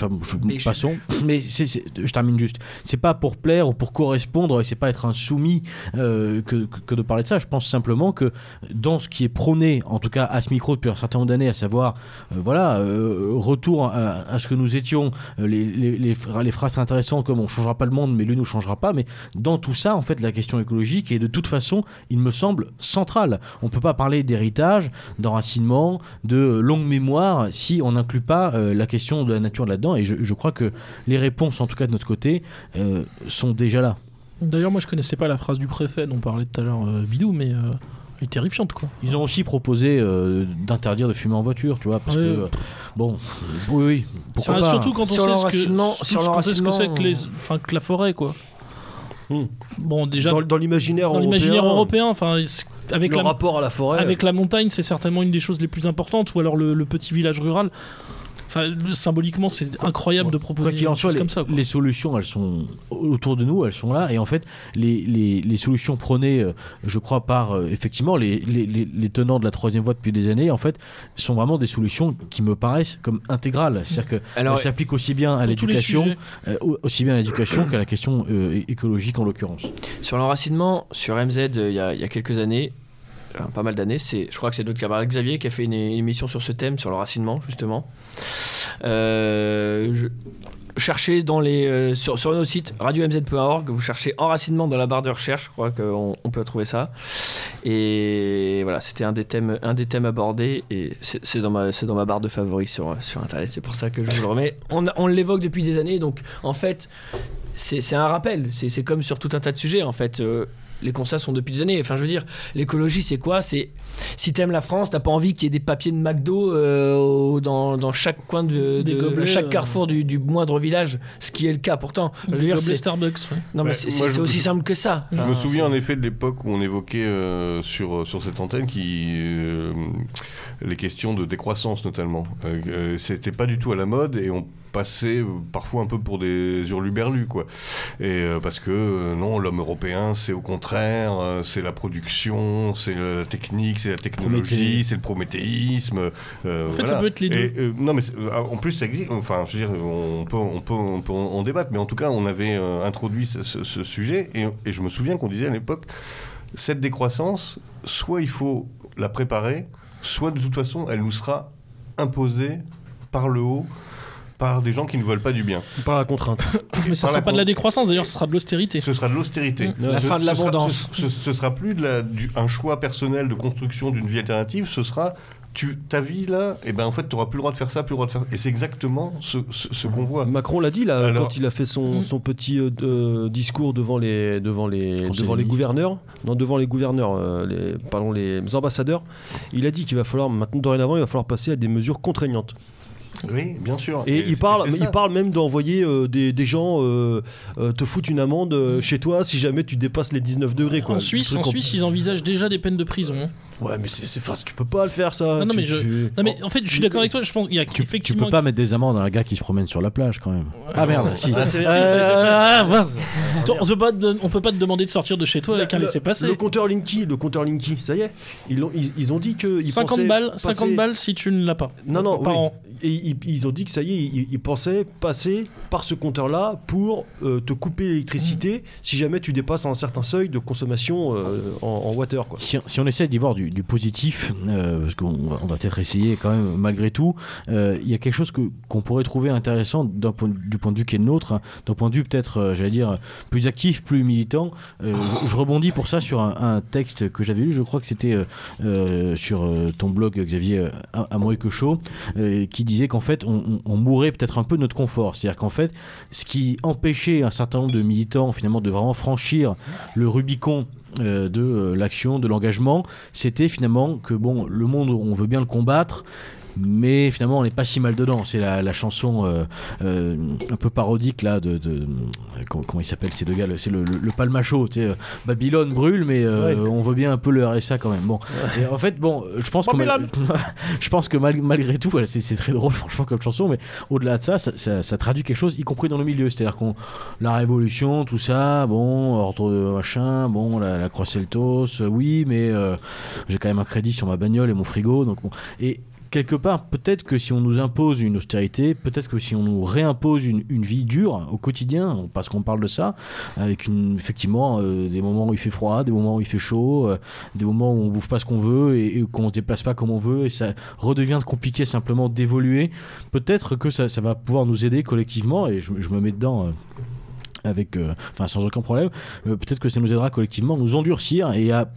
passons. Mais c'est, c'est, je termine juste. C'est pas pour plaire ou pour correspondre, et c'est pas être insoumis euh, que, que de parler de ça. Je pense simplement que dans ce qui est prôné, en tout cas à ce micro depuis un certain nombre d'années, à savoir, euh, voilà, euh, retour à, à ce que nous étions, les, les, les, les phrases intéressantes comme on changera pas le monde, mais lui nous changera pas. Mais dans tout ça, en fait, la question écologique est de toute façon, il me semble, centrale. On peut pas parler d'héritage, d'enracinement, de longue mémoire si on n'inclut pas euh, la question de la nature là-dedans. Et je, je crois que les réponses, en tout cas de notre côté, euh, sont déjà là. D'ailleurs, moi, je connaissais pas la phrase du préfet dont parlait tout à l'heure euh, Bidou, mais. Euh... Elle est terrifiante, quoi. Ils ont aussi proposé euh, d'interdire de fumer en voiture, tu vois, parce ouais. que euh, bon, oui, oui, pourquoi ah, pas. Surtout quand on sur sait ce que, sur quand sait ce que c'est que, les, que la forêt, quoi. Hum. Bon, déjà dans, dans l'imaginaire dans européen, enfin, avec le la, rapport à la forêt, avec la montagne, c'est certainement une des choses les plus importantes, ou alors le, le petit village rural. Enfin, symboliquement, c'est quoi, incroyable quoi, de proposer des choses comme ça. Quoi. Les solutions, elles sont autour de nous, elles sont là. Et en fait, les, les, les solutions prônées, euh, je crois, par euh, effectivement les, les, les tenants de la troisième voie depuis des années, en fait, sont vraiment des solutions qui me paraissent comme intégrales. C'est-à-dire qu'elles s'appliquent aussi bien à l'éducation, euh, aussi bien à l'éducation qu'à la question euh, écologique en l'occurrence. Sur l'enracinement, sur M Z, il euh, y, y a quelques années. Enfin, pas mal d'années, c'est, je crois que c'est notre camarade Xavier qui a fait une, une émission sur ce thème, sur le racinement justement. Euh, je, cherchez dans les, euh, sur, sur nos sites radio m z point org, vous cherchez enracinement dans la barre de recherche, je crois qu'on on peut trouver ça. Et voilà, c'était un des thèmes, un des thèmes abordés, et c'est, c'est, dans, ma, c'est dans ma barre de favoris sur, sur internet, c'est pour ça que je vous le remets. On, on l'évoque depuis des années, donc en fait, c'est, c'est un rappel, c'est, c'est comme sur tout un tas de sujets en fait. Euh, Les constats sont depuis des années. Enfin, je veux dire, l'écologie, c'est quoi ? C'est si t'aimes la France, t'as pas envie qu'il y ait des papiers de McDo euh, dans, dans chaque coin de, de gobelets, chaque carrefour euh... du, du moindre village, ce qui est le cas pourtant. Je veux dire, c'est Starbucks. Ouais. Non, bah, mais c'est, c'est, je... c'est aussi simple que ça. Je enfin, me souviens c'est... en effet de l'époque où on évoquait euh, sur sur cette antenne qui euh, les questions de décroissance notamment. Euh, c'était pas du tout à la mode et on passer parfois un peu pour des hurluberlus quoi, et euh, parce que euh, non, l'homme européen c'est au contraire euh, c'est la production, c'est la technique, c'est la technologie, Prométhée. c'est le prométhéisme euh, en fait voilà. Ça peut être les deux et, euh, non mais en plus ça existe, enfin je veux dire on peut, on peut, on peut en débattre, mais en tout cas on avait euh, introduit ce, ce, ce sujet et, et je me souviens qu'on disait à l'époque cette décroissance soit il faut la préparer, soit de toute façon elle nous sera imposée par le haut, par des gens qui ne veulent pas du bien. Par la contrainte. Mais ça ne sera pas con... de la décroissance, d'ailleurs, ce sera de l'austérité. Ce sera de l'austérité. Mmh. La ce, fin de l'abondance. Sera, ce ne ce, ce sera plus de la, du, un choix personnel de construction d'une vie alternative, ce sera... Tu, ta vie là, et eh ben en fait, tu n'auras plus le droit de faire ça, plus le droit de faire. Et c'est exactement ce, ce, ce qu'on voit. Macron l'a dit là. Alors... quand il a fait son, mmh. son petit euh, discours devant les devant les devant les, gouverneurs, non, devant les gouverneurs, devant les gouverneurs, pardon, les ambassadeurs, il a dit qu'il va falloir maintenant dorénavant, il va falloir passer à des mesures contraignantes. Oui, bien sûr. Et, et il parle, mais il parle même d'envoyer euh, des, des gens euh, euh, te foutre une amende euh, chez toi si jamais tu dépasses les dix-neuf degrés. Quoi. En Suisse, en Suisse, ils envisagent déjà des peines de prison. Ouais, mais c'est, c'est face, tu peux pas le faire ça. Non, non, tu, mais, je, tu... non mais en fait, je suis d'accord avec toi. Je pense qu'il y a tu, effectivement. Tu peux pas mettre des amendes à un gars qui se promène sur la plage quand même. Ouais, ah merde, si. On peut pas, te, on peut pas te demander de sortir de chez toi avec un laissez-passer. Le compteur Linky, le compteur Linky, ça y est, ils ont, ils, ils ont dit que ils cinquante balles, passer... cinquante balles si tu ne l'as pas. Non, non, par an. Et ils ont dit que ça y est, ils, ils pensaient passer par ce compteur-là pour euh, te couper l'électricité si jamais tu dépasses un certain seuil de consommation euh, en, en water. Quoi. Si, si on essaie d'y voir du, du positif, euh, parce qu'on on va peut-être essayer quand même malgré tout, il euh, y a quelque chose que, qu'on pourrait trouver intéressant d'un point, du point de vue qui est le nôtre, hein, d'un point de vue peut-être, euh, j'allais dire, plus actif, plus militant. Euh, je, je rebondis pour ça sur un, un texte que j'avais lu, je crois que c'était euh, euh, sur euh, ton blog, Xavier Aiman, euh, qui dit disait qu'en fait on, on mourait peut-être un peu de notre confort, c'est-à-dire qu'en fait ce qui empêchait un certain nombre de militants finalement de vraiment franchir le Rubicon euh, de euh, l'action, de l'engagement, c'était finalement que bon, le monde on veut bien le combattre, mais finalement on n'est pas si mal dedans. C'est la, la chanson euh, euh, un peu parodique là de, de, de comment, comment il s'appelle ces deux gars, c'est le, le, le palmacho, tu sais, euh, Babylone brûle mais euh, ouais. on veut bien un peu le R S A quand même. Bon, et en fait bon, je pense que mal, je pense que mal, malgré tout voilà, c'est, c'est très drôle franchement comme chanson, mais au-delà de ça ça, ça ça traduit quelque chose, y compris dans le milieu, c'est-à-dire qu'on la révolution tout ça, bon ordre machin, bon la, la Croix-Celtos, oui mais euh, j'ai quand même un crédit sur ma bagnole et mon frigo, donc bon. Et quelque part, peut-être que si on nous impose une austérité, peut-être que si on nous réimpose une, une vie dure au quotidien, parce qu'on parle de ça, avec une, effectivement euh, des moments où il fait froid, des moments où il fait chaud, euh, des moments où on bouffe pas ce qu'on veut et, et qu'on se déplace pas comme on veut, et ça redevient compliqué simplement d'évoluer, peut-être que ça, ça va pouvoir nous aider collectivement, et je, je me mets dedans... Euh avec, euh, enfin sans aucun problème, euh, peut-être que ça nous aidera collectivement à nous endurcir et à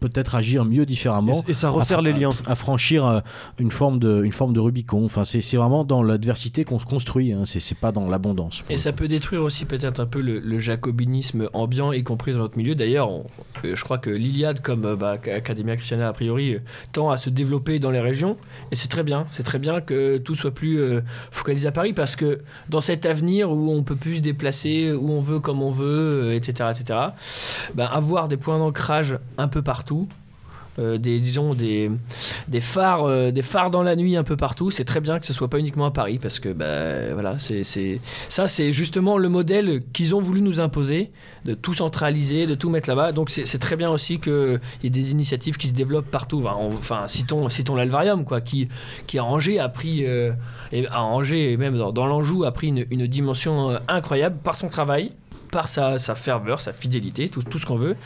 peut-être agir mieux différemment et, et ça resserre à, les liens, à, à franchir euh, une forme de une forme de Rubicon. Enfin c'est c'est vraiment dans l'adversité qu'on se construit, hein. c'est c'est pas dans l'abondance. Et ça peut détruire aussi peut-être un peu le, le jacobinisme ambiant, y compris dans notre milieu. D'ailleurs, on, euh, je crois que l'Iliade, comme bah, Academia Christiana a priori, euh, tend à se développer dans les régions, et c'est très bien. C'est très bien que tout soit plus euh, focalisé à Paris, parce que dans cet avenir où on peut plus se déplacer où on veut, comme on veut, euh, et cetera, et cetera. Bah, avoir des points d'ancrage un peu partout, euh, des, disons des, des, phares, euh, des phares dans la nuit un peu partout, c'est très bien que ce soit pas uniquement à Paris, parce que bah, voilà, c'est, c'est, ça c'est justement le modèle qu'ils ont voulu nous imposer, de tout centraliser, de tout mettre là-bas, donc c'est, c'est très bien aussi qu'il y ait des initiatives qui se développent partout. Enfin, on, enfin citons, citons l'Alvarium quoi, qui, qui à Angers a pris euh, et à Angers et même dans, dans l'Anjou a pris une, une dimension euh, incroyable par son travail, par sa, sa ferveur, sa fidélité, tout, tout ce qu'on veut.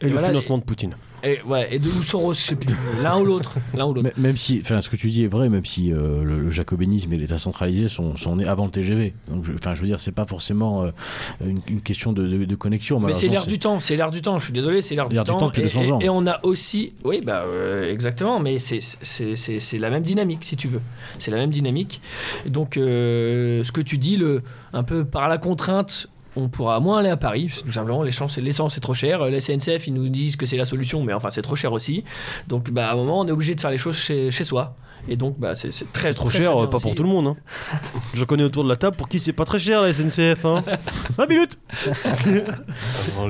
Et, et le voilà, financement et, de Poutine. Et, ouais, et de Soros, je sais plus, l'un ou l'autre. L'un ou l'autre. M- même si, enfin, ce que tu dis est vrai, même si euh, le, le jacobinisme et l'État centralisé sont, sont nés avant le T G V. Donc, enfin, je, je veux dire, c'est pas forcément euh, une, une question de, de, de connexion. Mais c'est l'air c'est... du temps, c'est l'air du temps. Je suis désolé, c'est l'air, l'air du, du temps. temps et, et, et on a aussi, oui, bah, euh, exactement. Mais c'est, c'est, c'est, c'est la même dynamique, si tu veux. C'est la même dynamique. Donc, euh, ce que tu dis, le, un peu par la contrainte. On pourra moins aller à Paris, tout simplement. L'essence est trop chère. La C N C F, ils nous disent que c'est la solution, mais enfin, c'est trop cher aussi. Donc, bah, à un moment, on est obligé de faire les choses chez, chez soi. Et donc, bah, c'est, c'est très c'est trop très, cher, très pas aussi. Pour tout le monde. Hein. Je connais autour de la table pour qui c'est pas très cher la S N C F. Hein. Ah, Biloute.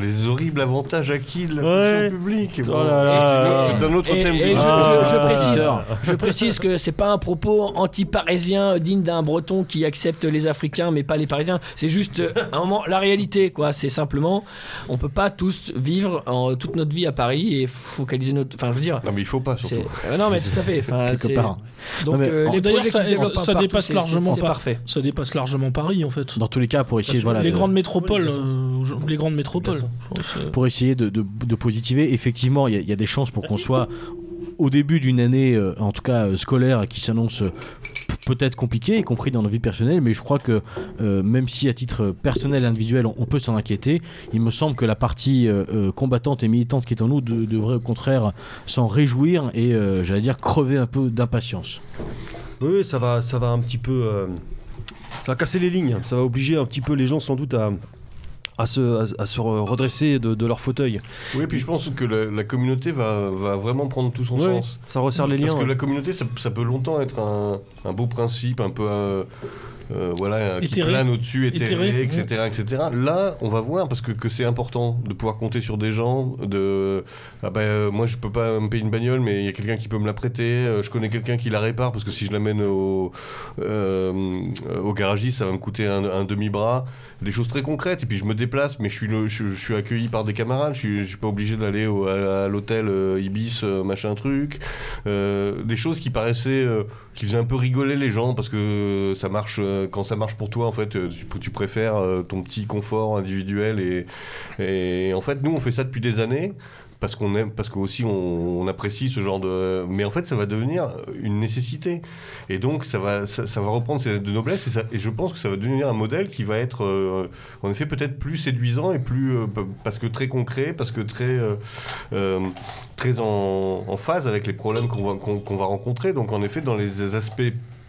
Les horribles avantages acquis de la ouais. fonction publique. Bon. Oh là là. C'est un autre et, thème. Et je, ah. je, je, précise, je précise que c'est pas un propos anti-parisien digne d'un Breton qui accepte les Africains mais pas les Parisiens. C'est juste un moment la réalité, quoi. C'est simplement, on peut pas tous vivre en, toute notre vie à Paris et focaliser notre. Enfin, je veux dire. Non, mais il faut pas surtout. C'est... Non, mais tout à fait. Enfin, c'est... Donc, mais, euh, les d'ailleurs, ça, ça, ça dépasse largement. C'est, c'est parfait. Ça dépasse largement Paris, en fait. Dans tous les cas, pour essayer, voilà, les, de, grandes métropoles, euh, les grandes métropoles, pour essayer de, de, de positiver. Effectivement, il y, y a des chances pour qu'on soit au début d'une année, euh, en tout cas euh, scolaire, qui s'annonce euh, peut-être compliquée, y compris dans nos vies personnelles. Mais je crois que euh, même si à titre personnel, individuel, on, on peut s'en inquiéter, il me semble que la partie euh, combattante et militante qui est en nous de, devrait au contraire s'en réjouir et, euh, j'allais dire, crever un peu d'impatience. Oui, ça va, ça va un petit peu... Euh, ça va casser les lignes. Ça va obliger un petit peu les gens, sans doute, à... À se, à, à se redresser de, de leur fauteuil. Oui, et puis je pense que la, la communauté va, va vraiment prendre tout son oui, sens. Ça resserre les liens. Parce que ouais. la communauté, ça, ça peut longtemps être un, un beau principe, un peu... Euh, euh, voilà, éthéré. Qui plane au-dessus, éthéré, éthéré et cetera, ouais. et cetera. Là, on va voir, parce que, que c'est important de pouvoir compter sur des gens, de... Ah bah, euh, moi, je peux pas me payer une bagnole, mais il y a quelqu'un qui peut me la prêter, euh, je connais quelqu'un qui la répare, parce que si je l'amène au, euh, au garagiste, ça va me coûter un, un demi-bras. Des choses très concrètes, et puis je me déplace, mais je suis, le, je, je suis accueilli par des camarades, je suis, je suis pas obligé d'aller au, à, à l'hôtel euh, Ibis, euh, machin truc, euh, des choses qui paraissaient, euh, qui faisaient un peu rigoler les gens, parce que ça marche, euh, quand ça marche pour toi, en fait, tu, tu préfères euh, ton petit confort individuel, et, et en fait, nous, on fait ça depuis des années, parce qu'on aime, parce qu'aussi on, on apprécie ce genre de... Mais en fait, ça va devenir une nécessité. Et donc, ça va, ça, ça va reprendre ses lettres de noblesse. Et, ça, et je pense que ça va devenir un modèle qui va être, euh, en effet, peut-être plus séduisant et plus... Euh, parce que très concret, parce que très... Euh, euh, très en, en phase avec les problèmes qu'on va, qu'on, qu'on va rencontrer. Donc, en effet, dans les aspects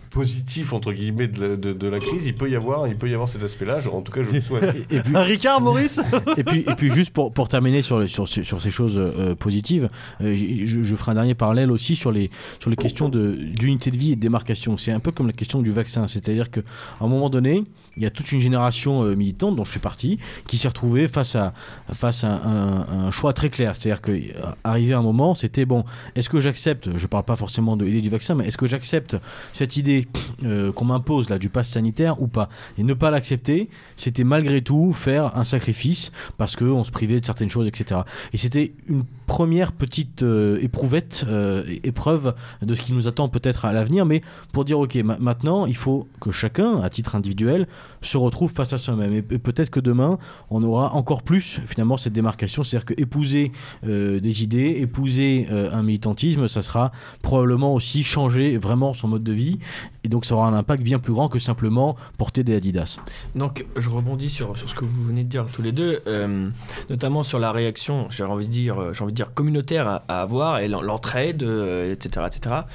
positif entre guillemets de la, de, de la crise, il peut y avoir, il peut y avoir cet aspect-là. Genre, en tout cas, je le souhaite. Et, et puis, un Ricard, Maurice. Et puis, et puis juste pour, pour terminer sur, sur, sur ces choses euh, positives, euh, je, je ferai un dernier parallèle aussi sur les, sur les questions de, d'unité de vie et de démarcation. C'est un peu comme la question du vaccin, c'est-à-dire qu'à un moment donné, il y a toute une génération euh, militante dont je fais partie qui s'est retrouvée face à, face à un, un, un choix très clair. C'est-à-dire qu'arrivé à un moment, c'était bon, est-ce que j'accepte, je ne parle pas forcément de l'idée du vaccin, mais est-ce que j'accepte cette idée euh, qu'on m'impose là, du pass sanitaire ou pas ? Et ne pas l'accepter, c'était malgré tout faire un sacrifice parce qu'on se privait de certaines choses, et cetera. Et c'était une première petite euh, éprouvette, euh, épreuve de ce qui nous attend peut-être à l'avenir, mais pour dire ok, ma- maintenant, il faut que chacun, à titre individuel, se retrouve face à soi-même. Et peut-être que demain, on aura encore plus, finalement, cette démarcation. C'est-à-dire qu'épouser euh, des idées, épouser euh, un militantisme, ça sera probablement aussi changer vraiment son mode de vie. Et donc, ça aura un impact bien plus grand que simplement porter des Adidas. Donc, je rebondis sur, sur ce que vous venez de dire tous les deux, euh, notamment sur la réaction, j'ai envie de dire, j'ai envie de dire communautaire à, à avoir, et l'entraide, euh, et cetera, et cetera.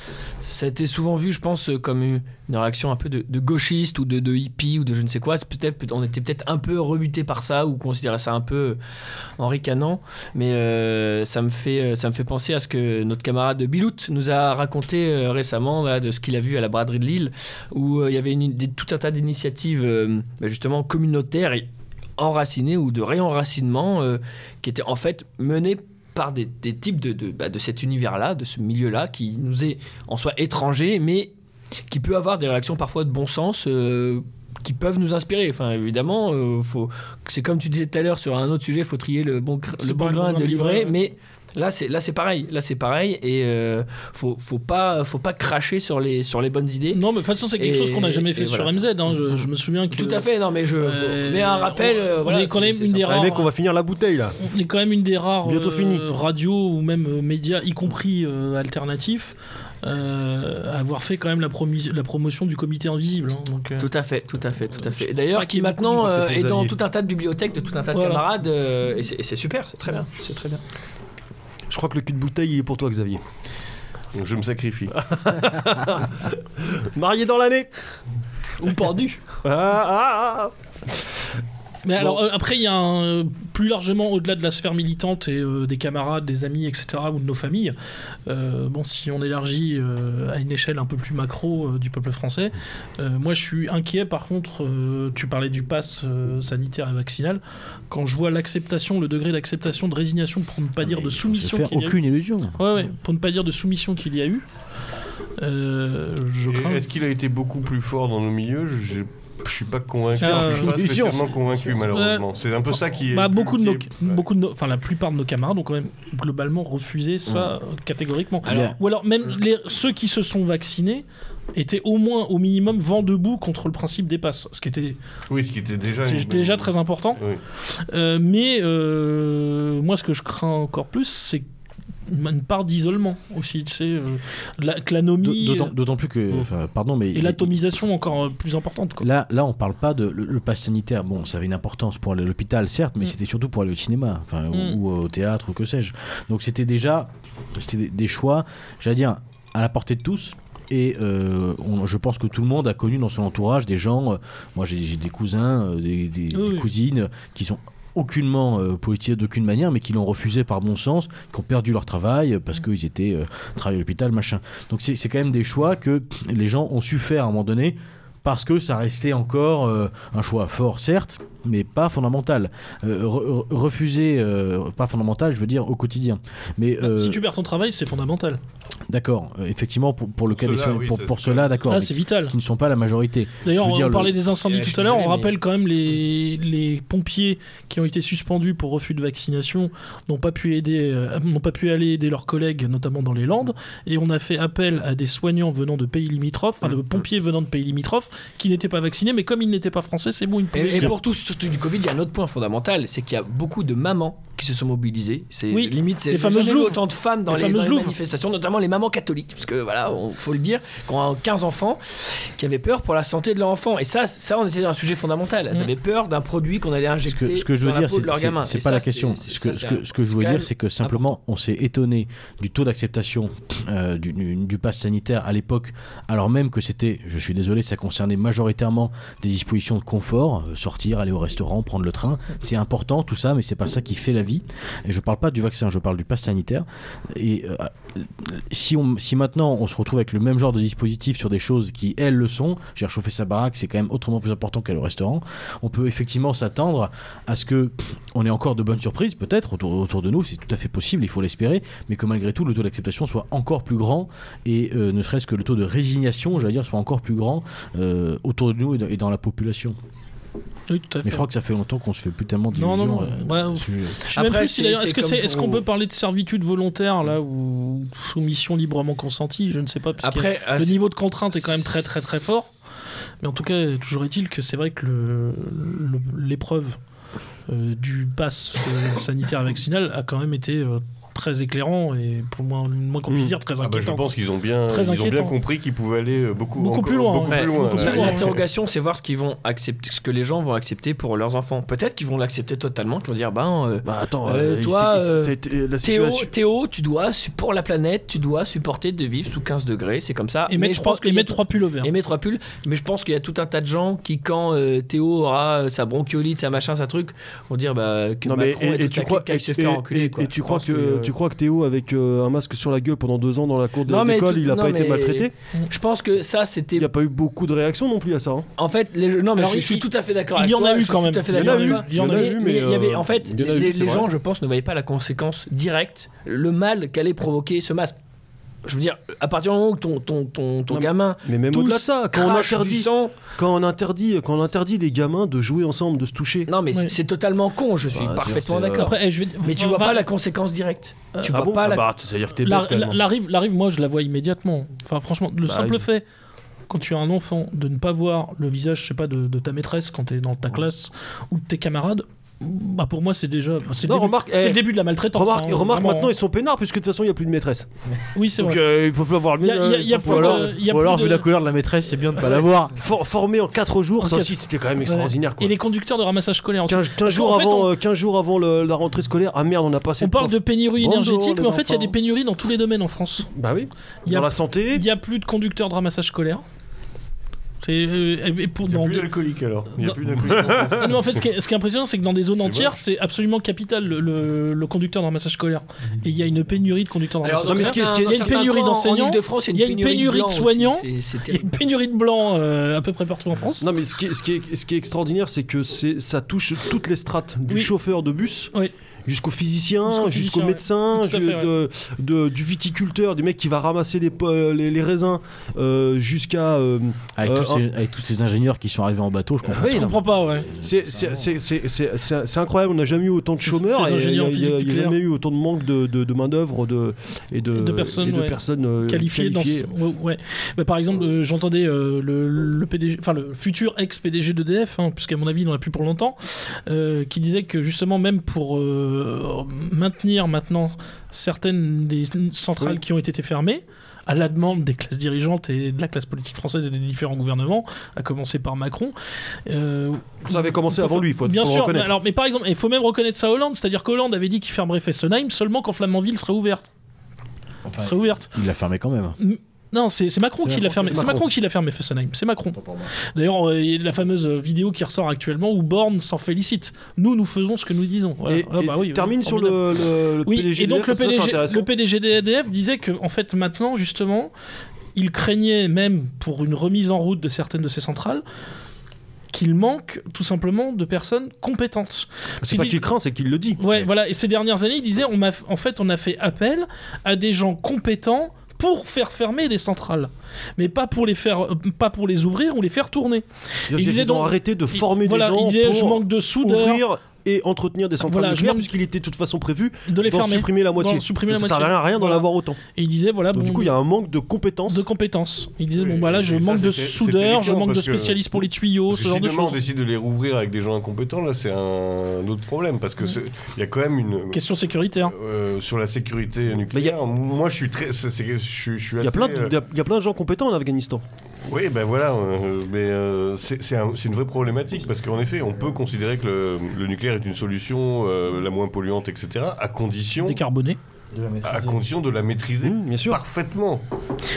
Ça a été souvent vu, je pense, comme une réaction un peu de, de gauchiste ou de, de hippie ou de je ne sais quoi. C'est peut-être, on était peut-être un peu rebuté par ça ou considérait ça un peu en ricanant. Mais euh, ça, me fait, ça me fait penser à ce que notre camarade de Biloute nous a raconté euh, récemment là, de ce qu'il a vu à la braderie de Lille, où euh, il y avait une, des, tout un tas d'initiatives euh, justement communautaires et enracinées ou de réenracinement euh, qui étaient en fait menées par des, des types de, de, bah, de cet univers-là, de ce milieu-là qui nous est en soi étranger, mais qui peut avoir des réactions parfois de bon sens euh, qui peuvent nous inspirer. Enfin, évidemment, euh, faut, c'est comme tu disais tout à l'heure sur un autre sujet, il faut trier le bon, gr- le bon grain de livret, mais là c'est, là, c'est pareil. Là, c'est pareil et il euh, ne faut, faut, pas, faut pas cracher sur les, sur les bonnes idées. Non, mais de toute façon, c'est quelque et, chose qu'on n'a jamais fait voilà. sur M Z. Hein, je, je me souviens que... Tout à fait, non, mais je... Euh, mais un rappel... On, voilà, on est quand même une des rares... Les mecs, on va finir la bouteille, là. On est quand même une des rares euh, radios ou même euh, médias, y compris euh, alternatifs, Euh, avoir fait quand même la, promis- la promotion du comité invisible. Hein, donc, euh... Tout à fait, tout à fait, tout à fait. Et d'ailleurs, qui maintenant euh, est dans tout un tas de bibliothèques, de tout un tas de voilà. camarades, euh, et, c'est, et c'est super, c'est très bien, c'est très bien. Je crois que le cul de bouteille, il est pour toi, Xavier. Donc je me sacrifie. Marié dans l'année. Ou pendu. Ah, ah, ah. Mais bon. Alors, après, il y a un, plus largement, au-delà de la sphère militante et euh, des camarades, des amis, et cetera, ou de nos familles, euh, bon, si on élargit euh, à une échelle un peu plus macro euh, du peuple français, euh, moi, je suis inquiet, par contre, euh, tu parlais du pass euh, sanitaire et vaccinal, quand je vois l'acceptation, le degré d'acceptation, de résignation, pour ne pas Mais dire de soumission qu'il y a eu... faire aucune illusion. Ouais, ouais, pour ne pas dire de soumission qu'il y a eu, euh, je crains... Est-ce qu'il a été beaucoup plus fort dans nos milieux ? J'ai... Je suis pas convaincu, euh, je suis pas spécialement convaincu malheureusement. Euh, c'est un peu ça qui est. Bah, beaucoup de nos, est... beaucoup de nos, enfin la plupart de nos camarades ont quand même globalement refusé ça ouais. catégoriquement. Alors, ou alors même les, ceux qui se sont vaccinés étaient au moins au minimum vent debout contre le principe des passes, ce qui était. Oui, ce qui était déjà. C'est une... déjà très important. Oui. Euh, mais euh, moi, ce que je crains encore plus, c'est une part d'isolement aussi, tu sais, euh, la, que l'anomie... D'autant, d'autant plus que... Enfin, pardon, mais... Et l'atomisation il, encore plus importante, quoi. Là, là on parle pas de... Le, le pass sanitaire, bon, ça avait une importance pour aller à l'hôpital, certes, mais mm. c'était surtout pour aller au cinéma, enfin, mm. ou, ou au théâtre, ou que sais-je. Donc, c'était déjà... C'était des, des choix, j'allais dire, à la portée de tous... Et euh, on, je pense que tout le monde a connu dans son entourage des gens... Euh, moi, j'ai, j'ai des cousins, euh, des, des, oui. des cousines qui sont... aucunement euh, politisés d'aucune manière, mais qui l'ont refusé par bon sens, qui ont perdu leur travail parce qu'ils étaient euh, travaillés à l'hôpital, machin. Donc c'est, c'est quand même des choix que les gens ont su faire à un moment donné parce que ça restait encore euh, un choix fort, certes, mais pas fondamental. Euh, re- refuser, euh, pas fondamental, je veux dire, au quotidien. Mais, euh, si tu perds ton travail, c'est fondamental. D'accord, euh, effectivement, pour, pour le cas des oui, pour, pour ceux-là, d'accord. Là, c'est vital. Qui ne sont pas la majorité. D'ailleurs, on, on parlait le... des incendies tout à l'heure, on rappelle mais... quand même les, les pompiers qui ont été suspendus pour refus de vaccination n'ont pas pu aider, euh, n'ont pas pu aller aider leurs collègues, notamment dans les Landes, et on a fait appel à des soignants venant de pays limitrophes, enfin, de pompiers venant de pays limitrophes, qui n'étaient pas vaccinés, mais comme ils n'étaient pas français, c'est bon, ils pouvaient. Et, et pour tous du Covid, il y a un autre point fondamental, c'est qu'il y a beaucoup de mamans qui se sont mobilisées. C'est oui, limite, c'est les fameuses louves, autant de femmes dans les, les, dans les manifestations, notamment les mamans catholiques, parce que voilà, il faut le dire, qui ont quinze enfants, qui avaient peur pour la santé de leur enfant. Et ça, ça on était dans un sujet fondamental. Ils mmh. avaient peur d'un produit qu'on allait injecter que, ce que je veux dans dire, la peau de leur gamin. C'est, c'est pas ça, la question. C'est, c'est, ce, que, ça, c'est ce, que, ce que je veux dire, c'est que simplement, important. on s'est étonné du taux d'acceptation euh, du, du, du pass sanitaire à l'époque, alors même que c'était, je suis désolé, ça concernait majoritairement des dispositions de confort, euh, sortir, aller au restaurant, prendre le train. C'est important tout ça, mais c'est pas ça qui fait la vie. Et je parle pas du vaccin, je parle du pass sanitaire. Et euh, si, on, si maintenant on se retrouve avec le même genre de dispositif sur des choses qui, elles, le sont, j'ai réchauffé sa baraque, c'est quand même autrement plus important qu'aller au restaurant, on peut effectivement s'attendre à ce qu'on ait encore de bonnes surprises, peut-être, autour, autour de nous, c'est tout à fait possible, il faut l'espérer, mais que malgré tout, le taux d'acceptation soit encore plus grand et euh, ne serait-ce que le taux de résignation, j'allais dire, soit encore plus grand euh, autour de nous et dans, et dans la population. Oui, tout à fait. Mais je crois que ça fait longtemps qu'on se fait plus tellement d'illusions. Non, non, non. Ouais, je... Je Après, plus, c'est, est-ce, que c'est, pour... est-ce qu'on peut parler de servitude volontaire là ou soumission librement consentie ? Je ne sais pas. Parce Après, que le niveau de contrainte est quand même très très très fort. Mais en tout cas, toujours est-il que c'est vrai que le, le, l'épreuve euh, du pass euh, sanitaire vaccinal a quand même été euh, très éclairant et pour moi, moins qu'on puisse dire, très inquiétant. Ah bah je pense qu'ils ont bien, ils ont bien compris qu'ils pouvaient aller beaucoup, beaucoup encore, plus loin. Beaucoup ouais, plus loin beaucoup plus l'interrogation, c'est voir ce qu'ils vont accepter, ce que les gens vont accepter pour leurs enfants. Peut-être qu'ils vont l'accepter totalement, qu'ils vont dire ben, euh, bah attends, euh, toi, c'est, c'est, euh, la Théo, Théo, tu dois pour la planète, tu dois supporter de vivre sous quinze degrés, c'est comme ça. Et mettre trois, trois pulls au vert. Et mettre trois pulls, mais je pense qu'il y a tout un tas de gens qui, quand euh, Théo aura sa bronchiolite, sa machin, sa truc, vont dire bah que non, Macron mais, et, est et tout à clic, qu'elle se fait enculer. Et tu crois que Tu crois que Théo, avec euh, un masque sur la gueule pendant deux ans dans la cour de non, l'école, tu... il n'a pas été maltraité ? Je pense que ça, c'était. Il n'y a pas eu beaucoup de réactions non plus à ça. Hein. En fait, les... non, mais Alors, je, il... je suis tout à fait d'accord avec toi. Il y en a eu quand même. Il y en a eu, mais. Il y avait, en fait, en les, eu, les gens, je pense, ne voyaient pas la conséquence directe, le mal qu'allait provoquer ce masque. Je veux dire, à partir du moment où ton, ton, ton, ton non, gamin. Mais même au-delà de ça, quand on, interdit, sang, quand, on interdit, quand on interdit les gamins de jouer ensemble, de se toucher. Non, mais ouais. c'est, c'est totalement con, je suis bah, parfaitement c'est, c'est, d'accord. Après, je vais, mais tu vois pas la conséquence directe. Euh, tu vois ah bon pas ah la. Bah, c'est-à-dire que t'es bête, quand même. La, la, rive, la rive, moi, je la vois immédiatement. Enfin, franchement, le bah, simple oui. fait. Quand tu as un enfant, de ne pas voir le visage, je sais pas, de, de ta maîtresse quand t'es dans ta ouais. classe ou de tes camarades. Bah pour moi c'est déjà c'est, non, le, début, remarque, c'est eh, le début de la maltraitance remarque, hein, remarque maintenant ils sont peinards puisque de toute façon il n'y a plus de maîtresse oui c'est donc, vrai euh, ils peuvent pas avoir le mien ou alors, euh, ou alors de... vu la couleur de la maîtresse c'est bien de ne pas l'avoir For, formé en quatre jours en ça quatre... aussi c'était quand même extraordinaire quoi. Et les conducteurs de ramassage scolaire quinze, quinze, jours, en fait, avant, on... quinze jours avant le, la rentrée scolaire ah merde on a passé on parle de pénurie énergétique mais en fait il y a des pénuries dans tous les domaines en France bah oui dans la santé il n'y a plus de conducteurs de ramassage scolaire. C'est euh, et pour, il n'y a plus d'alcoolique alors. Il n'y a plus d'alcoolique. Non, en fait, ce qui est, ce qui est impressionnant, c'est que dans des zones c'est entières, vrai. c'est absolument capital le, le, le conducteur dans le ramassage scolaire. Et il y a une pénurie de conducteurs dans le ramassage scolaire. Il y a une pénurie d'enseignants. Il y a une pénurie de soignants. Il y a une pénurie de blancs euh, à peu près partout en France. Non, mais ce qui est, ce qui est, ce qui est extraordinaire, c'est que c'est, ça touche toutes les strates du oui. chauffeur de bus. Oui. Jusqu'au physicien, jusqu'au, physicien, jusqu'au médecin, ouais. ju- fait, de, de, du viticulteur, du mec qui va ramasser les, les, les raisins, euh, jusqu'à euh, avec, euh, tous ces, avec tous ces ingénieurs qui sont arrivés en bateau, je comprends. Oui, je comprends pas. Ouais. C'est, c'est, c'est, c'est, c'est, c'est, c'est incroyable. On n'a jamais eu autant de chômeurs. Il n'y a jamais eu autant de manque de, de, de main d'œuvre de, et de, de personnes, et de ouais. personnes euh, qualifiées. qualifiées. Dans ce... ouais. bah, par exemple, euh, j'entendais euh, le, le P D G, enfin le futur ex-P D G d'E D F, hein, puisqu'à mon avis, il n'en a plus pour longtemps, euh, qui disait que justement, même pour euh, maintenir maintenant certaines des centrales oui. qui ont été fermées à la demande des classes dirigeantes et de la classe politique française et des différents gouvernements, à commencer par Macron. Euh, ça avait commencé avant fa- lui, il faut, bien faut sûr, reconnaître. Mais, alors, mais par exemple, il faut même reconnaître ça à Hollande, c'est-à-dire qu'Hollande avait dit qu'il fermerait Fessenheim seulement quand Flamanville serait ouverte. Enfin, serait ouverte. Il l'a fermé quand même. M- Non, c'est, c'est Macron c'est qui Macron, l'a fermé. C'est Macron. c'est Macron qui l'a fermé, Fessenheim. C'est Macron. D'ailleurs, euh, il y a la fameuse vidéo qui ressort actuellement où Borne s'en félicite. Nous, nous faisons ce que nous disons. Voilà. Et, ah bah oui, termine oui, sur le, le, le oui, P D G. Et donc le P D G, ça, le P D G d'E D F disait que, en fait, maintenant, justement, il craignait même pour une remise en route de certaines de ces centrales. Qu'il manque tout simplement de personnes compétentes. C'est il pas dit... qu'il craint, c'est qu'il le dit. Ouais, ouais, voilà. Et ces dernières années, il disait, on a, en fait, on a fait appel à des gens compétents. Pour faire fermer les centrales, mais pas pour les faire, pas pour les ouvrir ou les faire tourner. Ils, ils ont donc, arrêté de former il, des voilà, gens. Ils disaient, pour je manque de soudeurs. Ouvrir et entretenir des centrales voilà, nucléaires, puisqu'il était de toute façon prévu de les fermer, supprimer la moitié. Supprimer la ça moitié. Sert à rien d'en voilà. avoir autant. Et il disait voilà. Donc, bon, du coup, il y a un manque de compétences. De compétences. Il disait oui, bon bah là, je manque ça, de soudeurs, je manque de spécialistes pour les tuyaux, ce genre de choses. Si on décide de les rouvrir avec des gens incompétents, là, c'est un autre problème parce que il y a quand même une question sécuritaire sur la sécurité nucléaire. Moi, je suis très, je suis assez. Il y a plein de gens compétents en Afghanistan. Oui, ben bah voilà, euh, mais euh, c'est, c'est, un, c'est une vraie problématique, parce qu'en effet, on peut considérer que le, le nucléaire est une solution euh, la moins polluante, et cetera, à condition... Décarboné. À condition de la maîtriser mmh, bien sûr. Parfaitement.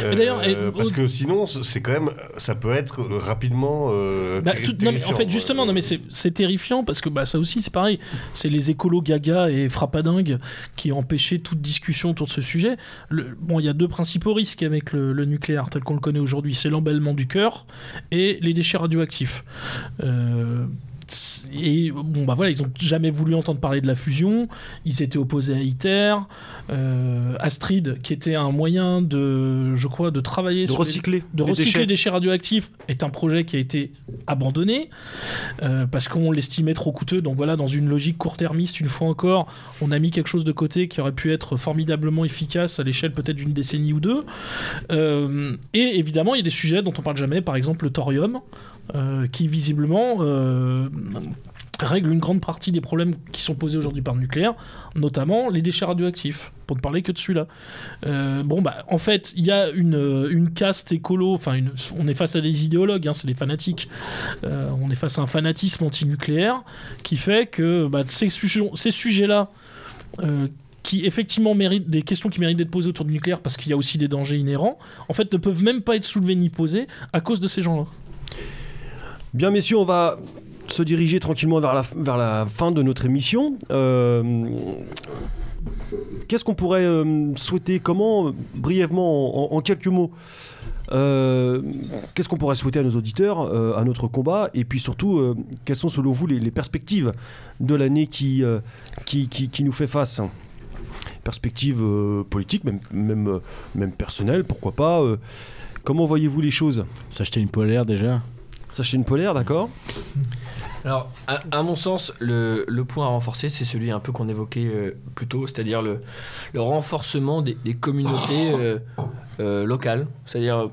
Euh, d'ailleurs, euh, parce que sinon, c'est quand même, ça peut être rapidement. Euh, bah, tout, non, mais en fait, justement, non, mais c'est, c'est terrifiant parce que bah, ça aussi, c'est pareil. C'est les écolos gaga et frappadingues qui empêchaient toute discussion autour de ce sujet. Le, bon, il y a deux principaux risques avec le, le nucléaire tel qu'on le connaît aujourd'hui, c'est l'emballement du cœur et les déchets radioactifs. Euh, Et bon, bah voilà, ils n'ont jamais voulu entendre parler de la fusion. Ils étaient opposés à ITER, euh, Astrid, qui était un moyen de, je crois, de travailler de sur recycler, les, de les recycler déchets. déchets radioactifs, est un projet qui a été abandonné euh, parce qu'on l'estimait trop coûteux. Donc voilà, dans une logique court-termiste, une fois encore, on a mis quelque chose de côté qui aurait pu être formidablement efficace à l'échelle peut-être d'une décennie ou deux. Euh, et évidemment, il y a des sujets dont on parle jamais, par exemple le thorium. Euh, qui visiblement euh, règle une grande partie des problèmes qui sont posés aujourd'hui par le nucléaire, notamment les déchets radioactifs, pour ne parler que de celui-là. Euh, bon, bah, en fait, il y a une, une caste écolo, enfin, on est face à des idéologues, hein, c'est des fanatiques, euh, on est face à un fanatisme anti-nucléaire qui fait que bah, ces, sujets, ces sujets-là, euh, qui effectivement méritent des questions qui méritent d'être posées autour du nucléaire parce qu'il y a aussi des dangers inhérents, en fait, ne peuvent même pas être soulevés ni posés à cause de ces gens-là. Bien, messieurs, on va se diriger tranquillement vers la, vers la fin de notre émission. Euh, qu'est-ce qu'on pourrait euh, souhaiter, comment, brièvement, en, en quelques mots, euh, qu'est-ce qu'on pourrait souhaiter à nos auditeurs, euh, à notre combat, et puis surtout, euh, quelles sont, selon vous, les, les perspectives de l'année qui, euh, qui, qui, qui nous fait face ? Perspectives euh, politiques, même, même, même personnelles, pourquoi pas. Euh, comment voyez-vous les choses ? S'acheter une polaire, déjà ? S'acheter une polaire, d'accord. Alors, à, à mon sens, le, le point à renforcer, c'est celui un peu qu'on évoquait euh, plus tôt, c'est-à-dire le, le renforcement des, des communautés euh, euh, locales. C'est-à-dire,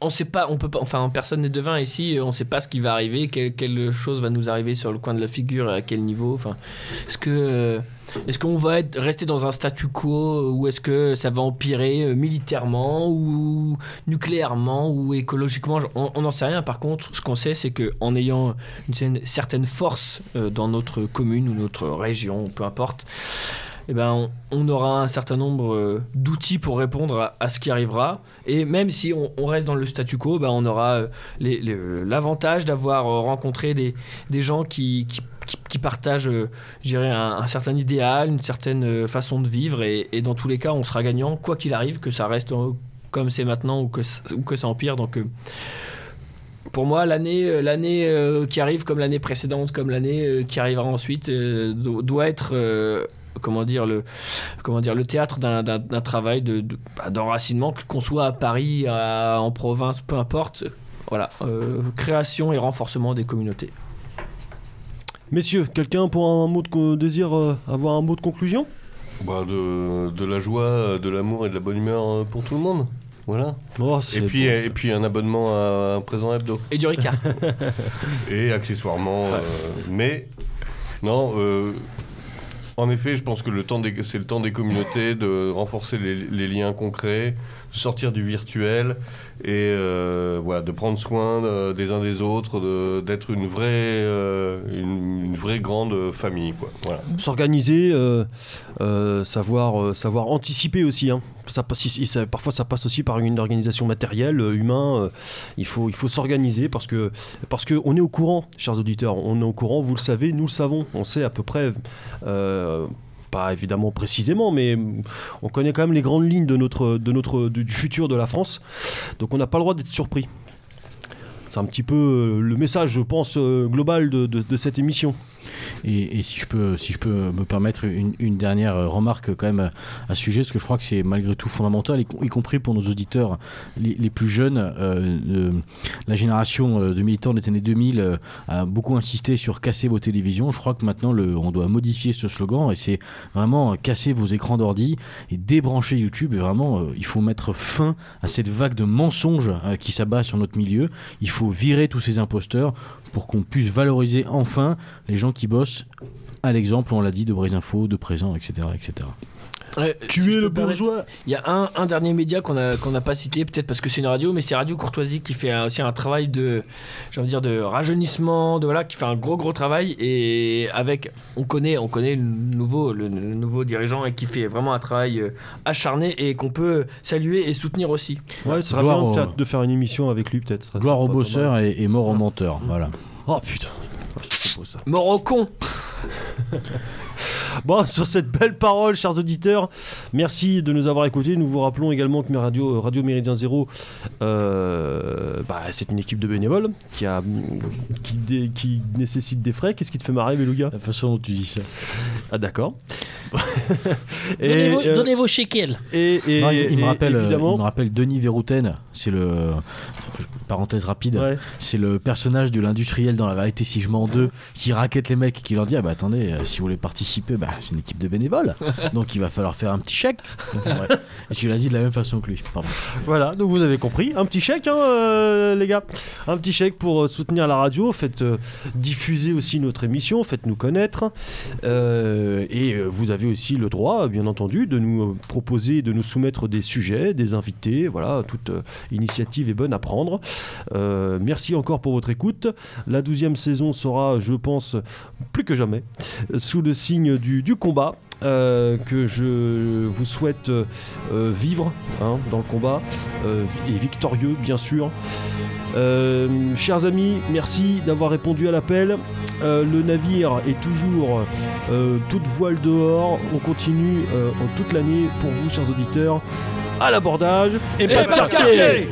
on sait pas, on peut pas, enfin, personne n'est devin ici, on ne sait pas ce qui va arriver, quelle, quelle chose va nous arriver sur le coin de la figure, à quel niveau. Enfin, est-ce que euh, est-ce qu'on va être, rester dans un statu quo, ou est-ce que ça va empirer euh, militairement ou nucléairement ou écologiquement? On n'en sait rien. Par contre, ce qu'on sait, c'est qu'en ayant une certaine force euh, dans notre commune ou notre région, peu importe, eh ben, on, on aura un certain nombre euh, d'outils pour répondre à, à ce qui arrivera. Et même si on, on reste dans le statu quo, ben, on aura euh, les, les, l'avantage d'avoir euh, rencontré des, des gens qui... qui Qui, qui partagent, euh, je dirais, un, un certain idéal, une certaine euh, façon de vivre, et, et dans tous les cas, on sera gagnant, quoi qu'il arrive, que ça reste euh, comme c'est maintenant ou que, ou que ça empire. Donc, euh, pour moi, l'année, euh, l'année euh, qui arrive, comme l'année précédente, comme l'année euh, qui arrivera ensuite, euh, do- doit être, euh, comment dire, le, comment dire, le théâtre d'un, d'un, d'un travail de, de, bah, d'enracinement, qu'on soit à Paris, à, en province, peu importe. Voilà, euh, création et renforcement des communautés. Messieurs, quelqu'un pour un mot de désir euh, avoir un mot de conclusion ? Bah de, de la joie, de l'amour et de la bonne humeur pour tout le monde. Voilà. Oh, et, puis, et puis un abonnement à un Présent Hebdo. Et du Ricard. Et accessoirement. Ouais. Euh, mais non, euh, en effet, je pense que le temps des, c'est le temps des communautés de renforcer les, les liens concrets, sortir du virtuel et euh, voilà, de prendre soin de, des uns des autres, de, d'être une vraie, euh, une, une vraie grande famille, quoi. Voilà. S'organiser, euh, euh, savoir, euh, savoir anticiper aussi, hein. Ça, si, ça, parfois ça passe aussi par une organisation matérielle, humain, euh, il faut, il faut s'organiser parce que, parce que on est au courant, chers auditeurs, on est au courant, vous le savez, nous le savons, on sait à peu près... Euh, pas évidemment précisément, mais on connaît quand même les grandes lignes de notre, de notre, du futur de la France. Donc on n'a pas le droit d'être surpris. C'est un petit peu le message, je pense, global de, de, de cette émission. Et, et si je peux, si je peux me permettre une, une dernière remarque quand même à ce sujet, parce que je crois que c'est malgré tout fondamental, y, y compris pour nos auditeurs les, les plus jeunes. Euh, euh, la génération de militants des années deux mille euh, a beaucoup insisté sur casser vos télévisions. Je crois que maintenant le, on doit modifier ce slogan, et c'est vraiment casser vos écrans d'ordi et débrancher YouTube. Et vraiment, euh, il faut mettre fin à cette vague de mensonges euh, qui s'abat sur notre milieu. Il faut virer tous ces imposteurs pour qu'on puisse valoriser enfin les gens qui bossent, à l'exemple, on l'a dit, de Breizh-info, de Présent, et cetera et cetera. Ouais, Tuer si le bourgeois. Il y a un, un dernier média qu'on a qu'on n'a pas cité, peut-être parce que c'est une radio, mais c'est Radio Courtoisie qui fait aussi un travail de, j'ai envie de dire, de rajeunissement, de voilà, qui fait un gros gros travail, et avec on connaît on connaît le nouveau le, le nouveau dirigeant, et qui fait vraiment un travail acharné et qu'on peut saluer et soutenir aussi. Ouais, ce serait bien au... peut-être de faire une émission avec lui, peut-être. Gloire aux bosseurs et, et mort aux menteurs, mmh. Voilà. Oh putain. C'est beau, ça. Mort au con. Bon, sur cette belle parole, chers auditeurs, merci de nous avoir écoutés. Nous vous rappelons également que Radio, Radio Méridien Zéro, euh, bah, c'est une équipe de bénévoles qui, a, qui, dé, qui nécessite des frais. Qu'est-ce qui te fait marrer, Beluga ? La façon dont tu dis ça. Ah, d'accord. et, donnez, vos, euh, donnez vos shekels. Et, et, non, il, et, il, me rappelle, il me rappelle Denis Vérouten, c'est le. Parenthèse rapide, ouais. C'est le personnage de l'industriel dans La Vérité si je mens deux qui raquette les mecs et qui leur dit ah bah attendez, euh, si vous voulez participer, bah c'est une équipe de bénévoles, donc il va falloir faire un petit chèque. Donc, ouais. Et tu l'as dit de la même façon que lui. Pardon. Voilà, donc vous avez compris, un petit chèque, hein, euh, les gars, un petit chèque pour soutenir la radio. Faites euh, diffuser aussi notre émission, faites-nous connaître, euh, et vous avez aussi le droit, bien entendu, de nous proposer, de nous soumettre des sujets, des invités. Voilà, toute euh, initiative est bonne à prendre. Euh, merci encore pour votre écoute. La douzième saison sera, je pense, plus que jamais sous le signe du, du combat, euh, que je vous souhaite euh, vivre, hein, dans le combat, euh, et victorieux bien sûr. Euh, chers amis, merci d'avoir répondu à l'appel. Euh, le navire est toujours euh, toute voile dehors. On continue euh, toute l'année pour vous, chers auditeurs. À l'abordage et, et pas de quartier.